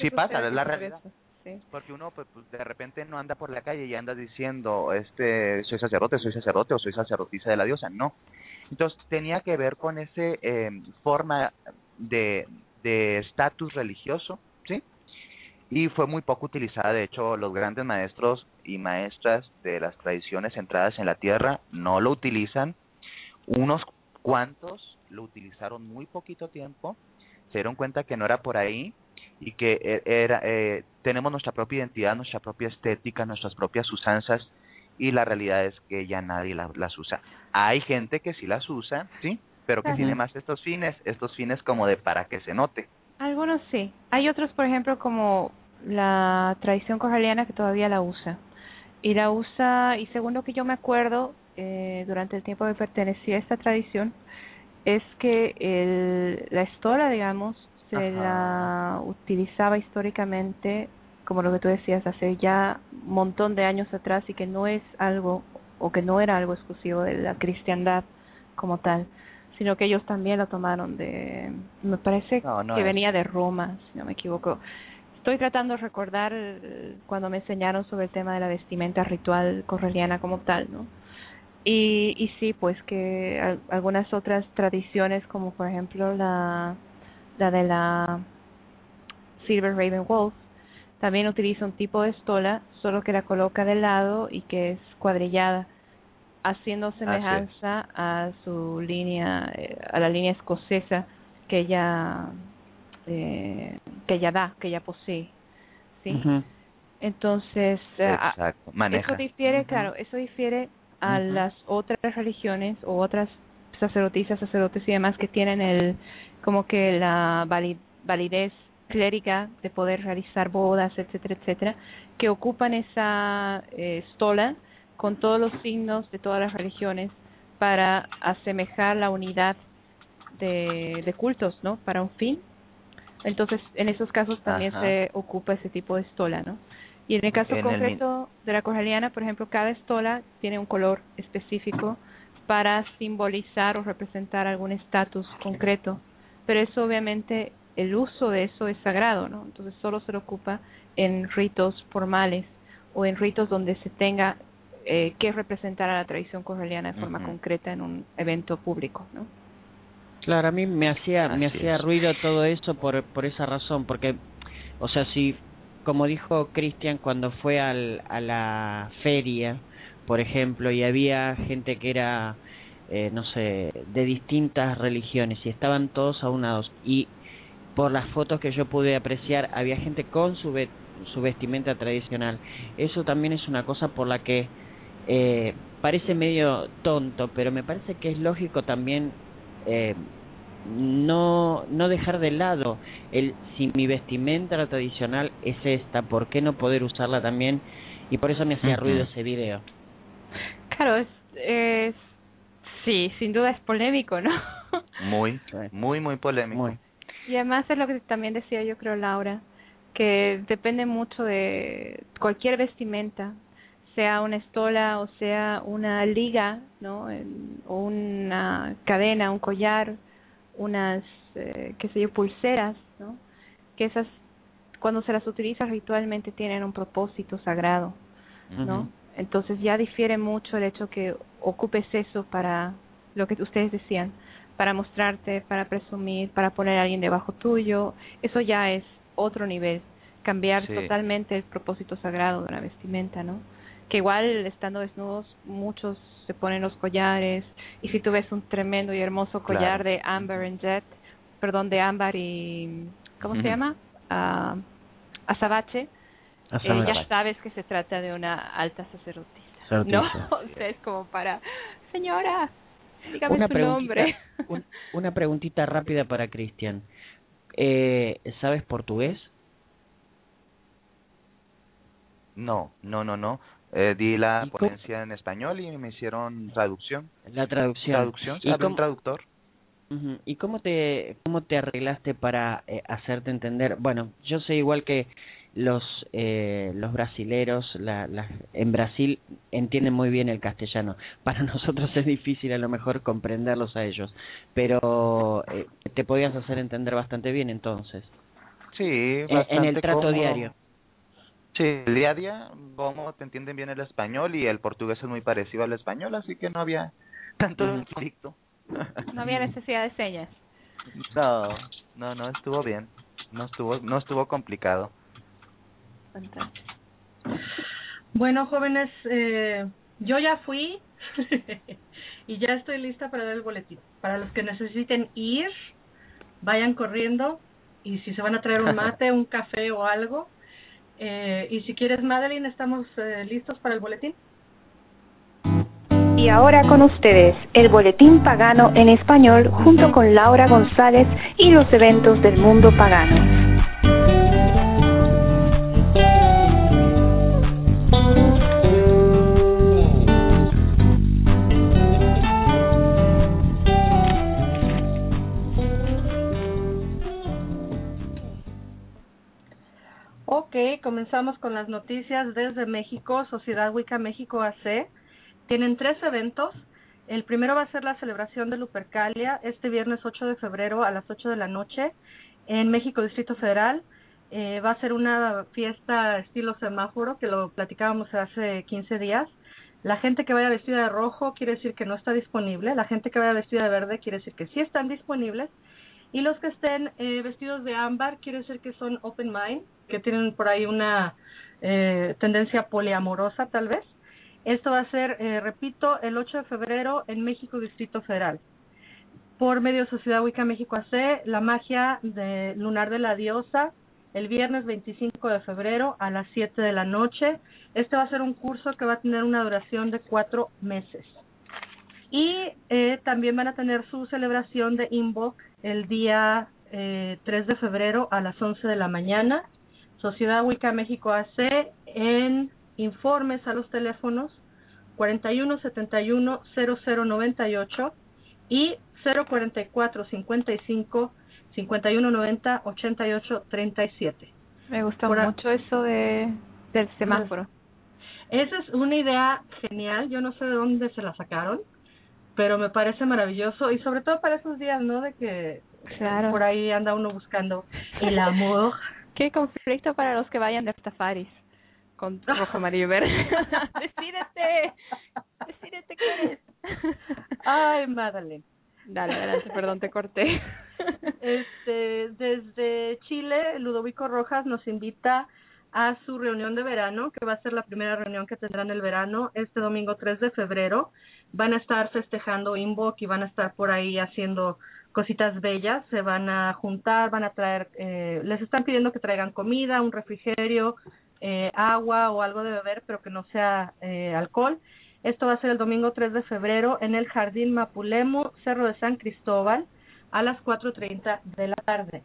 sí pasa, es la realidad. Sí. Porque uno pues, de repente no anda por la calle y anda diciendo, soy sacerdote o soy sacerdotisa de la diosa, no. Entonces tenía que ver con ese forma de estatus religioso, ¿sí? Y fue muy poco utilizada, de hecho los grandes maestros y maestras de las tradiciones centradas en la tierra no lo utilizan, unos cuantos lo utilizaron muy poquito tiempo, se dieron cuenta que no era por ahí, y que era tenemos nuestra propia identidad, nuestra propia estética, nuestras propias usanzas, y la realidad es que ya nadie las usa. Hay gente que sí las usa, sí, pero que tiene más estos fines como de para que se note. Algunos sí, hay otros, por ejemplo, como la tradición corraliana que todavía la usa, y según lo que yo me acuerdo, durante el tiempo que pertenecí a esta tradición, es que la estola, digamos, se la utilizaba históricamente, como lo que tú decías, hace ya un montón de años atrás, y que no es algo, o que no era algo exclusivo de la cristiandad como tal, sino que ellos también lo tomaron de, me parece que venía de Roma, si no me equivoco. Estoy tratando de recordar cuando me enseñaron sobre el tema de la vestimenta ritual correliana como tal, ¿no? Y sí, pues que algunas otras tradiciones, como por ejemplo la de la Silver Raven Wolf, también utiliza un tipo de estola, solo que la coloca de lado y que es cuadrillada, haciendo semejanza a su línea, a la línea escocesa que ella posee, ¿sí? Entonces, maneja. Eso difiere, claro, eso difiere a las otras religiones o otras sacerdotisas, sacerdotes y demás que tienen como que la validez clérica de poder realizar bodas, etcétera, etcétera, que ocupan esa estola con todos los signos de todas las religiones para asemejar la unidad de cultos, ¿no? Para un fin. Entonces, en esos casos también se ocupa ese tipo de estola, ¿no? Y en el caso concreto de la corraliana, por ejemplo, cada estola tiene un color específico para simbolizar o representar algún estatus concreto, pero eso obviamente, el uso de eso es sagrado, ¿no? Entonces solo se lo ocupa en ritos formales o en ritos donde se tenga que representar a la tradición correliana de forma concreta en un evento público, ¿no? Claro, a mí me hacía ruido todo eso por esa razón, porque, o sea, si, como dijo Cristian cuando fue a la feria, por ejemplo, y había gente que era, no sé, de distintas religiones, y estaban todos aunados, y por las fotos que yo pude apreciar, había gente con su vestimenta tradicional. Eso también es una cosa por la que parece medio tonto, pero me parece que es lógico también no dejar de lado si mi vestimenta tradicional es esta, ¿por qué no poder usarla también? Y por eso me hacía ruido ese video. Claro, sí, sin duda es polémico, ¿no? Muy polémico. Y además es lo que también decía, yo creo, Laura, que depende mucho de cualquier vestimenta, sea una estola o sea una liga, ¿no? O una cadena, un collar, unas, qué sé yo, pulseras, ¿no? Que esas, cuando se las utiliza ritualmente, tienen un propósito sagrado, ¿no? Entonces ya difiere mucho el hecho que ocupes eso para lo que ustedes decían, para mostrarte, para presumir, para poner a alguien debajo tuyo. Eso ya es otro nivel, cambiar totalmente el propósito sagrado de una vestimenta, ¿no? Que igual, estando desnudos, muchos se ponen los collares, y si tú ves un tremendo y hermoso collar de ámbar y... ¿cómo se llama? Azabache. Ya sabes que se trata de una alta sacerdotisa, ¿no? O sea, es como para... Señora, dígame su nombre. Una preguntita rápida para Cristian. ¿Sabes portugués? No. Di la ponencia en español y me hicieron traducción. La traducción. ¿Y un traductor? ¿Y cómo te arreglaste para hacerte entender? Bueno, yo sé igual que los brasileros, en Brasil entienden muy bien el castellano. Para nosotros es difícil a lo mejor comprenderlos a ellos, pero te podías hacer entender bastante bien entonces. Sí, bastante en el trato diario. Sí, el día a día, como te entienden bien el español, y el portugués es muy parecido al español, así que no había tanto conflicto. No había necesidad de señas. No, estuvo bien. No estuvo complicado. Fantástico. Bueno, jóvenes, yo ya fui y ya estoy lista para dar el boletín. Para los que necesiten ir, vayan corriendo, y si se van a traer un mate, un café o algo. Y si quieres, Madeline, estamos listos para el boletín. Y ahora con ustedes, el boletín pagano en español, junto con Laura González y los eventos del mundo pagano. Ok, comenzamos con las noticias desde México. Sociedad Wicca México AC. Tienen 3 eventos. El primero va a ser la celebración de Lupercalia este viernes 8 de febrero a las 8 de la noche en México Distrito Federal. Va a ser una fiesta estilo semáforo, que lo platicábamos hace 15 días. La gente que vaya vestida de rojo quiere decir que no está disponible. La gente que vaya vestida de verde quiere decir que sí están disponibles. Y los que estén vestidos de ámbar quiere decir que son open mind, que tienen por ahí una tendencia poliamorosa tal vez. Esto va a ser, repito, el 8 de febrero en México Distrito Federal. Por medio de Sociedad Wicca México AC, la magia de lunar de la diosa, el viernes 25 de febrero a las 7 de la noche. Este va a ser un curso que va a tener una duración de 4 meses. Y también van a tener su celebración de Invoke el día 3 de febrero a las 11 de la mañana. Sociedad Wicca México AC en informes a los teléfonos 4171-0098 y 044-55-5190-8837. Me gusta mucho eso del semáforo. Esa es una idea genial. Yo no sé de dónde se la sacaron, pero me parece maravilloso, y sobre todo para esos días, ¿no? De que claro, por ahí anda uno buscando el amor. Qué conflicto para los que vayan de tafaris con rojo, amarillo y verde. Decídete qué eres. Ay, Madeleine. Dale, adelante, perdón, te corté. Desde Chile, Ludovico Rojas nos invita a su reunión de verano, que va a ser la primera reunión que tendrán el verano, este domingo 3 de febrero. Van a estar festejando Invoke y van a estar por ahí haciendo cositas bellas. Se van a juntar, van a traer, les están pidiendo que traigan comida, un refrigerio, agua o algo de beber, pero que no sea alcohol. Esto va a ser el domingo 3 de febrero en el Jardín Mapulemo, Cerro de San Cristóbal, a las 4:30 de la tarde.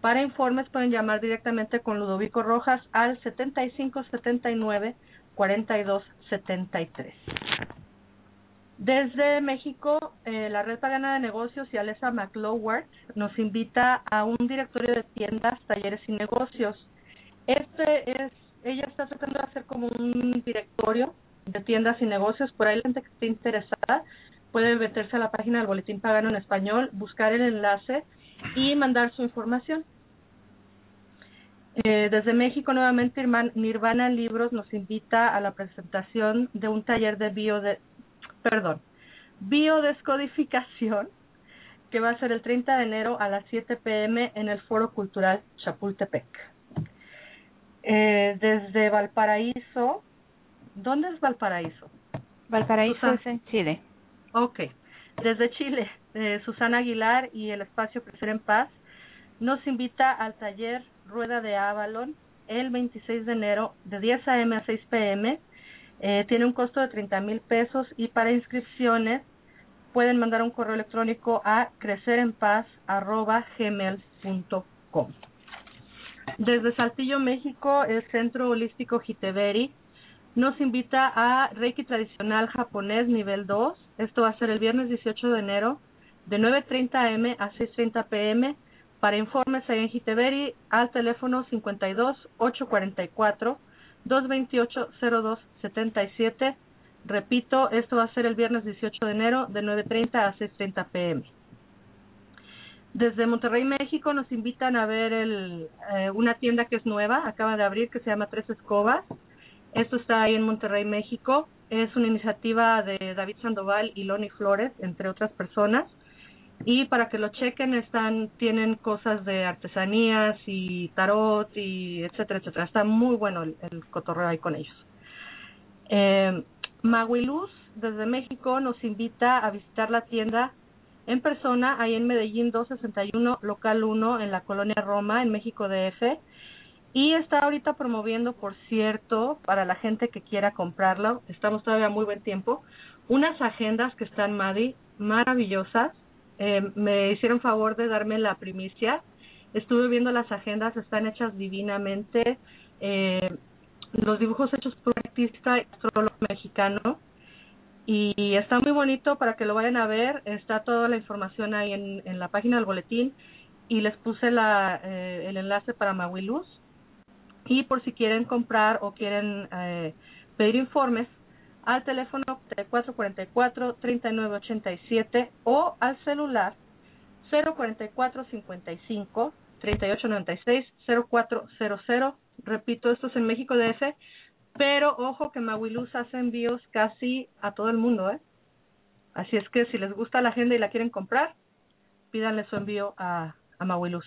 Para informes pueden llamar directamente con Ludovico Rojas al 7579-4273. Desde México, la Red Pagana de Negocios y Alessa McLoward nos invita a un directorio de tiendas, talleres y negocios. Ella está tratando de hacer como un directorio de tiendas y negocios. Por ahí la gente que esté interesada puede meterse a la página del Boletín Pagano en Español, buscar el enlace y mandar su información. Desde México, nuevamente, Nirvana Libros nos invita a la presentación de un taller de biodescodificación, que va a ser el 30 de enero a las 7 p.m. en el Foro Cultural Chapultepec. Desde Valparaíso, ¿dónde es Valparaíso? Valparaíso, Susana, es en Chile. Ok, desde Chile, Susana Aguilar y el espacio Crecer en Paz nos invita al taller Rueda de Avalon el 26 de enero de 10 a.m. a 6 p.m., tiene un costo de $30,000 pesos, y para inscripciones pueden mandar un correo electrónico a crecerenpaz@gmail.com. Desde Saltillo, México, el Centro Holístico Hiteberi nos invita a Reiki Tradicional Japonés Nivel 2. Esto va a ser el viernes 18 de enero de 9:30 a.m. a 6:30 p.m. Para informes en Jiteberi al teléfono 52-844-228-0277. Repito, esto va a ser el viernes 18 de enero de 9:30 a 6:30 p.m. Desde Monterrey, México, nos invitan a ver una tienda que es nueva, acaba de abrir, que se llama Tres Escobas. Esto está ahí en Monterrey, México. Es una iniciativa de David Sandoval y Loni Flores, entre otras personas. Y para que lo chequen, tienen cosas de artesanías y tarot, y etcétera, etcétera. Está muy bueno el cotorreo ahí con ellos. Maguiluz, desde México, nos invita a visitar la tienda en persona, ahí en Medellín 261, local 1, en la colonia Roma, en México DF. Y está ahorita promoviendo, por cierto, para la gente que quiera comprarlo, estamos todavía a muy buen tiempo, unas agendas que están, Madi, maravillosas. Me hicieron favor de darme la primicia. Estuve viendo las agendas, están hechas divinamente. Los dibujos hechos por un artista y astrólogo mexicano. Y está muy bonito para que lo vayan a ver. Está toda la información ahí en la página del boletín. Y les puse el enlace para Maguiluz. Y por si quieren comprar o quieren pedir informes, al teléfono 3444-3987 o al celular 044-55-3896-0400. Repito, esto es en México DF, pero ojo que Maguiluz hace envíos casi a todo el mundo, ¿eh? Así es que si les gusta la agenda y la quieren comprar, pídanle su envío a Maguiluz.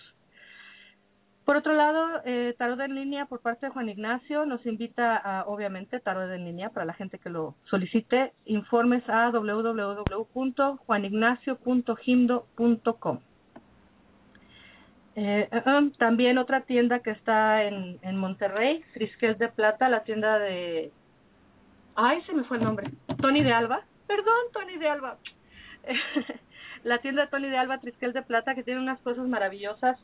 Por otro lado, Tarot en Línea, por parte de Juan Ignacio, nos invita a, obviamente, Tarot en Línea para la gente que lo solicite. Informes a www.juanignacio.jimdo.com. También otra tienda que está en Monterrey, Triskel de Plata, la tienda de... ¡Ay, se me fue el nombre! Tony de Alba. Perdón, Tony de Alba. La tienda de Tony de Alba, Triskel de Plata, que tiene unas cosas maravillosas...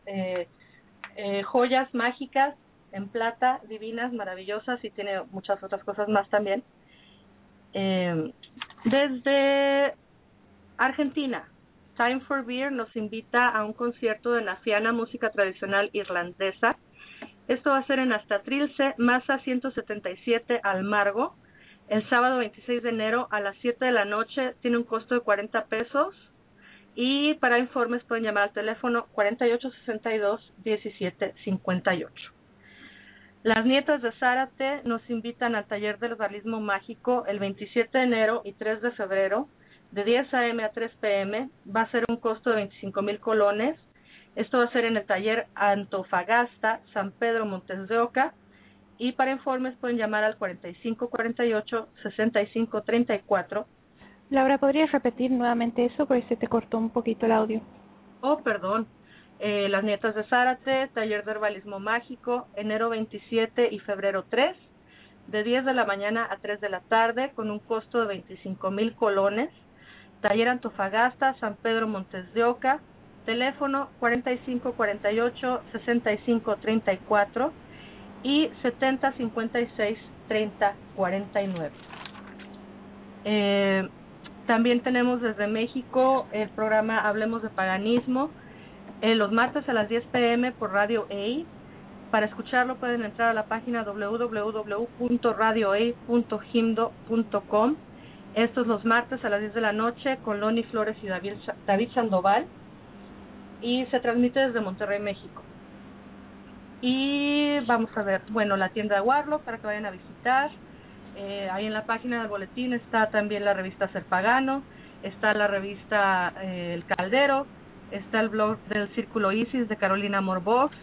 joyas mágicas en plata, divinas, maravillosas, y tiene muchas otras cosas más también. Desde Argentina, Time for Beer nos invita a un concierto de Nafiana, música tradicional irlandesa. Esto va a ser en Astatrilce, Masa 177, Almargo, el sábado 26 de enero a las 7 de la noche. Tiene un costo de 40 pesos. Y para informes pueden llamar al teléfono 4862-1758. Las Nietas de Zárate nos invitan al taller del realismo mágico el 27 de enero y 3 de febrero, de 10 a.m. a 3 p.m. Va a ser un costo de 25,000 colones. Esto va a ser en el taller Antofagasta, San Pedro Montes de Oca. Y para informes pueden llamar al 4548-6534. Laura, ¿podrías repetir nuevamente eso? Porque se te cortó un poquito el audio. Oh, perdón. Las Nietas de Zárate, taller de herbalismo mágico, enero 27 y febrero 3, de 10 de la mañana a 3 de la tarde, con un costo de 25,000 colones. Taller Antofagasta, San Pedro Montes de Oca, teléfono 4548-6534 y 7056-3049. También tenemos desde México el programa Hablemos de Paganismo, los martes a las 10 p.m. por Radio EI. Para escucharlo pueden entrar a la página www.radioei.gimdo.com. Esto es los martes a las 10 de la noche con Loni Flores y David Sandoval. Y se transmite desde Monterrey, México. Y vamos a ver, bueno, la tienda de Warlock para que vayan a visitar. Ahí en la página del boletín está también la revista Ser Pagano, está la revista El Caldero, está el blog del Círculo Isis de Carolina Morbox,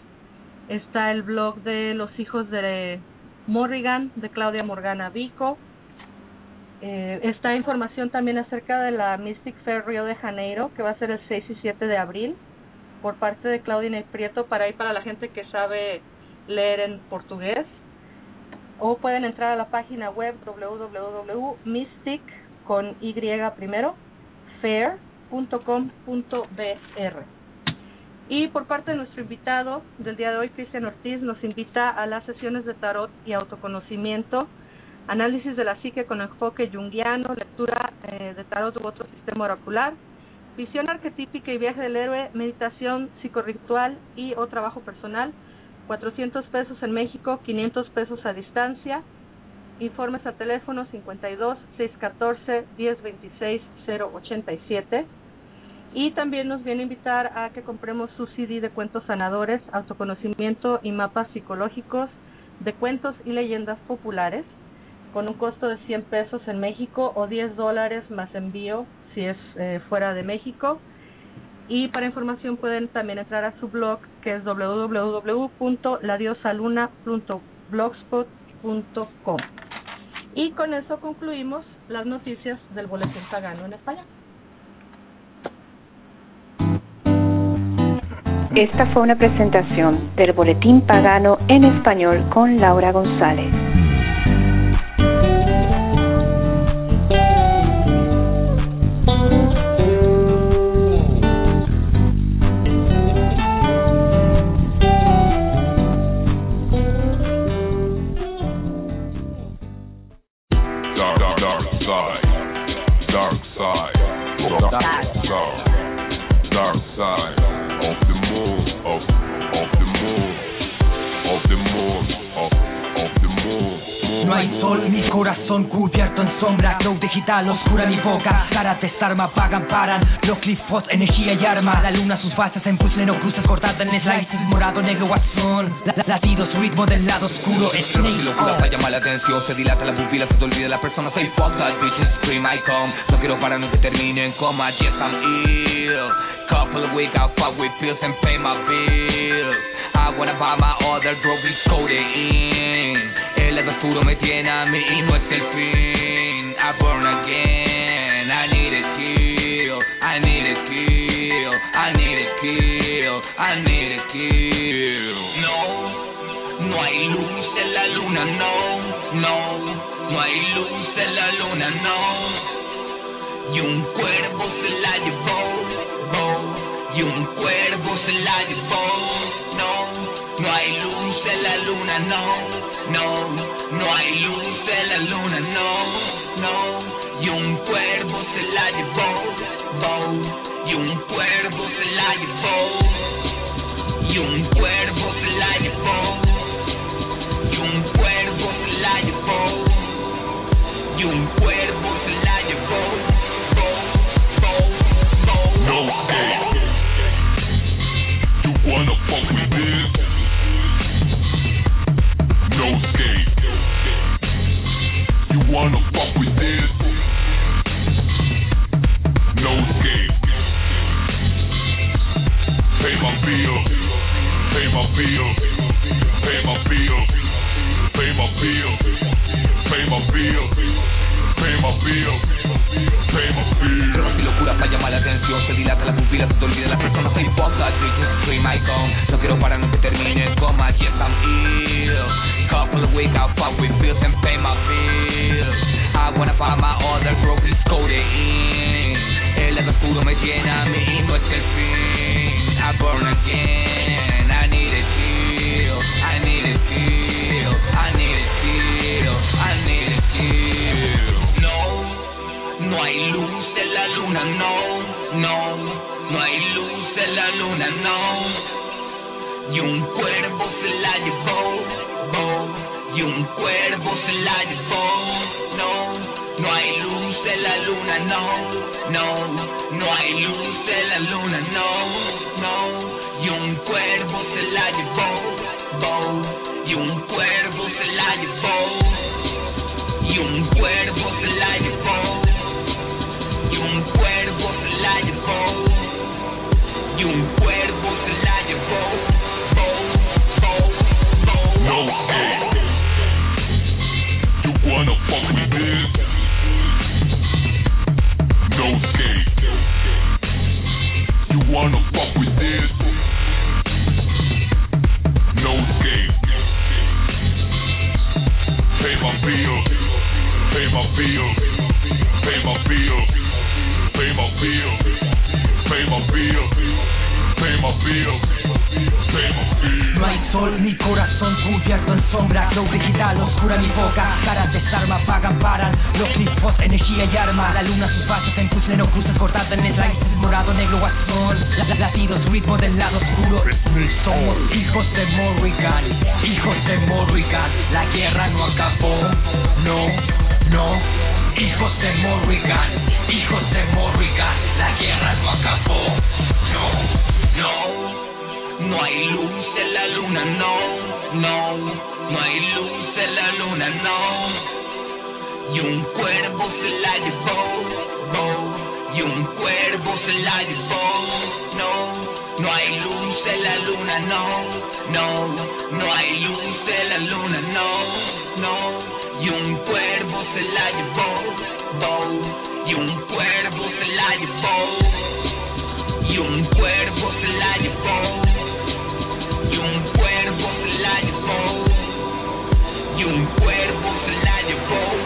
está el blog de Los Hijos de Morrigan de Claudia Morgana Vico, está información también acerca de la Mystic Fair Río de Janeiro, que va a ser el 6 y 7 de abril, por parte de Claudine Prieto, para la gente que sabe leer en portugués. O pueden entrar a la página web www.mystic.fair.com.br. Y por parte de nuestro invitado del día de hoy, Cristian Ortiz, nos invita a las sesiones de tarot y autoconocimiento, análisis de la psique con enfoque junguiano, lectura de tarot u otro sistema oracular, visión arquetípica y viaje del héroe, meditación psicorritual y o trabajo personal, 400 pesos en México, 500 pesos a distancia. Informes a teléfono 52-614-1026-087. Y también nos viene a invitar a que compremos su CD de cuentos sanadores, autoconocimiento y mapas psicológicos de cuentos y leyendas populares, con un costo de 100 pesos en México o $10 más envío si es fuera de México. Y para información pueden también entrar a su blog, que es www.ladiosaluna.blogspot.com. Y con eso concluimos las noticias del Boletín Pagano en España. Esta fue una presentación del Boletín Pagano en Español con Laura González. Oscura mi boca, caras desarma, pagan, paran los cliffpots, energía y arma. La luna sus basas en puzzle, cruces cortadas en slices, morado, negro, guasón, latidos, ritmo del lado oscuro. Pero si locura te llama la atención, se dilata la pupila, se te olvida la persona. Soy poca, bitches, scream, I come. No quiero parar, no que termine en coma. Yes, I'm ill, couple of weeks, I'll fuck with pills and pay my bills. I wanna buy my other drug, we code in. El lado oscuro me tiene a mí y no es el fin. I burn again, I need a kill, I need a kill, I need a kill, I need a kill. No, no hay luz en la luna, no, no, no hay luz en la luna, no. Y un cuervo se la llevó, oh, y un cuervo se la llevó, no, no hay luz en la luna, no, no, no hay luz en la luna, no. No, y un cuervo se la llevó, oh, y un cuervo se la llevó, y un cuervo se la llevó, y un cuervo se la llevó, y un cuervo se la llevó, oh, oh, oh. No, hey, you wanna fuck me, bitch? No escape. You wanna fuck with this? No escape. Pay my bill. Pay my bill. Pay my bill. Pay my bill. Pay my bill. Pay my bill. Pay my bill. Pero si locura para llamar la atención, se dilata las pupilas, se te olvida las personas, soy poca, just scream I come. No quiero parar, no que termine en coma. Yes, I'm ill. Couple of weeks, I'll fuck with bills and pay my bills. I wanna buy my other broke, it's coded in. El lado oscuro me tiene a mí, no es el fin. I burn again, I need a kill, I need a kill, I need a kill, I need a kill. No, no hay luz en la luna, no, no, no hay luz en la luna, no. Y un cuervo se la llevó. Y un cuervo se la llevó. No, no hay luz en la luna, no, no, no hay luz en la luna, no, no. Y un cuervo se la llevó. Y un cuervo se la llevó. Y un cuervo se la llevó. Y un cuervo se la llevó. Y un cuervo se la llevó. No, hey, you wanna fuck me, bitch? No escape. You wanna fuck with this? No escape. Pay my bill. Pay my bill. sol, mi corazón cubierto en sombra, glow digital, oscura mi boca, caras desarma, apagan, paran, los crispos, energía y arma, la luna, sus bases en cruz, neno cruces cortadas en el raíces, morado, negro, azul, latidos, ritmo del lado oscuro, somos hijos de Morrigan, hijos de Morrigan, la guerra no acabó, no, no. Hijos de Morrigan, hijos de Morrigan, la guerra no acabó. No, no, no hay luz en la luna, no, no, no hay luz en la luna, no. Y un cuervo se la llevó, y un cuervo se la llevó, no, no hay luz en la luna, no, no, no hay luz en la luna, no, no. Y un cuervo se la llevó, y un cuervo se la llevó, y un cuervo se la llevó, y un cuervo se la llevó, y un cuervo se la llevó.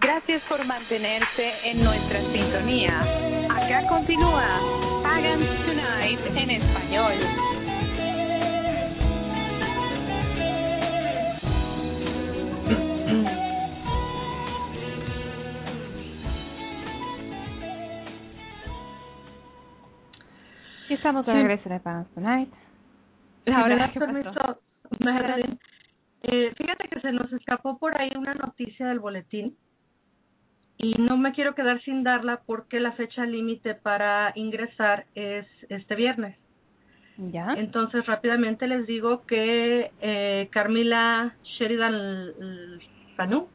Gracias por mantenerse en nuestra sintonía. Acá continúa Pagan Tonight en español. Estamos de regreso de Pagan Tonight. Laura, permiso. Fíjate que se nos escapó por ahí una noticia del boletín y no me quiero quedar sin darla porque la fecha límite para ingresar es este viernes. Ya. Entonces, rápidamente les digo que Carmila Sheridan Panu,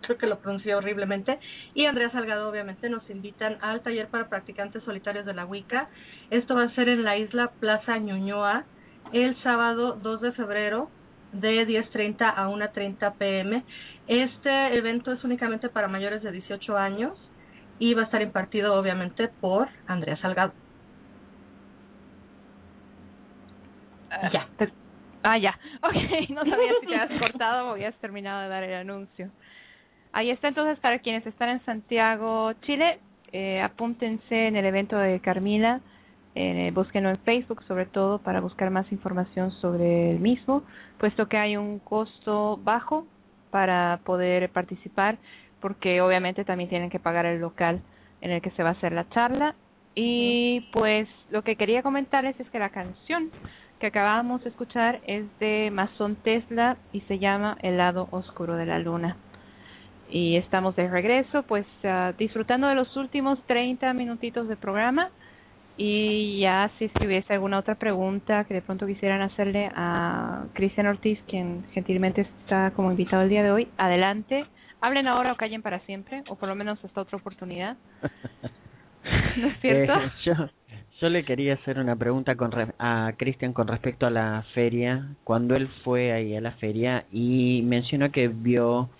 creo que lo pronuncié horriblemente, y Andrea Salgado, obviamente, nos invitan al taller para practicantes solitarios de la Wicca. Esto va a ser en la isla Plaza Ñuñoa, el sábado 2 de febrero, de 10:30 a 1:30 p.m. Este evento es únicamente para mayores de 18 años y va a estar impartido, obviamente, por Andrea Salgado. Ya. Ok, no sabía si te habías cortado o habías terminado de dar el anuncio. Ahí está, entonces, para quienes están en Santiago, Chile, apúntense en el evento de Carmila, búsquenlo en Facebook, sobre todo, para buscar más información sobre el mismo, puesto que hay un costo bajo para poder participar, porque obviamente también tienen que pagar el local en el que se va a hacer la charla. Y pues lo que quería comentarles es que la canción que acabamos de escuchar es de Mason Tesla y se llama El lado oscuro de la luna. Y estamos de regreso, pues disfrutando de los últimos 30 minutitos de programa. Y ya si hubiese alguna otra pregunta que de pronto quisieran hacerle a Cristian Ortiz, quien gentilmente está como invitado el día de hoy, adelante. Hablen ahora o callen para siempre, o por lo menos hasta otra oportunidad. ¿No es cierto? Yo le quería hacer una pregunta a Cristian con respecto a la feria. Cuando él fue ahí a la feria y mencionó que vio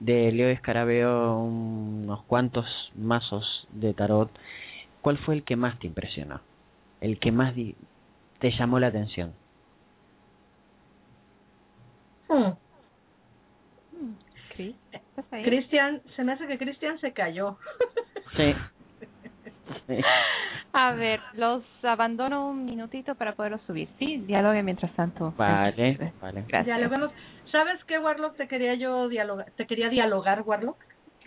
de Leo Escarabeo unos cuantos mazos de tarot, ¿cuál fue el que más te impresionó? ¿El que más te llamó la atención? ¿Sí? Cristian, se me hace que Cristian se cayó. Sí. A ver, los abandono un minutito para poderlos subir. Sí, dialogue mientras tanto. Vale. Gracias. Dialoguemos. ¿Sabes qué, Warlock? Te quería dialogar, Warlock.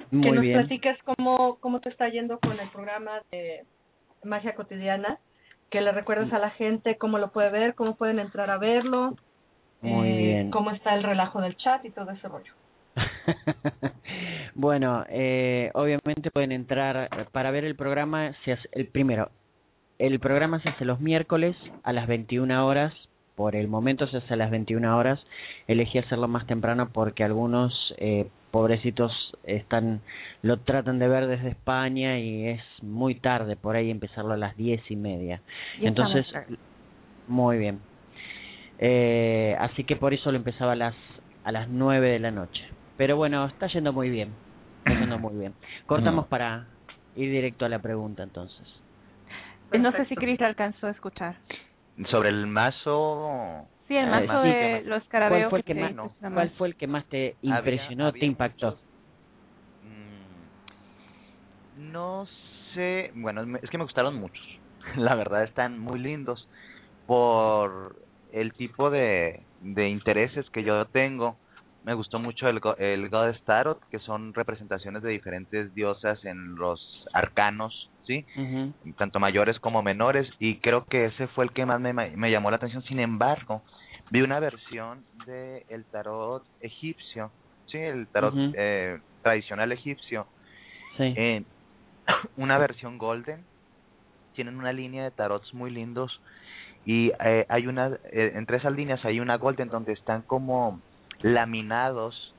Muy que nos bien. Platiques cómo te está yendo con el programa de Magia Cotidiana, que le recuerdes a la gente cómo lo puede ver, cómo pueden entrar a verlo. Muy bien. Cómo está el relajo del chat y todo ese rollo. Bueno, obviamente pueden entrar para ver el programa. El programa se hace los miércoles a las 21 horas. Por el momento se hace a las 21 horas. Elegí hacerlo más temprano porque algunos pobrecitos lo tratan de ver desde España y es muy tarde por ahí empezarlo a las 10:30. Entonces, muy bien. Así que por eso lo empezaba a las 9 de la noche. Pero bueno, está yendo muy bien. Está yendo muy bien. Cortamos para ir directo a la pregunta entonces. Perfecto. No sé si Cris alcanzó a escuchar. ¿Sobre el mazo? Sí, el mazo de los carabeos. ¿Cuál fue el que más te impresionó, te impactó? No sé. Bueno, es que me gustaron muchos. La verdad, están muy lindos. Por el tipo de intereses que yo tengo. Me gustó mucho el Goddess Tarot, que son representaciones de diferentes diosas en los arcanos, ¿sí? Tanto mayores como menores, y creo que ese fue el que más me llamó la atención. Sin embargo, vi una versión de el tarot egipcio, ¿sí? El tarot tradicional egipcio, sí. Una versión golden, tienen una línea de tarots muy lindos, y hay una, entre esas líneas hay una golden donde están como laminados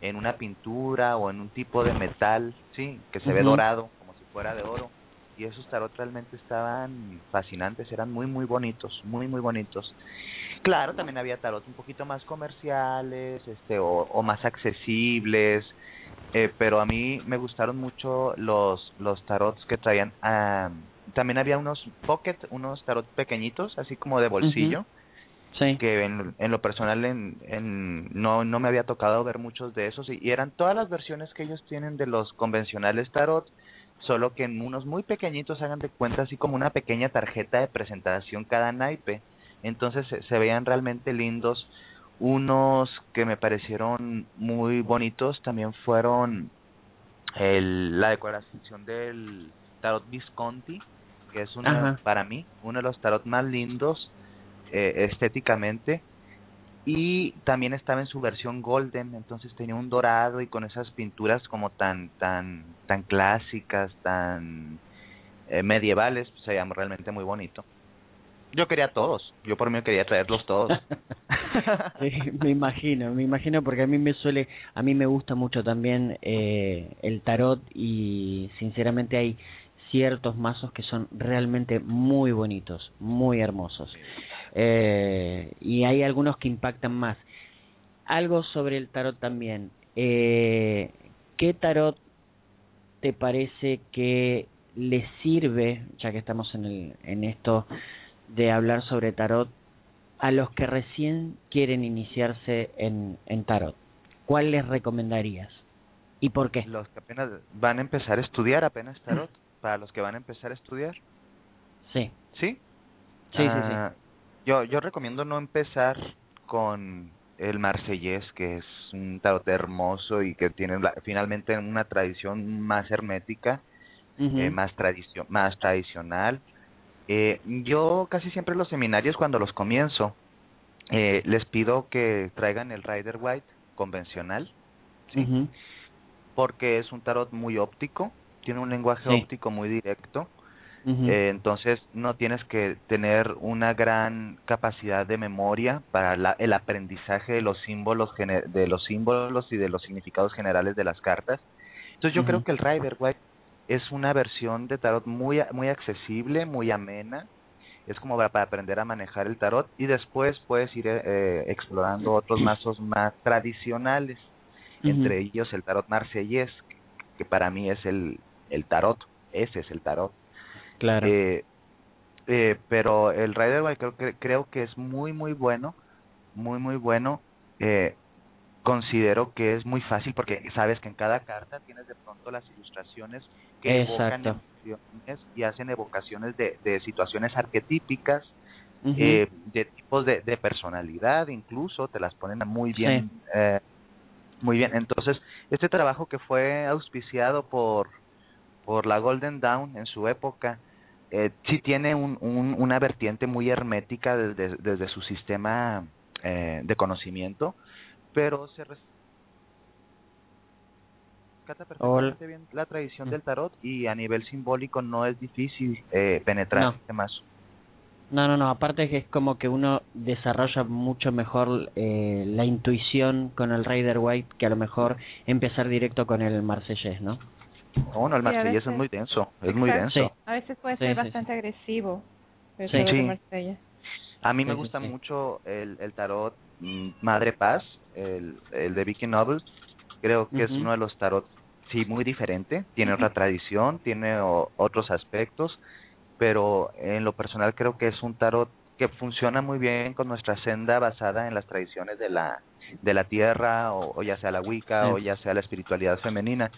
en una pintura o en un tipo de metal, sí, que se ve dorado, como si fuera de oro, y esos tarot realmente estaban fascinantes, eran muy muy bonitos, muy muy bonitos. Claro, también había tarot un poquito más comerciales, o más accesibles, pero a mí me gustaron mucho los tarots que traían. También había unos pocket, unos tarot pequeñitos, así como de bolsillo. Sí. Que en lo personal no me había tocado ver muchos de esos, y eran todas las versiones que ellos tienen de los convencionales tarot, solo que en unos muy pequeñitos, hagan de cuenta así como una pequeña tarjeta de presentación cada naipe. Entonces se veían realmente lindos. Unos que me parecieron muy bonitos también fueron la decoración del tarot Visconti, que es para mí uno de los tarot más lindos estéticamente, y también estaba en su versión golden, entonces tenía un dorado y con esas pinturas como tan clásicas, tan medievales, se llama realmente muy bonito. Yo quería todos, yo por mí quería traerlos todos. Sí, me imagino, porque a mí me gusta mucho también el tarot, y sinceramente hay ciertos mazos que son realmente muy bonitos, muy hermosos. Y hay algunos que impactan más. Algo sobre el tarot también. ¿Qué tarot te parece que le sirve, ya que estamos en esto de hablar sobre tarot, a los que recién quieren iniciarse en tarot? ¿Cuál les recomendarías? ¿Y por qué? Los que apenas van a empezar a estudiar tarot, para los que van a empezar a estudiar. Sí. ¿Sí? Sí. Yo recomiendo no empezar con el marsellés, que es un tarot hermoso y que tiene finalmente una tradición más hermética, más tradicional. Yo casi siempre en los seminarios, cuando los comienzo, les pido que traigan el Rider Waite convencional, ¿sí? Porque es un tarot muy óptico, tiene un lenguaje óptico muy directo. Entonces no tienes que tener una gran capacidad de memoria para el aprendizaje de los símbolos y de los significados generales de las cartas. Entonces yo creo que el Rider Waite es una versión de tarot muy muy accesible, muy amena. Es como para aprender a manejar el tarot, y después puedes ir explorando otros mazos más tradicionales, entre ellos el tarot marsellés, que para mí es el tarot. Claro. Pero el Rider Waite creo que es muy bueno. Considero que es muy fácil porque sabes que en cada carta tienes de pronto las ilustraciones que evocan emociones y hacen evocaciones de situaciones arquetípicas, de tipos de personalidad, incluso te las ponen muy bien. Sí. Muy bien. Entonces este trabajo, que fue auspiciado por la Golden Dawn en su época, sí tiene una vertiente muy hermética desde su sistema de conocimiento, pero se rescata perfectamente bien la tradición del tarot y a nivel simbólico no es difícil penetrar en temas. No, aparte que es como que uno desarrolla mucho mejor la intuición con el Rider Waite que a lo mejor empezar directo con el marsellés, ¿no? El marsellés veces, es muy denso, muy denso. Sí. A veces puede ser bastante agresivo el marsellés. A mí me gusta mucho el tarot Madre Paz, el de Vicky Nobles. Creo que es uno de los tarot, muy diferente, tiene otra tradición, tiene otros aspectos, pero en lo personal creo que es un tarot que funciona muy bien con nuestra senda basada en las tradiciones de la tierra, o ya sea la Wicca, o ya sea la espiritualidad femenina.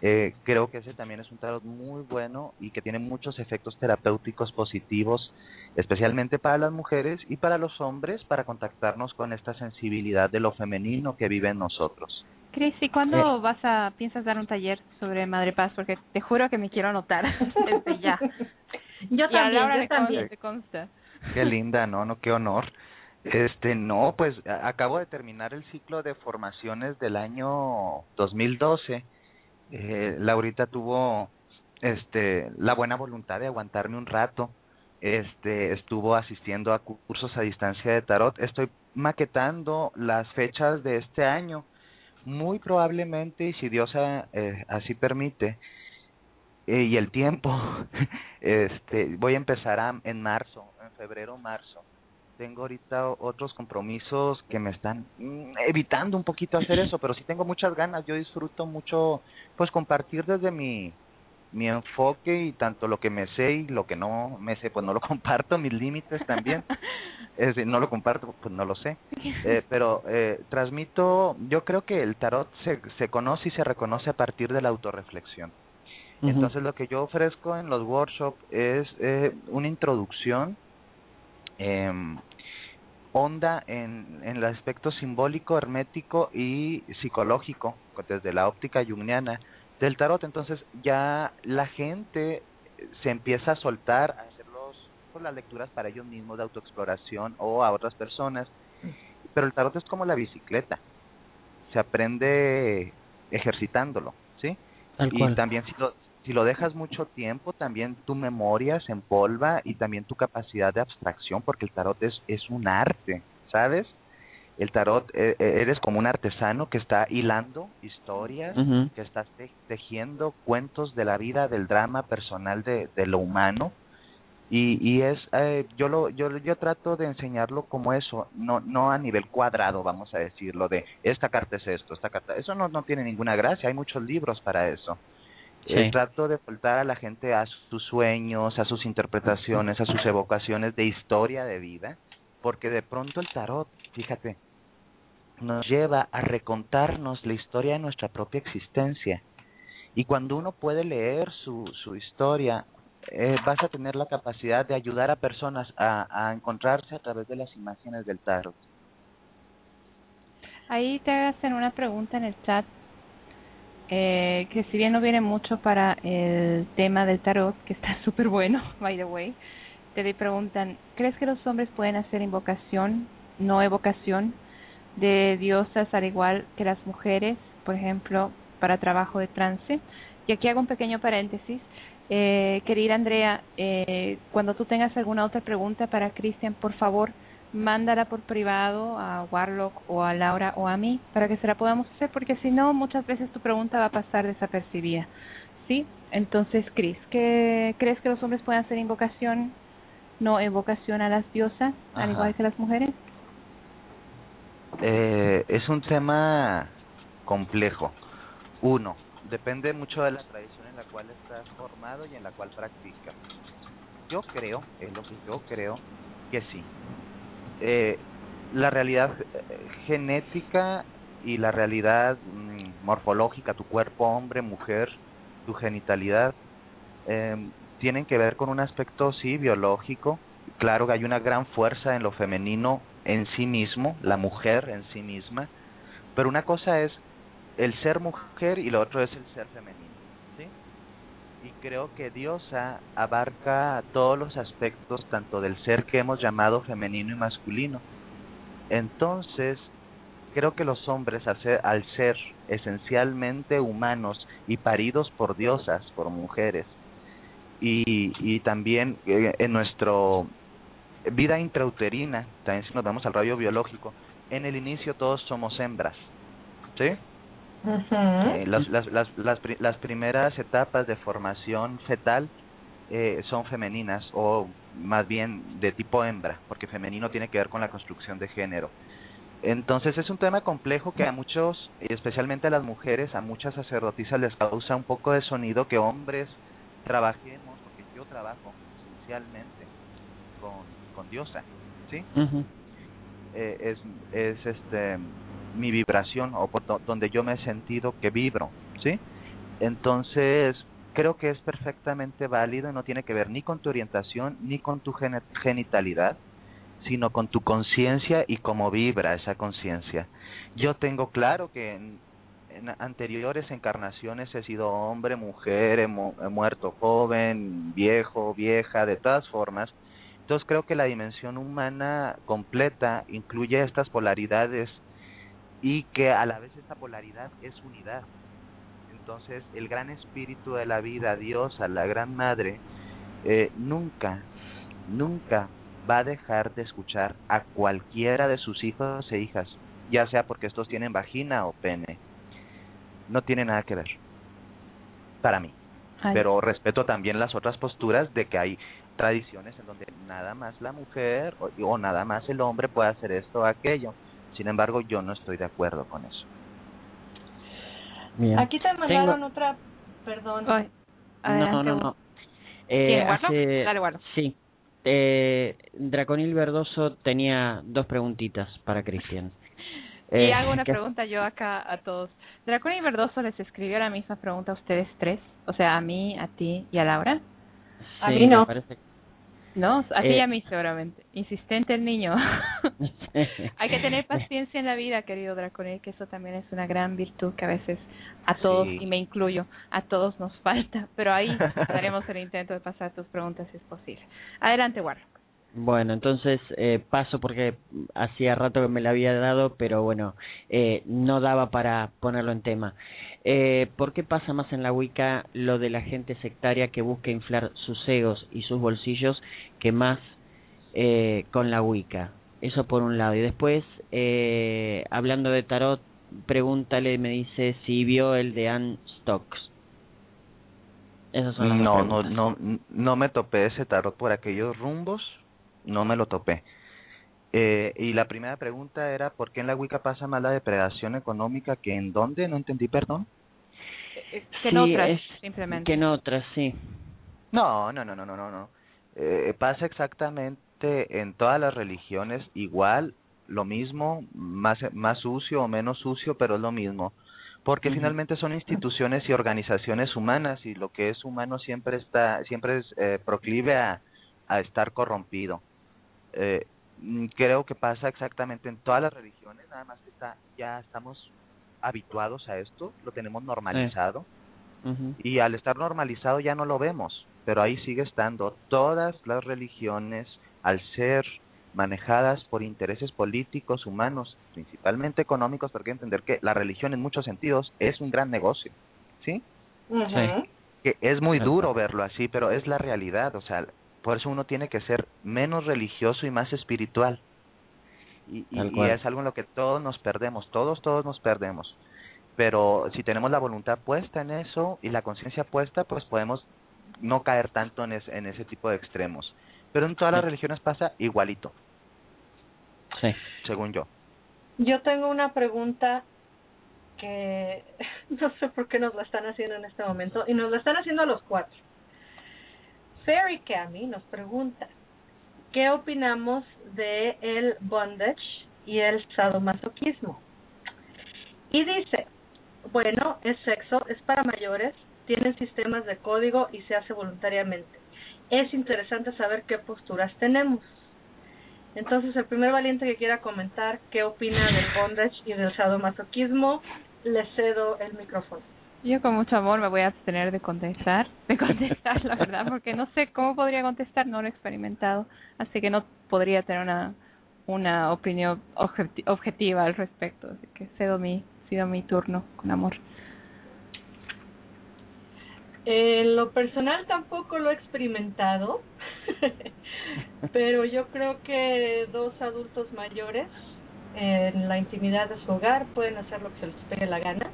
Creo que ese también es un tarot muy bueno y que tiene muchos efectos terapéuticos positivos, especialmente para las mujeres y para los hombres, para contactarnos con esta sensibilidad de lo femenino que vive en nosotros. Cris, ¿y cuándo piensas dar un taller sobre Madre Paz? Porque te juro que me quiero anotar desde ya. Yo también. Qué linda, no, qué honor. No, pues acabo de terminar el ciclo de formaciones del año 2012. Laurita tuvo la buena voluntad de aguantarme un rato. Estuvo asistiendo a cursos a distancia de tarot. Estoy maquetando las fechas de este año. Muy probablemente, y si Dios así permite y el tiempo, voy a empezar en febrero-marzo. Tengo ahorita otros compromisos que me están evitando un poquito hacer eso, pero sí tengo muchas ganas. Yo disfruto mucho pues compartir desde mi enfoque, y tanto lo que me sé y lo que no me sé, pues no lo comparto, mis límites también. No lo comparto, pues no lo sé. Pero transmito, yo creo que el tarot se conoce y se reconoce a partir de la autorreflexión. Entonces lo que yo ofrezco en los workshops es una introducción honda en el aspecto simbólico, hermético y psicológico, desde la óptica junguiana del tarot. Entonces ya la gente se empieza a soltar a hacer las lecturas para ellos mismos, de autoexploración o a otras personas, pero el tarot es como la bicicleta, se aprende ejercitándolo, ¿sí? Y también si lo dejas mucho tiempo, también tu memoria se empolva y también tu capacidad de abstracción, porque el tarot es un arte, ¿sabes? El tarot, eres como un artesano que está hilando historias, que está tejiendo cuentos de la vida, del drama personal de lo humano, y es yo trato de enseñarlo como eso, no a nivel cuadrado, vamos a decirlo, de esta carta es esto, esta carta, eso no tiene ninguna gracia, hay muchos libros para eso. Trato de soltar a la gente a sus sueños, a sus interpretaciones, a sus evocaciones de historia de vida, porque de pronto el tarot, fíjate, nos lleva a recontarnos la historia de nuestra propia existencia. Y cuando uno puede leer su historia, vas a tener la capacidad de ayudar a personas a encontrarse a través de las imágenes del tarot. Ahí te hacen una pregunta en el chat, que si bien no viene mucho para el tema del tarot, que está súper bueno, by the way, te preguntan, ¿crees que los hombres pueden hacer invocación, no evocación, de diosas al igual que las mujeres, por ejemplo, para trabajo de trance? Y aquí hago un pequeño paréntesis. Querida Andrea, cuando tú tengas alguna otra pregunta para Cristian, por favor, mándala por privado a Warlock o a Laura o a mí para que se la podamos hacer, porque si no, muchas veces tu pregunta va a pasar desapercibida, ¿sí? Entonces, Cris, ¿crees que los hombres pueden hacer invocación, no evocación a las diosas, al igual que las mujeres? Es un tema complejo. Uno, depende mucho de la tradición en la cual estás formado y en la cual practicas. Yo creo, es lo que yo creo, que sí. La realidad genética y la realidad morfológica, tu cuerpo, hombre, mujer, tu genitalidad, tienen que ver con un aspecto, sí, biológico. Claro que hay una gran fuerza en lo femenino en sí mismo, la mujer en sí misma, pero una cosa es el ser mujer y lo otro es el ser femenino, ¿sí? Y creo que diosa abarca todos los aspectos, tanto del ser que hemos llamado femenino y masculino. Entonces, creo que los hombres, al ser esencialmente humanos y paridos por diosas, por mujeres, y también en nuestra vida intrauterina, también si nos vamos al rayo biológico, en el inicio todos somos hembras, ¿sí? Uh-huh. Las primeras etapas de formación fetal son femeninas, o más bien de tipo hembra, porque femenino tiene que ver con la construcción de género. Entonces es un tema complejo que a muchos, especialmente a las mujeres, a muchas sacerdotisas les causa un poco de sonido que hombres trabajemos, porque yo trabajo esencialmente con diosa, ¿sí? Uh-huh. Es mi vibración, o por donde yo me he sentido que vibro, ¿sí? Entonces creo que es perfectamente válido y no tiene que ver ni con tu orientación ni con tu genitalidad, sino con tu conciencia y cómo vibra esa conciencia. Yo tengo claro que en anteriores encarnaciones he sido hombre, mujer, he muerto joven, viejo, vieja, de todas formas. Entonces creo que la dimensión humana completa incluye estas polaridades, y que a la vez esta polaridad es unidad. Entonces el gran espíritu de la vida, Dios, a la gran madre, nunca va a dejar de escuchar a cualquiera de sus hijos e hijas, ya sea porque estos tienen vagina o pene. No tiene nada que ver, para mí. Ay. Pero respeto también las otras posturas de que hay tradiciones en donde nada más la mujer o nada más el hombre puede hacer esto o aquello. Sin embargo, yo no estoy de acuerdo con eso. Bien. Aquí te mandaron otra... Perdón. Ay. No. Dale, bueno. Sí. Draconil Verdoso tenía dos preguntitas para Cristian. Y hago una pregunta yo acá a todos. Draconil Verdoso les escribió la misma pregunta a ustedes tres, o sea, a mí, a ti y a Laura. Sí, a mí no. No, a ti y a mí seguramente. Insistente el niño. Hay que tener paciencia en la vida, querido Draconil, que eso también es una gran virtud que a veces a todos, sí, y me incluyo, a todos nos falta, pero ahí haremos el intento de pasar tus preguntas si es posible. Adelante, Warlock. Bueno, entonces paso porque hacía rato que me la había dado, pero bueno, no daba para ponerlo en tema. ¿Por qué pasa más en la Wicca lo de la gente sectaria que busca inflar sus egos y sus bolsillos que más con la Wicca? Eso por un lado. Y después, hablando de tarot, pregúntale, me dice si vio el de Ann Stokes. Esas son las preguntas. No me topé ese tarot por aquellos rumbos. No me lo topé. Y la primera pregunta era, ¿por qué en la Wicca pasa más la depredación económica que en dónde? No entendí, perdón. Que en otras, simplemente. Que en otras, sí. No. Pasa exactamente en todas las religiones igual, lo mismo, más sucio o menos sucio, pero es lo mismo. Porque finalmente son instituciones y organizaciones humanas, y lo que es humano siempre es proclive a estar corrompido. Creo que pasa exactamente en todas las religiones, nada más que ya estamos habituados a esto, lo tenemos normalizado, y al estar normalizado ya no lo vemos, pero ahí sigue estando. Todas las religiones, al ser manejadas por intereses políticos, humanos, principalmente económicos, porque hay que entender que la religión en muchos sentidos es un gran negocio, ¿sí? Sí. Que es muy duro verlo así, pero es la realidad, o sea... Por eso uno tiene que ser menos religioso y más espiritual. Y es algo en lo que todos nos perdemos, todos nos perdemos. Pero si tenemos la voluntad puesta en eso y la conciencia puesta, pues podemos no caer tanto en ese tipo de extremos. Pero en todas las religiones pasa igualito. Sí. Según yo. Yo tengo una pregunta que no sé por qué nos la están haciendo en este momento. Y nos la están haciendo a los cuatro. Fairy Cami nos pregunta, ¿qué opinamos de el bondage y el sadomasoquismo? Y dice, bueno, es sexo, es para mayores, tienen sistemas de código y se hace voluntariamente. Es interesante saber qué posturas tenemos. Entonces, el primer valiente que quiera comentar qué opina del bondage y del sadomasoquismo, le cedo el micrófono. Yo con mucho amor me voy a abstener de contestar, la verdad, porque no sé cómo podría contestar, no lo he experimentado, así que no podría tener una una opinión objetiva al respecto, así que cedo mi turno con amor. En lo personal tampoco lo he experimentado, pero yo creo que dos adultos mayores en la intimidad de su hogar pueden hacer lo que se les pegue la gana,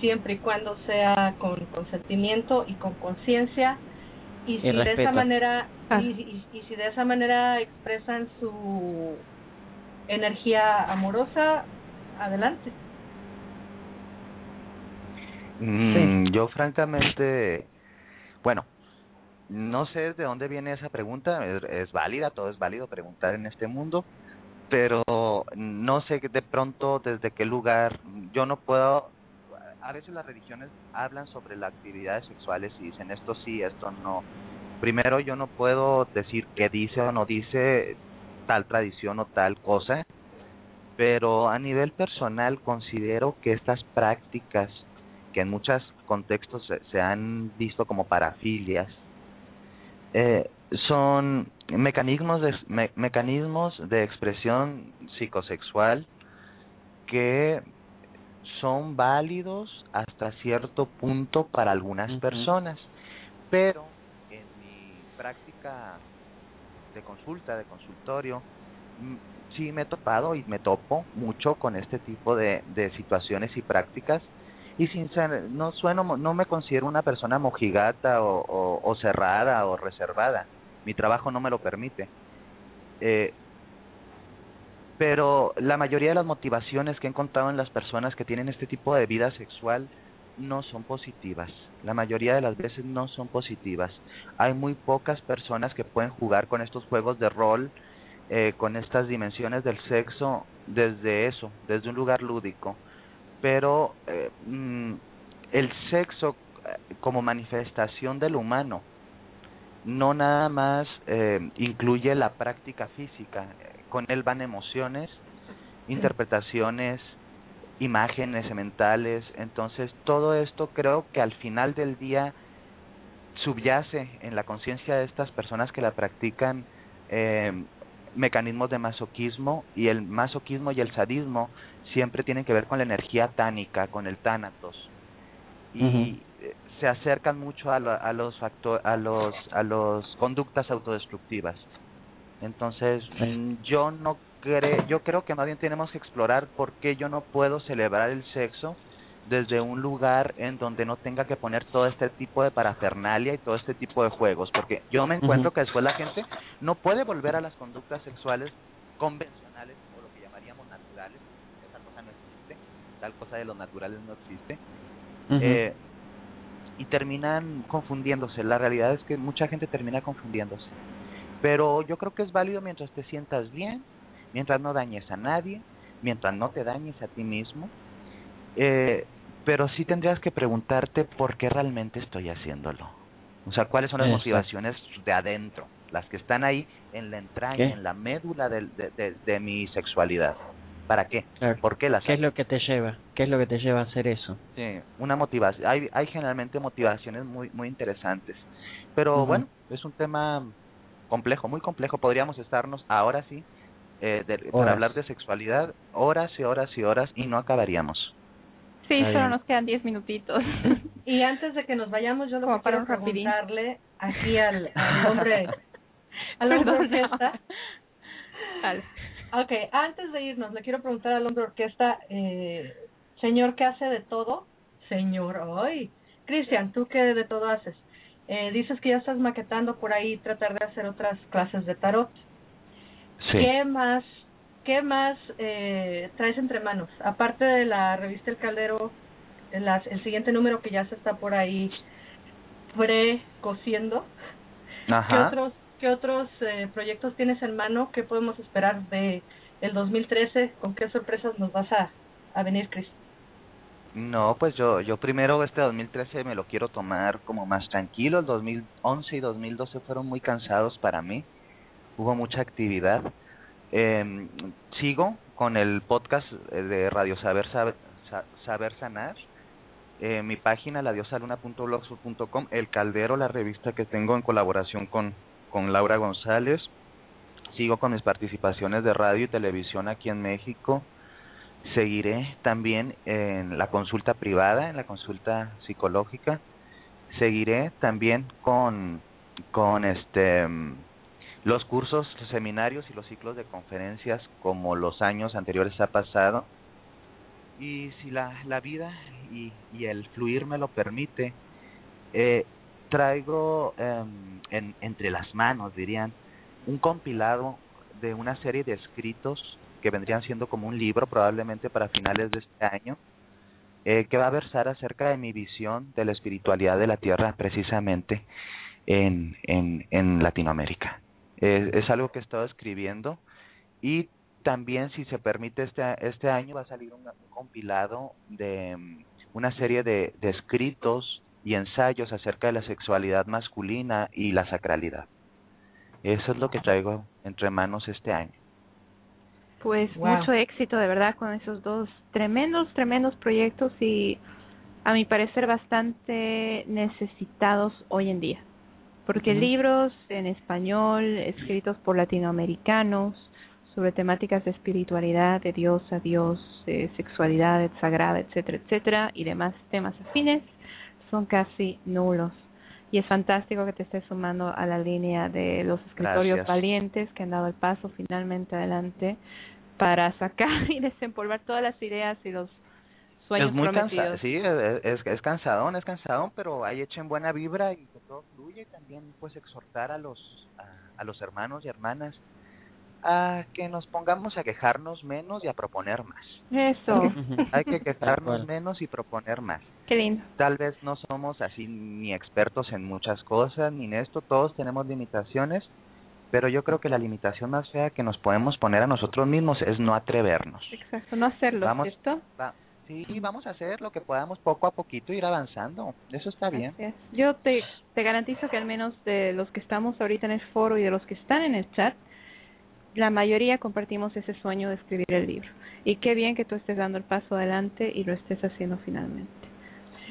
siempre y cuando sea con consentimiento y con conciencia, y si de esa manera y si de esa manera expresan su energía amorosa, adelante. Sí. Yo francamente, bueno, no sé de dónde viene esa pregunta, es válida, todo es válido preguntar en este mundo, pero no sé de pronto desde qué lugar, yo no puedo, a veces las religiones hablan sobre las actividades sexuales y dicen esto sí, esto no, primero yo no puedo decir qué dice o no dice tal tradición o tal cosa, pero a nivel personal considero que estas prácticas que en muchos contextos se han visto como parafilias, son mecanismos de expresión psicosexual que son válidos hasta cierto punto para algunas personas, pero en mi práctica de consulta, de consultorio, sí me he topado y me topo mucho con este tipo de situaciones y prácticas. Y no me considero una persona mojigata o cerrada o reservada. Mi trabajo no me lo permite. Pero la mayoría de las motivaciones que he encontrado en las personas que tienen este tipo de vida sexual no son positivas. La mayoría de las veces no son positivas. Hay muy pocas personas que pueden jugar con estos juegos de rol, con estas dimensiones del sexo, desde un lugar lúdico. Pero el sexo como manifestación del humano no nada más incluye la práctica física, con él van emociones, interpretaciones, imágenes mentales, entonces todo esto creo que al final del día subyace en la conciencia de estas personas que la practican mecanismos de masoquismo, y el masoquismo y el sadismo siempre tienen que ver con la energía tánica, con el tánatos, y se acercan mucho a los conductas autodestructivas. Entonces yo creo que más bien tenemos que explorar por qué yo no puedo celebrar el sexo desde un lugar en donde no tenga que poner todo este tipo de parafernalia y todo este tipo de juegos, porque yo me encuentro que después la gente no puede volver a las conductas sexuales convencionales o lo que llamaríamos naturales. Esa cosa no existe, tal cosa de los naturales no existe, y terminan confundiéndose. La realidad es que mucha gente termina confundiéndose, pero yo creo que es válido mientras te sientas bien, mientras no dañes a nadie, mientras no te dañes a ti mismo. Pero sí tendrías que preguntarte por qué realmente estoy haciéndolo. O sea, ¿cuáles son las motivaciones de adentro? Las que están ahí en la entraña, en la médula de mi sexualidad. ¿Para qué? Claro. ¿Por qué las hago? ¿Qué es lo que te lleva? ¿Qué es lo que te lleva a hacer eso? Sí, una motivación. Hay generalmente motivaciones muy muy interesantes. Pero bueno, es un tema complejo, muy complejo. Podríamos estarnos ahora sí para hablar de sexualidad horas y horas y horas y no acabaríamos. Sí, ahí. Solo nos quedan 10 minutitos. Y antes de que nos vayamos, yo lo que quiero preguntarle aquí al hombre, al hombre orquesta. No. Okay, antes de irnos, le quiero preguntar al hombre orquesta, señor, ¿qué hace de todo? Señor, hoy. Cristian, ¿tú qué de todo haces? Dices que ya estás maquetando por ahí tratar de hacer otras clases de tarot. Sí. ¿Qué más traes entre manos? Aparte de la revista El Caldero, el siguiente número que ya se está por ahí precociendo. ¿Qué otros proyectos tienes en mano? ¿Qué podemos esperar de el 2013? ¿Con qué sorpresas nos vas a venir, Chris? No, pues yo primero este 2013 me lo quiero tomar como más tranquilo. El 2011 y 2012 fueron muy cansados para mí. Hubo mucha actividad. Sigo con el podcast de Radio Saber Sanar, mi página ladiosaluna.blogspot.com, El Caldero, la revista que tengo en colaboración con Laura González, sigo con mis participaciones de radio y televisión aquí en México. Seguiré también en la consulta privada, en la consulta psicológica. Seguiré también con los cursos, los seminarios y los ciclos de conferencias como los años anteriores ha pasado. Y si la vida y el fluir me lo permite, traigo entre las manos, dirían, un compilado de una serie de escritos que vendrían siendo como un libro probablemente para finales de este año, que va a versar acerca de mi visión de la espiritualidad de la Tierra precisamente en Latinoamérica. Es algo que he estado escribiendo, y también, si se permite, este año va a salir un compilado de una serie de escritos y ensayos acerca de la sexualidad masculina y la sacralidad. Eso es lo que traigo entre manos este año. Pues wow, mucho éxito de verdad con esos dos tremendos proyectos, y a mi parecer bastante necesitados hoy en día, porque libros en español escritos por latinoamericanos sobre temáticas de espiritualidad, de Dios a Dios, sexualidad sagrada, etcétera, etcétera, y demás temas afines, son casi nulos. Y es fantástico que te estés sumando a la línea de los escritorios valientes que han dado el paso finalmente adelante para sacar y desempolvar todas las ideas y los sueños prometidos. Sí, es cansadón, pero ahí echen buena vibra y que todo fluye. También pues exhortar a los hermanos y hermanas a que nos pongamos a quejarnos menos y a proponer más. Eso. Hay que quejarnos menos y proponer más. Qué lindo. Tal vez no somos así ni expertos en muchas cosas, ni en esto, todos tenemos limitaciones, pero yo creo que la limitación más fea que nos podemos poner a nosotros mismos es no atrevernos. Exacto, no hacerlo, ¿cierto? Sí, vamos a hacer lo que podamos poco a poquito, ir avanzando. Eso está bien. Gracias. Yo te garantizo que al menos de los que estamos ahorita en el foro y de los que están en el chat, la mayoría compartimos ese sueño de escribir el libro. Y qué bien que tú estés dando el paso adelante y lo estés haciendo finalmente.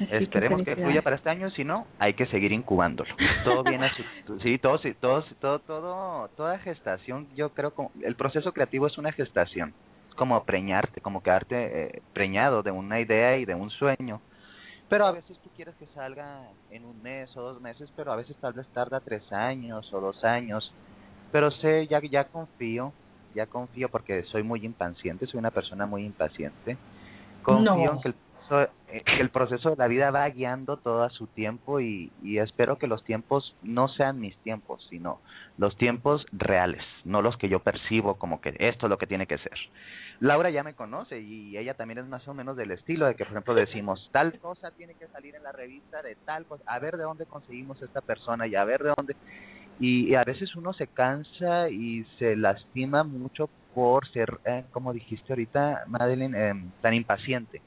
Así esperemos que fluya para este año, si no, hay que seguir incubándolo. Todo viene a su... Sí, toda gestación, yo creo que el proceso creativo es una gestación. Es como preñarte, como quedarte preñado de una idea y de un sueño. Pero a veces tú quieres que salga en un mes o 2 meses, pero a veces tal vez tarda 3 años o 2 años. Pero sé, ya confío porque soy muy impaciente, soy una persona muy impaciente. Confío en que el proceso de la vida va guiando todo a su tiempo, y espero que los tiempos no sean mis tiempos, sino los tiempos reales, no los que yo percibo como que esto es lo que tiene que ser. Laura ya me conoce y ella también es más o menos del estilo de que, por ejemplo, decimos tal cosa tiene que salir en la revista de tal cosa, a ver de dónde conseguimos esta persona y a ver de dónde... Y a veces uno se cansa y se lastima mucho por ser, como dijiste ahorita, Madeline, tan impaciente.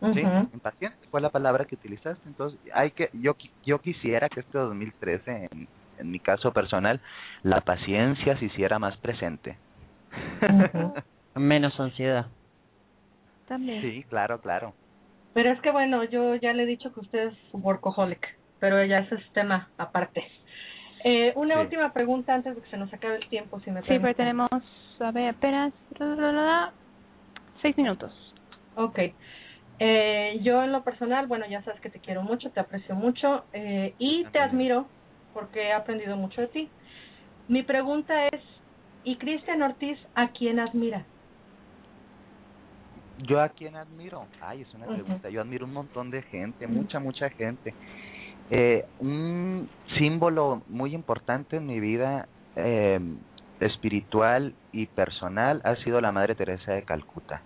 Uh-huh. Sí, impaciente fue la palabra que utilizaste. Entonces, yo quisiera que este 2013, en mi caso personal, la paciencia se hiciera más presente. Uh-huh. Menos ansiedad. También. Sí, claro. Pero es que bueno, yo ya le he dicho que usted es workaholic, pero ya ese es tema aparte. Una última pregunta antes de que se nos acabe el tiempo, si me permiten. Sí, pero tenemos, apenas 6 minutos. Okay. Yo en lo personal, bueno, ya sabes que te quiero mucho, te aprecio mucho, y te admiro porque he aprendido mucho de ti. Mi pregunta es, ¿y Cristian Ortiz a quién admira? ¿Yo a quién admiro? Ay, es una pregunta. Yo admiro un montón de gente, mucha gente. Un símbolo muy importante en mi vida espiritual y personal ha sido la Madre Teresa de Calcuta,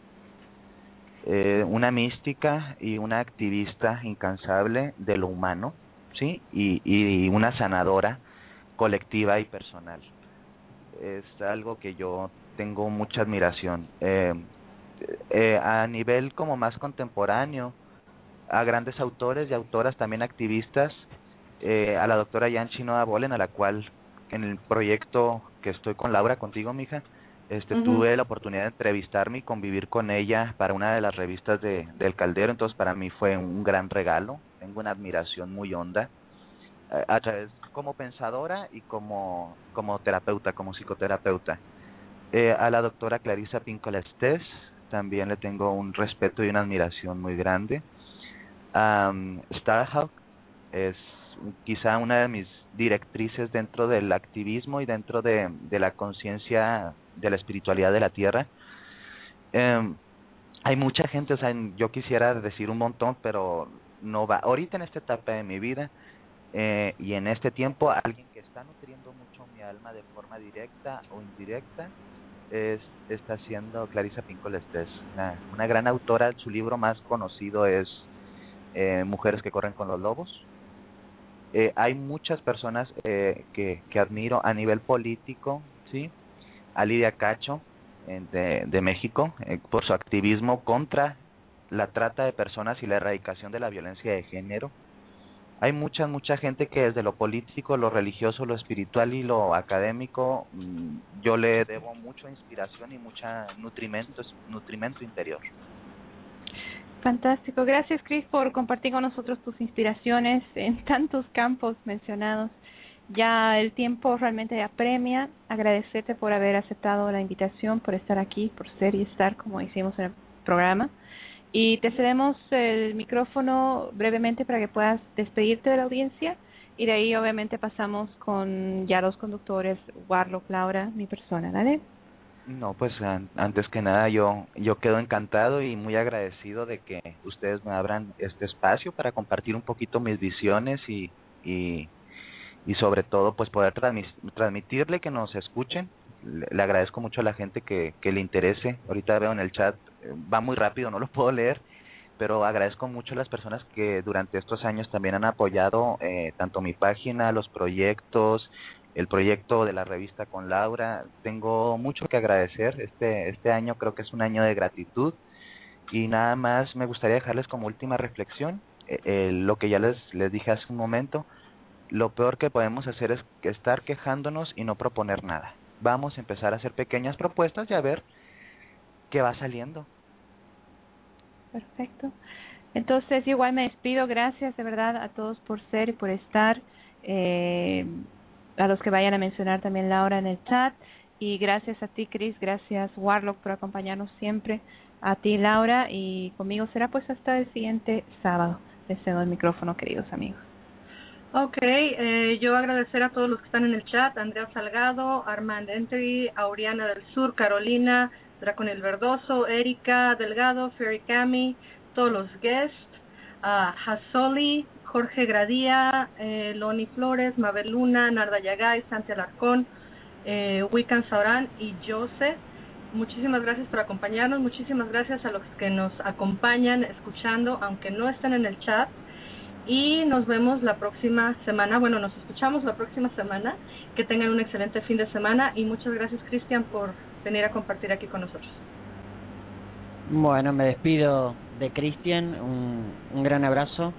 una mística y una activista incansable de lo humano, sí, y una sanadora colectiva y personal. Es algo que yo tengo mucha admiración. A nivel como más contemporáneo, a grandes autores y autoras también activistas, a la doctora Yanchi Noa Bolen, a la cual en el proyecto que estoy con Laura, contigo mija, tuve la oportunidad de entrevistarme y convivir con ella para una de las revistas del Caldero. Entonces para mí fue un gran regalo, tengo una admiración muy honda a través como pensadora y como terapeuta, como psicoterapeuta. A la doctora Clarissa Pinkola-Estés también le tengo un respeto y una admiración muy grande. Starhawk es quizá una de mis directrices dentro del activismo y dentro de la conciencia de la espiritualidad de la tierra. Hay mucha gente, o sea, yo quisiera decir un montón, pero no va. Ahorita en esta etapa de mi vida y en este tiempo, alguien que está nutriendo mucho mi alma de forma directa o indirecta está siendo Clarissa Pinkola-Estés, una gran autora. Su libro más conocido es Mujeres que corren con los lobos. Hay muchas personas que admiro a nivel político, ¿sí? A Lidia Cacho de México, por su activismo contra la trata de personas y la erradicación de la violencia de género. Hay mucha gente que desde lo político, lo religioso, lo espiritual y lo académico, yo le debo mucha inspiración y mucha nutrimento interior. Fantástico. Gracias, Cris, por compartir con nosotros tus inspiraciones en tantos campos mencionados. Ya el tiempo realmente apremia. Agradecerte por haber aceptado la invitación, por estar aquí, por ser y estar como hicimos en el programa. Y te cedemos el micrófono brevemente para que puedas despedirte de la audiencia, y de ahí obviamente pasamos con ya los conductores, Warlock, Laura, mi persona, ¿vale? No, pues antes que nada yo quedo encantado y muy agradecido de que ustedes me abran este espacio para compartir un poquito mis visiones y sobre todo pues poder transmitirle, que nos escuchen. Le agradezco mucho a la gente que le interese. Ahorita veo en el chat, va muy rápido, no lo puedo leer, pero agradezco mucho a las personas que durante estos años también han apoyado tanto mi página, los proyectos, el proyecto de la revista con Laura. Tengo mucho que agradecer. Este año creo que es un año de gratitud, y nada más me gustaría dejarles como última reflexión lo que ya les dije hace un momento. Lo peor que podemos hacer es estar quejándonos y no proponer nada. Vamos a empezar a hacer pequeñas propuestas y a ver qué va saliendo. Perfecto. Entonces, igual me despido. Gracias de verdad a todos por ser y por estar. A los que vayan a mencionar también Laura en el chat. Y gracias a ti, Cris. Gracias, Warlock, por acompañarnos siempre. A ti, Laura. Y conmigo será pues hasta el siguiente sábado. Les cedo el micrófono, queridos amigos. Ok, yo agradecer a todos los que están en el chat: Andrea Salgado, Armand Entry, Oriana del Sur, Carolina, Draconil Verdoso, Erika Delgado, Ferry Cami, todos los guests, Hasoli, Jorge Gradía, Loni Flores, Mabel Luna, Narda Yagay, Santi Alarcón, Wiccan Saurán y Jose. Muchísimas gracias por acompañarnos, muchísimas gracias a los que nos acompañan escuchando, aunque no estén en el chat. Y nos vemos la próxima semana. Bueno, nos escuchamos la próxima semana. Que tengan un excelente fin de semana. Y muchas gracias, Cristian, por venir a compartir aquí con nosotros. Bueno, me despido de Cristian. Un gran abrazo.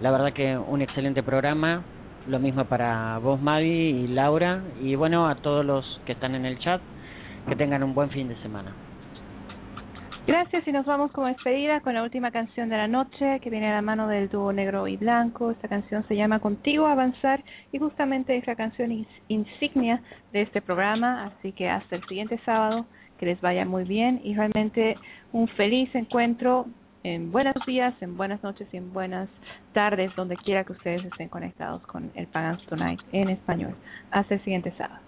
La verdad que un excelente programa. Lo mismo para vos, Magui, y Laura. Y bueno, a todos los que están en el chat, que tengan un buen fin de semana. Gracias, y nos vamos como despedida con la última canción de la noche, que viene a la mano del dúo Negro y Blanco. Esta canción se llama Contigo Avanzar, y justamente es la canción insignia de este programa. Así que hasta el siguiente sábado, que les vaya muy bien, y realmente un feliz encuentro en buenos días, en buenas noches y en buenas tardes, donde quiera que ustedes estén conectados con el Pagan Tonight en español. Hasta el siguiente sábado.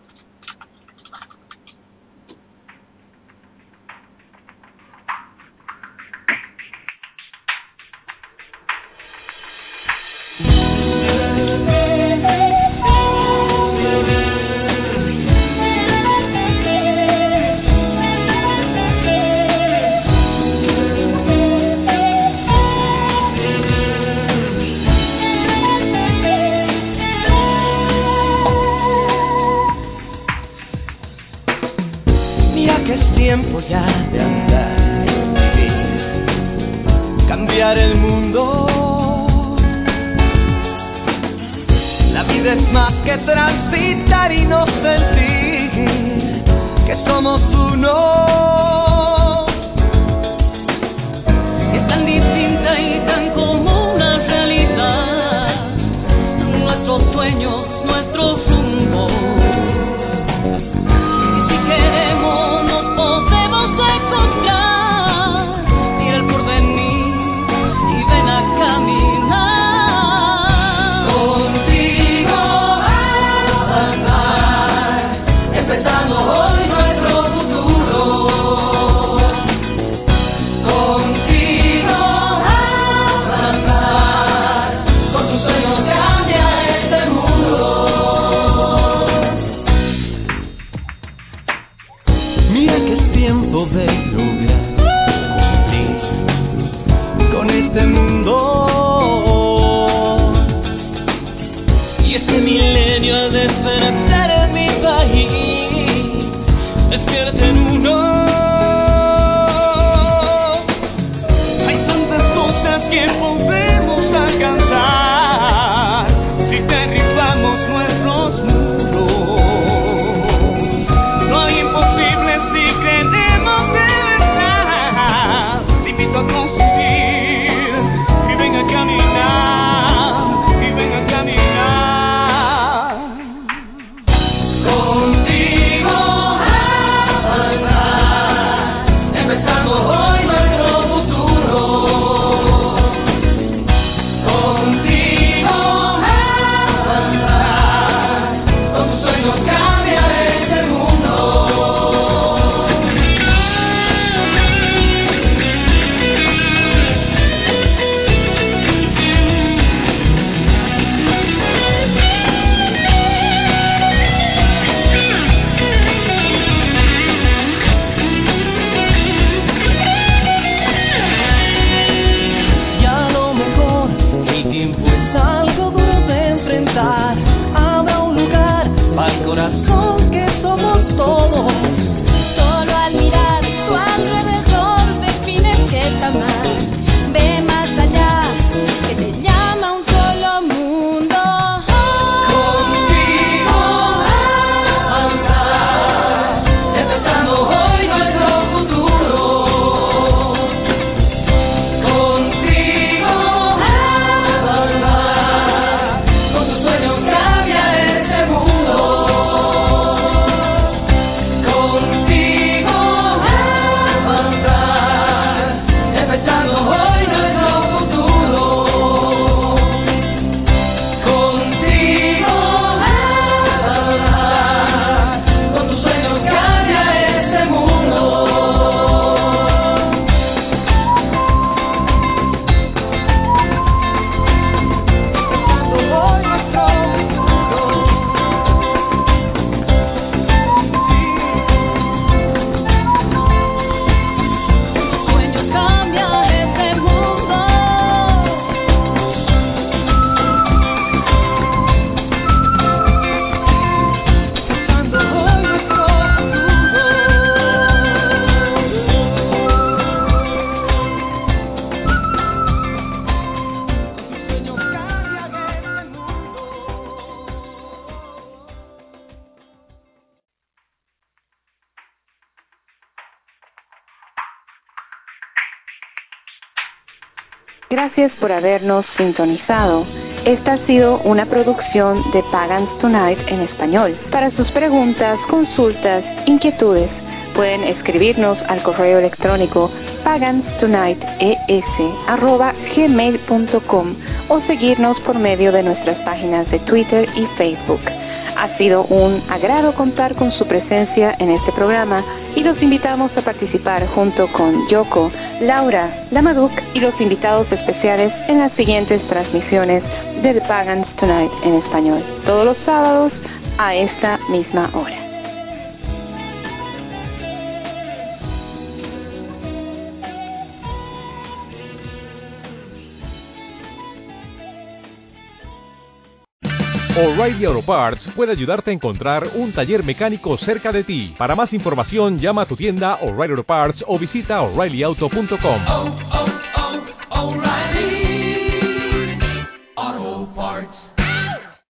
sueños, nuestro rumbo. Si queremos nos podemos encontrar, mira el porvenir y ven a caminar. Contigo vamos a andar, empezando hoy nuestro futuro. Contigo vamos a andar, con tus sueños cambia este mundo. Mira que es tiempo de lograr cumplir con este mundo. Y este milenio ha de despertar en mi país, despierten uno. Hay tantas cosas que podemos alcanzar si derribamos nuestros muros. No hay imposibles si creemos de verdad. Te invito a construir y ven a caminar, y ven a caminar. Contigo a andar, empezando hoy nuestro futuro. Contigo a andar, con tus sueños cambia este mundo. Y a lo mejor el tiempo es algo duro de enfrentar. Habrá un lugar para el corazón que somos todos. Solo al mirar tu alrededor defines que está mal. Ve más allá, que te llama un solo mundo. Contigo a andar, empezando hoy nuestro futuro. Contigo a andar, con tus sueños cambia este mundo. Contigo a andar, empezando hoy nuestro futuro. Contigo a andar, con tus sueños cambia este mundo. Sueños cambia este mundo. Gracias por habernos sintonizado. Esta ha sido una producción de Pagan Tonight en español. Para sus preguntas, consultas, inquietudes, pueden escribirnos al correo electrónico pagantonightes@gmail.com o seguirnos por medio de nuestras páginas de Twitter y Facebook. Ha sido un agrado contar con su presencia en este programa y los invitamos a participar junto con Yoko, Laura, Lamaduk y los invitados especiales en las siguientes transmisiones del Pagans Tonight en español, todos los sábados a esta misma hora. O'Reilly Auto Parts puede ayudarte a encontrar un taller mecánico cerca de ti. Para más información, llama a tu tienda O'Reilly Auto Parts o visita O'ReillyAuto.com.